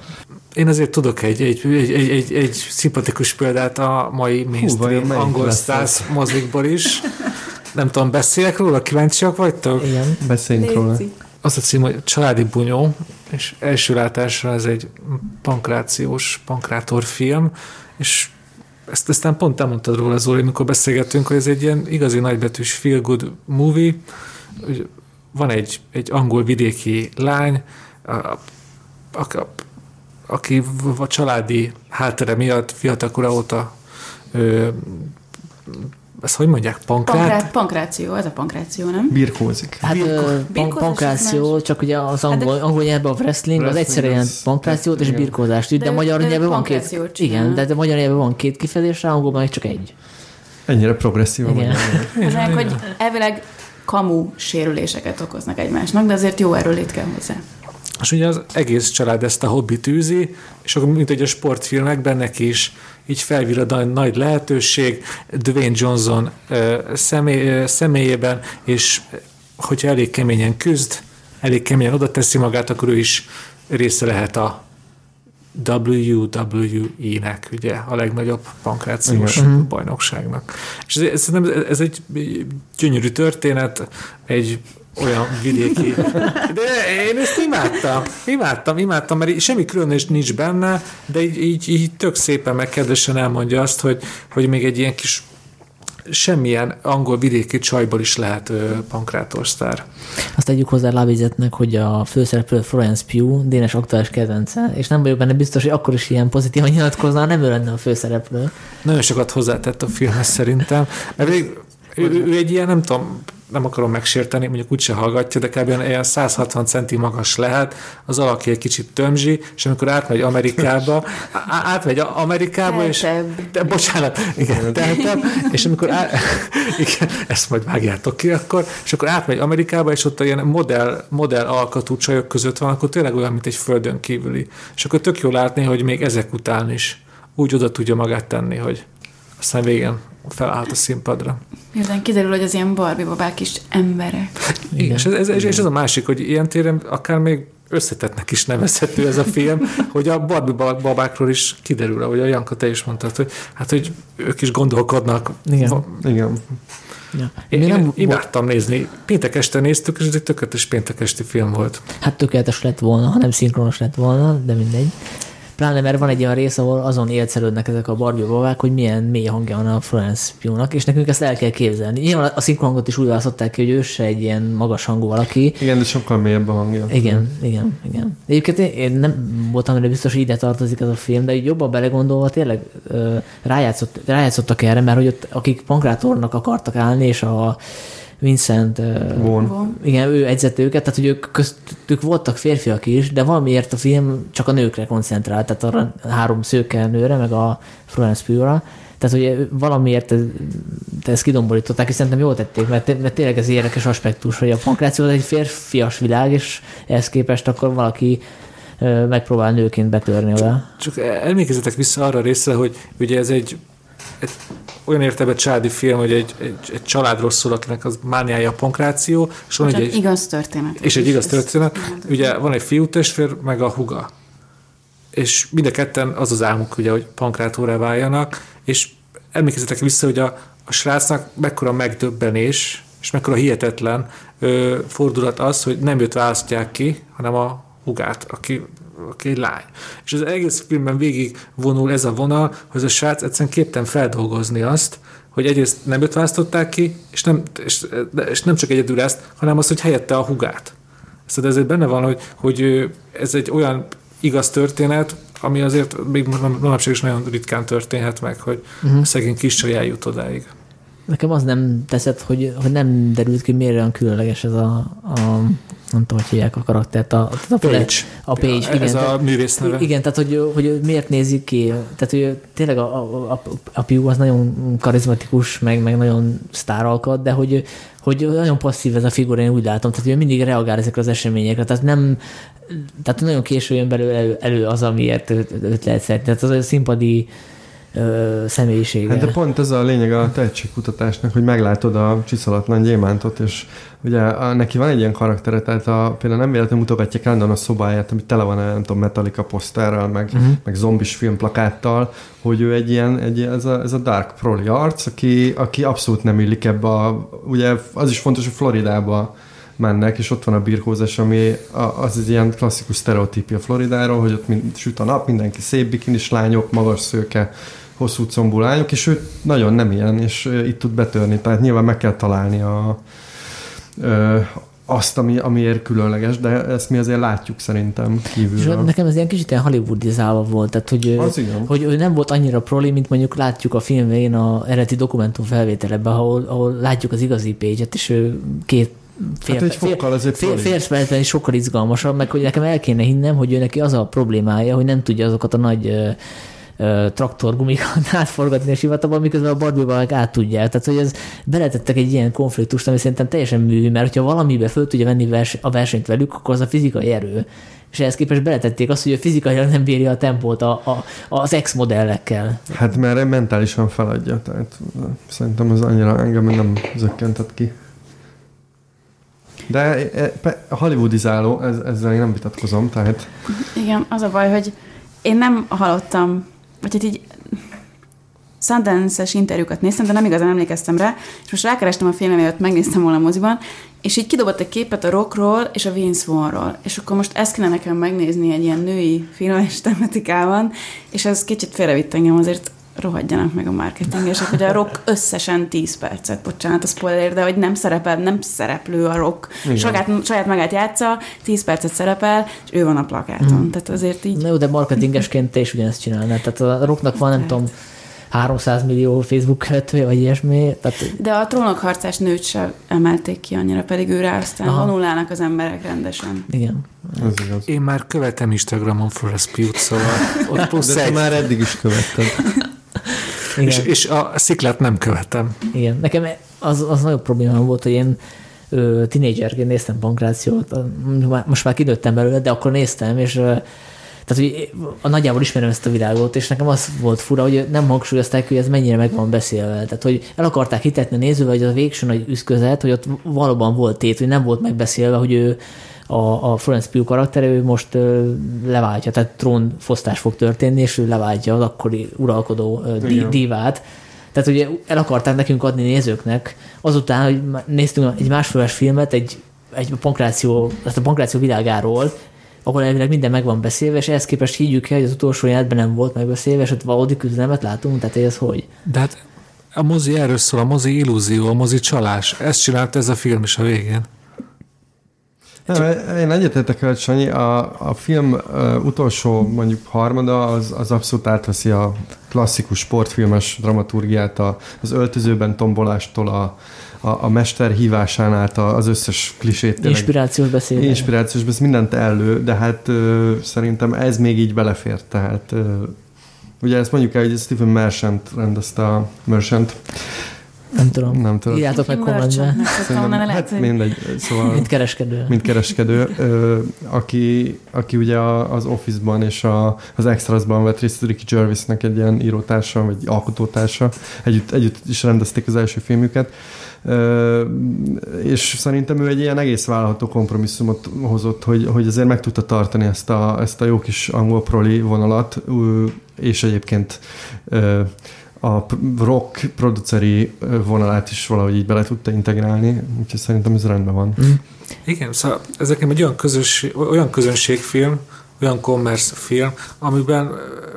Én azért tudok egy, egy, egy, egy, egy, egy szimpatikus példát a mai mainstream angol száz mozikból is. Nem tudom, beszélek róla? Kíváncsiak vagytok? Igen. Beszéljünk róla. Az a cím, hogy Családi bunyó, és első látásra ez egy pankrációs, pankrátorfilm, és ezt aztán pont elmondtad róla, Zoli, amikor beszélgettünk, hogy ez egy ilyen igazi nagybetűs feel good movie, van egy, egy angol vidéki lány, a, a, a, aki a családi háttere miatt fiatalkora óta ö, ezt hogy mondják? Pankrát? Pankrát, pankráció, ez a pankráció, nem? Birkózik. Hát Birko- pankráció, csak ugye az angol, hát angol nyelvben a wrestling, az egyszerűen ilyen pankrációt és birkózást ügy, de, de magyar nyelvben van két. Csinál. Igen, de, de magyar nyelvben van két kifejezés, angolban meg csak egy. Ennyire progresszív a magyar. Ezek, hogy elvileg kamu sérüléseket okoznak egymásnak, de azért jó erőlét kell hozzá. És ugye az egész család ezt a hobbit űzi, és akkor mint hogy a sportfilmekben neki is így felvirrad a nagy lehetőség Dwayne Johnson ö, személy, ö, személyében, és hogyha elég keményen küzd, elég keményen oda teszi magát, akkor ő is része lehet a dupla vé dupla vé é-nek, ugye a legnagyobb pankrációs mm-hmm. bajnokságnak. És ez, ez, ez egy gyönyörű történet, egy olyan vidéki. De én ezt imádtam. Imádtam, imádtam, mert semmi különös nincs benne, de így, így, így tök szépen meg kedvesen elmondja azt, hogy, hogy még egy ilyen kis semmilyen angol vidéki csajból is lehet pankrátorsztár. Azt tegyük hozzá lábjegyzetnek, hogy a főszereplő Florence Pugh, Dénes aktuális kedvence, és nem vagyok benne biztos, hogy akkor is ilyen pozitívan nyilatkozna, nem ő lenne a főszereplő. Nagyon sokat hozzátett a filmhez szerintem. Mert pedig ő, ő egy ilyen, nem tudom, nem akarom megsérteni, mondjuk úgyse hallgatja, de kb. Ilyen száz hatvan centi magas lehet, az alakja egy kicsit tömzsi, és amikor átmegy Amerikába, á- átmegy Amerikába, és... De, bocsánat, igen, tehetebb, és amikor... Á- igen, ezt majd vágjátok ki akkor, és akkor átmegy Amerikába, és ott ilyen modell, modell alkatú csajok között van, akkor tényleg olyan, mint egy földön kívüli. És akkor tök jó látni, hogy még ezek után is úgy oda tudja magát tenni, hogy aztán végén felállt a színpadra. Érdem, kiderül, hogy az ilyen Barbie babák is emberek. Igen, és ez, ez, Igen. és ez a másik, hogy ilyen téren akár még összetettnek is nevezhető ez a film, hogy a Barbie babákról is kiderül, ahogy a Janka, te is mondtad, hogy hát, hogy ők is gondolkodnak. Igen. Va- Igen. Ja. Én, én nem imádtam volt... nézni. Péntek este néztük, és ez egy tökéletes péntek esti film volt. Hát tökéletes lett volna, ha nem szinkronos lett volna, de mindegy. Pláne, mert van egy olyan rész, ahol azon élszerődnek ezek a Barbie babák, hogy milyen mély hangja van a Florence Pugh-nak, és nekünk ezt el kell képzelni. Nyilván a szinkronhangot is úgy választották ki, hogy ő se egy ilyen magas hangú valaki. Igen, de sokkal mélyebb a hangja. Igen, igen, igen. Egyébként én nem voltam erre biztos, hogy ide tartozik ez a film, de így jobban belegondolva tényleg rájátszott, rájátszottak erre, mert hogy ott akik pankrátornak akartak állni, és a Vincent Vaughn. Igen, ő edzett őket, tehát hogy ők köztük voltak férfiak is, de valamiért a film csak a nőkre koncentrált, tehát arra három szőke nőre, meg a Florence Pugh-ra. Tehát, hogy valamiért ezt ez kidomborították, és szerintem jól tették, mert, mert tényleg ez érdekes aspektus, hogy a pankráció az egy férfias világ, és ehhez képest akkor valaki megpróbál nőként betörni oda. Csak, csak emlékezzetek vissza arra részre, hogy ugye ez egy, egy olyan értelemben családi film, hogy egy, egy, egy családról szól, akinek az mániája a pankráció. És van egy igaz történet. És egy igaz történet. Ugye van egy fiú testvér, meg a húga. És mind a ketten az az álmuk, ugye, hogy pankrátorrá váljanak, és emlékezzetek vissza, hogy a, a srácnak mekkora megdöbbenés, és mekkora hihetetlen ö, fordulat az, hogy nem őt választják ki, hanem a húgát, aki, aki egy lány. És az egész filmben végig vonul ez a vonal, hogy a srác egyszerűen képtelen feldolgozni azt, hogy egyrészt nem őt választották ki, és nem, és, és nem csak egyedül ezt, hanem azt, hogy helyette a húgát. Szóval ezért benne van, hogy, hogy ez egy olyan igaz történet, ami azért még manapság is nagyon ritkán történhet meg, hogy uh-huh. a szegény kiscsaj eljut odáig. Nekem az nem teszett, hogy, hogy nem derült ki, miért olyan különleges ez a, a nem tudom, hogy hívják a karaktert. A, a Page. A Page, ja, igen. Ez a művész neve. Igen, tehát hogy, hogy miért nézik ki. Tehát, hogy tényleg a, a, a, a Piu az nagyon karizmatikus, meg, meg nagyon sztáralkat, de hogy, hogy nagyon passzív ez a figura, én úgy látom. Tehát, hogy mindig reagál ezekre az eseményekre. Tehát nem, tehát nagyon késő jön belőle elő, elő az, amiért őt, őt lehet szeretni. Tehát az a színpadi személyisége. Hát de pont ez a lényeg a tehetségkutatásnak, hogy meglátod a csiszolatlan gyémántot, és ugye a, neki van egy ilyen karaktere, tehát a, például nem véletlenül mutogatják rendben a szobáját, ami tele van, nem tudom, Metallica poszterrel, meg, uh-huh. meg zombis filmplakáttal, hogy ő egy ilyen, egy ilyen ez, a, ez a dark proli arc, aki, aki abszolút nem illik ebbe a, ugye az is fontos, hogy Floridába mennek, és ott van a birkózás, ami az egy ilyen klasszikus sztereotípia Floridáról, hogy ott mind, süt a nap, mindenki szép bikinis lányok, magas szőke, hosszú combú lányok, és ő nagyon nem ilyen, és itt tud betörni. Tehát nyilván meg kell találni a, ö, azt, ami, amiért különleges, de ezt mi azért látjuk szerintem kívülről. És nekem ez ilyen kicsit ilyen hollywoodizálva volt, tehát hogy, hogy ő nem volt annyira proli, mint mondjuk látjuk a filmvégén a eredeti dokumentum felvételben, ahol, ahol látjuk az igazi Page-et, és ő két Fél, hát fél, fél, fél percben is sokkal izgalmasabb, meg hogy nekem el kéne hinnem, hogy ő neki az a problémája, hogy nem tudja azokat a nagy ö, ö, traktorgumikat átforgatni a sivatagban, miközben a Barbie-ban át tudja. Tehát, hogy ez beletettek egy ilyen konfliktust, ami szerintem teljesen művi, mert hogyha valamibe föl tudja venni vers- a versenyt velük, akkor az a fizikai erő. És ehhez képest beletették azt, hogy ő fizikailag nem bírja a tempót a, a, az ex-modellekkel. Hát mert mentálisan feladja, tehát szerintem az annyira engem nem zökkentett ki. De a hollywoodizáló, ezzel én nem vitatkozom, tehát... Igen, az a baj, hogy én nem hallottam, vagy hát így Sundance-es interjúkat néztem, de nem igazán emlékeztem rá, és most rákerestem a filmem, előtt megnéztem volna a moziban, és így kidobott egy képet a Rockról és a Vince Vaughnról, és akkor most ezt kéne nekem megnézni egy ilyen női filmes tematikában, és ez kicsit félrevitt engem, azért rohadjanak meg a marketingesek, hogy a Rock összesen tíz percet, bocsánat a spoiler, de hogy nem szerepel, nem szereplő a Rock. Saját, saját magát játsza, tíz percet szerepel, és ő van a plakáton. Hmm. Tehát azért így... Na jó, de marketingesként te is ugyanezt csinálnád. Tehát a Rocknak van, nem hát. tudom, háromszáz millió Facebook követője, vagy ilyesmi. Tehát... De a Trónok harcás nőt sem emelték ki annyira, pedig őre aztán vonulnának az emberek rendesen. Igen. Ez igaz. Én már követem Instagramon Forrest Pugh-t, szóval ott plusz egy... már eddig is követtem. És, és a Sziklát nem követem. Igen, nekem az, az nagyobb problémám volt, hogy én tínédzserként néztem pankrációt, most már kinőttem belőle, de akkor néztem, és tehát, hogy nagyjából ismerem ezt a világot, és nekem az volt fura, hogy nem hangsúlyozták, hogy ez mennyire meg van beszélve. Tehát, hogy el akarták hitetni a nézővel, hogy az a végső nagy üszközet, hogy ott valóban volt tét, hogy nem volt megbeszélve, hogy ő a, a Florence Pugh karaktere, ő most ö, leváltja, tehát trónfosztás fog történni, és ő leváltja az akkori uralkodó ö, dí, dívát. Tehát ugye el akarták nekünk adni nézőknek, azután, hogy néztünk egy másféles filmet, egy, egy pankráció, a pankráció világáról, ahol elvileg minden meg van beszélve, és ehhez képest higgyük el, hogy az utolsó jelentben nem volt megbeszélve, és ott valódi küzdelmet látunk, tehát ez hogy? De hát a mozi erről szól, a mozi illúzió, a mozi csalás. Ezt csinálta ez a film is a végén. Nem, én egyetértek veled, Sanyi, a, a film uh, utolsó, mondjuk harmada, az, az abszolút átveszi a klasszikus sportfilmes dramaturgiát, a, az öltözőben tombolástól a, a, a mester hívásán át az összes klisét. Inspirációs beszél. Inspirációs beszél, mindent elő, de hát uh, szerintem ez még így belefért, tehát uh, ugye ezt mondjuk el, hogy Stephen Merchant rendezte a Merchant Nem tudom. Nem tudom. Írjátok meg kommentben. Hát mindegy. Szóval, mint kereskedő. Mint kereskedő, ö, aki, aki ugye az Office-ban és a, az Extras-ban vett részt Ricky Gervaisnek egy ilyen írótársa, vagy alkotótársa. Együtt, együtt is rendezték az első filmüket. Ö, és szerintem ő egy ilyen egész vállalható kompromisszumot hozott, hogy, hogy azért meg tudta tartani ezt a, ezt a jó kis angol proli vonalat, ö, és egyébként ö, a rock produceri vonalát is valahogy így bele tudta integrálni, úgyhogy szerintem ez rendben van. Mm. Igen, szóval ez nekem egy olyan, közönség, olyan közönségfilm, olyan commerce film, amiben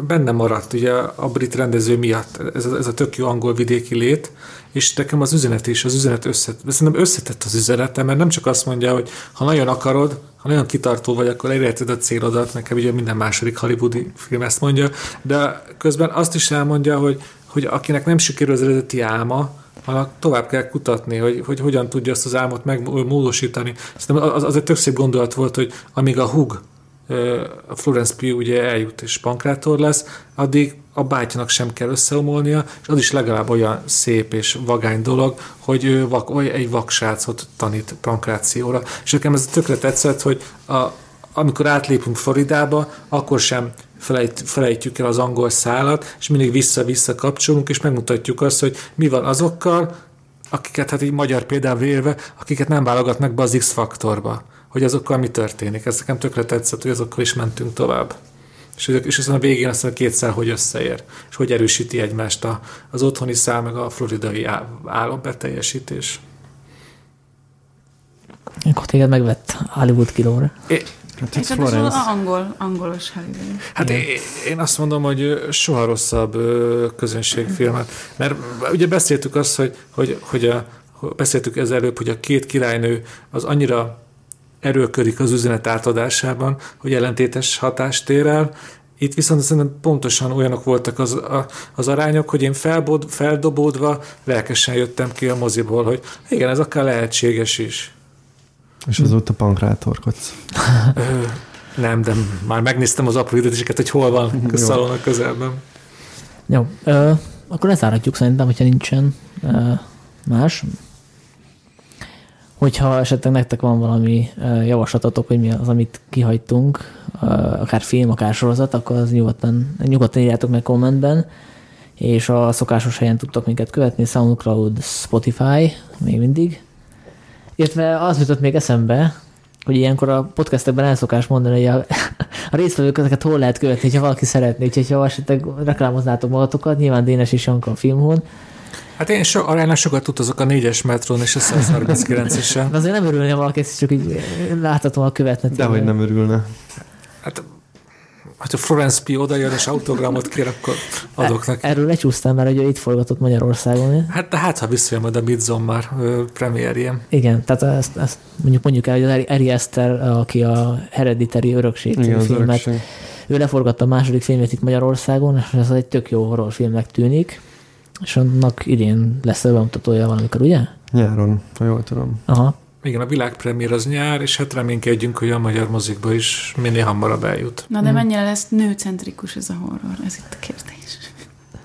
benne maradt ugye a brit rendező miatt ez a, ez a tök jó angol vidéki lét, és nekem az üzenet is, az üzenet összet, szerintem összetett az üzenete, mert nem csak azt mondja, hogy ha nagyon akarod, ha nagyon kitartó vagy, akkor elérheted a célodat, nekem ugye minden második hollywoodi film ezt mondja, de közben azt is elmondja, hogy hogy akinek nem sikerül az eredeti álma, hanem tovább kell kutatni, hogy, hogy hogyan tudja azt az álmot megmódosítani. Szerintem az, az egy tök szép gondolat volt, hogy amíg a Hug, a Florence Pugh ugye eljut és pankrátor lesz, addig a bátyának sem kell összeomolnia, és az is legalább olyan szép és vagány dolog, hogy ő vak, egy vaksrácot tanít pankrációra. És nekem ez tökre tetszett, hogy a, amikor átlépünk Floridába, akkor sem Felejt, felejtjük el az angol szálat, és mindig vissza-vissza kapcsolunk, és megmutatjuk azt, hogy mi van azokkal, akiket, hát így magyar például élve, akiket nem válogatnak be az X-faktorba, hogy azokkal mi történik. Ez nekem tökre tetszett, hogy azokkal is mentünk tovább. És, és aztán a végén aztán a két szál hogy összeér, és hogy erősíti egymást a, az otthoni szál, meg a floridai álombeteljesítés. Akkor téged megvett Hollywood kilóra. É- Hát itt Florence. Angol, angolos helyben. Hát én, én azt mondom, hogy soha rosszabb közönségfilmet. Mert ugye beszéltük azt, hogy, hogy, hogy a, beszéltük ez előbb, hogy a két királynő az annyira erőlködik az üzenet átadásában, hogy ellentétes hatást ér el. Itt viszont szerintem pontosan olyanok voltak az, a, az arányok, hogy én felbod, feldobódva lelkesen jöttem ki a moziból, hogy igen, ez akár lehetséges is. És azóta pankrátorkodsz. Nem, de már megnéztem az apró hirdetéseket, hogy hol van a szalon a közelben. Jó, ö, akkor lezárhatjuk szerintem, hogyha nincsen ö, más. Hogyha esetleg nektek van valami ö, javaslatotok, hogy mi az, amit kihagytunk, ö, akár film, akár sorozat, akkor az nyugodtan, nyugodtan írjátok meg kommentben, és a szokásos helyen tudtok minket követni, SoundCloud, Spotify, még mindig. Értve az jutott még eszembe, hogy ilyenkor a podcastekben elszokás mondani, hogy a, a résztvevőket hol lehet követni, ha valaki szeretné. Úgyhogy ha esetleg reklámoznátok magatokat, nyilván Dénes és Janka a filmhón. Hát én so, aránylag sokat utazok a négyes metrón és a száz harminckilencesen. De azért nem örülne valaki, ezt csak így láthatóan követne. Dehogy nem örülne. Hát, ha Florence P. odajön és autogramot kér, akkor adok neki. Erről lecsúsztam már, hogy ő itt forgatott Magyarországon. Hát, hát ha visszajön majd a Midsommar premierjén. Igen, tehát ezt, ezt mondjuk mondjuk el, hogy az Ari Aster, aki a Hereditary Örökség című filmet, örökség. Ő leforgatta a második filmét itt Magyarországon, és ez egy tök jó horrorfilmnek tűnik, és annak idén lesz a bemutatója valamikor, ugye? Nyáron, ha jól tudom. Aha. Igen, a világpremiér az nyár, és hát reménykedjünk, hogy a magyar mozikba is minél hamarabb eljut. Na de hmm. mennyire lesz nőcentrikus ez a horror? Ez itt a kérdés.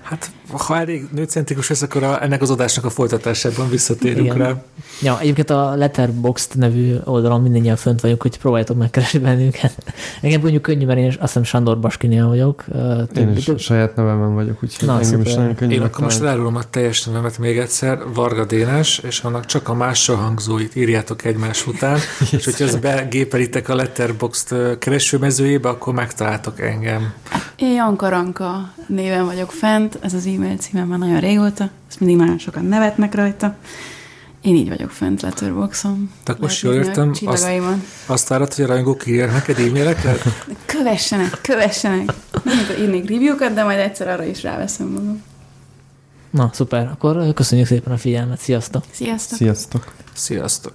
Hát ha elég nőcentrikus lesz, akkor a, ennek az adásnak a folytatásában visszatérünk igen. rá. Ja, egyébként a Letterboxd nevű oldalon mindannyian fönt vagyunk, hogy próbáljátok megkeresni bennünket. Engem mondjuk könnyű, mert én azt hiszem Sándor Baskinél vagyok. Több, én is több... saját nevemben vagyok, úgyhogy engem szuper. Is nagyon könnyű. Én akkor most elárulom a teljes nevemet még egyszer, Varga Dénes, és annak csak a mással hangzóit írjátok egymás után, és hogyha ezt begépelitek a Letterboxd keresőmezőjébe, akkor megtaláltok engem. Én Janka Ranka néven vagyok fent, ez az e-mail címem már nagyon régóta, ezt mindig nagyon sokan nevetnek rajta. Én így vagyok fent Letterboxon. Tehát most jól értem, azt, azt várod, hogy a rajongók írják neked e-maileket? Kövessenek, kövessenek. Mindig írnék review-kat, de majd egyszer arra is ráveszem magam. Na, szuper. Akkor köszönjük szépen a figyelmet. Sziasztok! Sziasztok! Sziasztok! Sziasztok.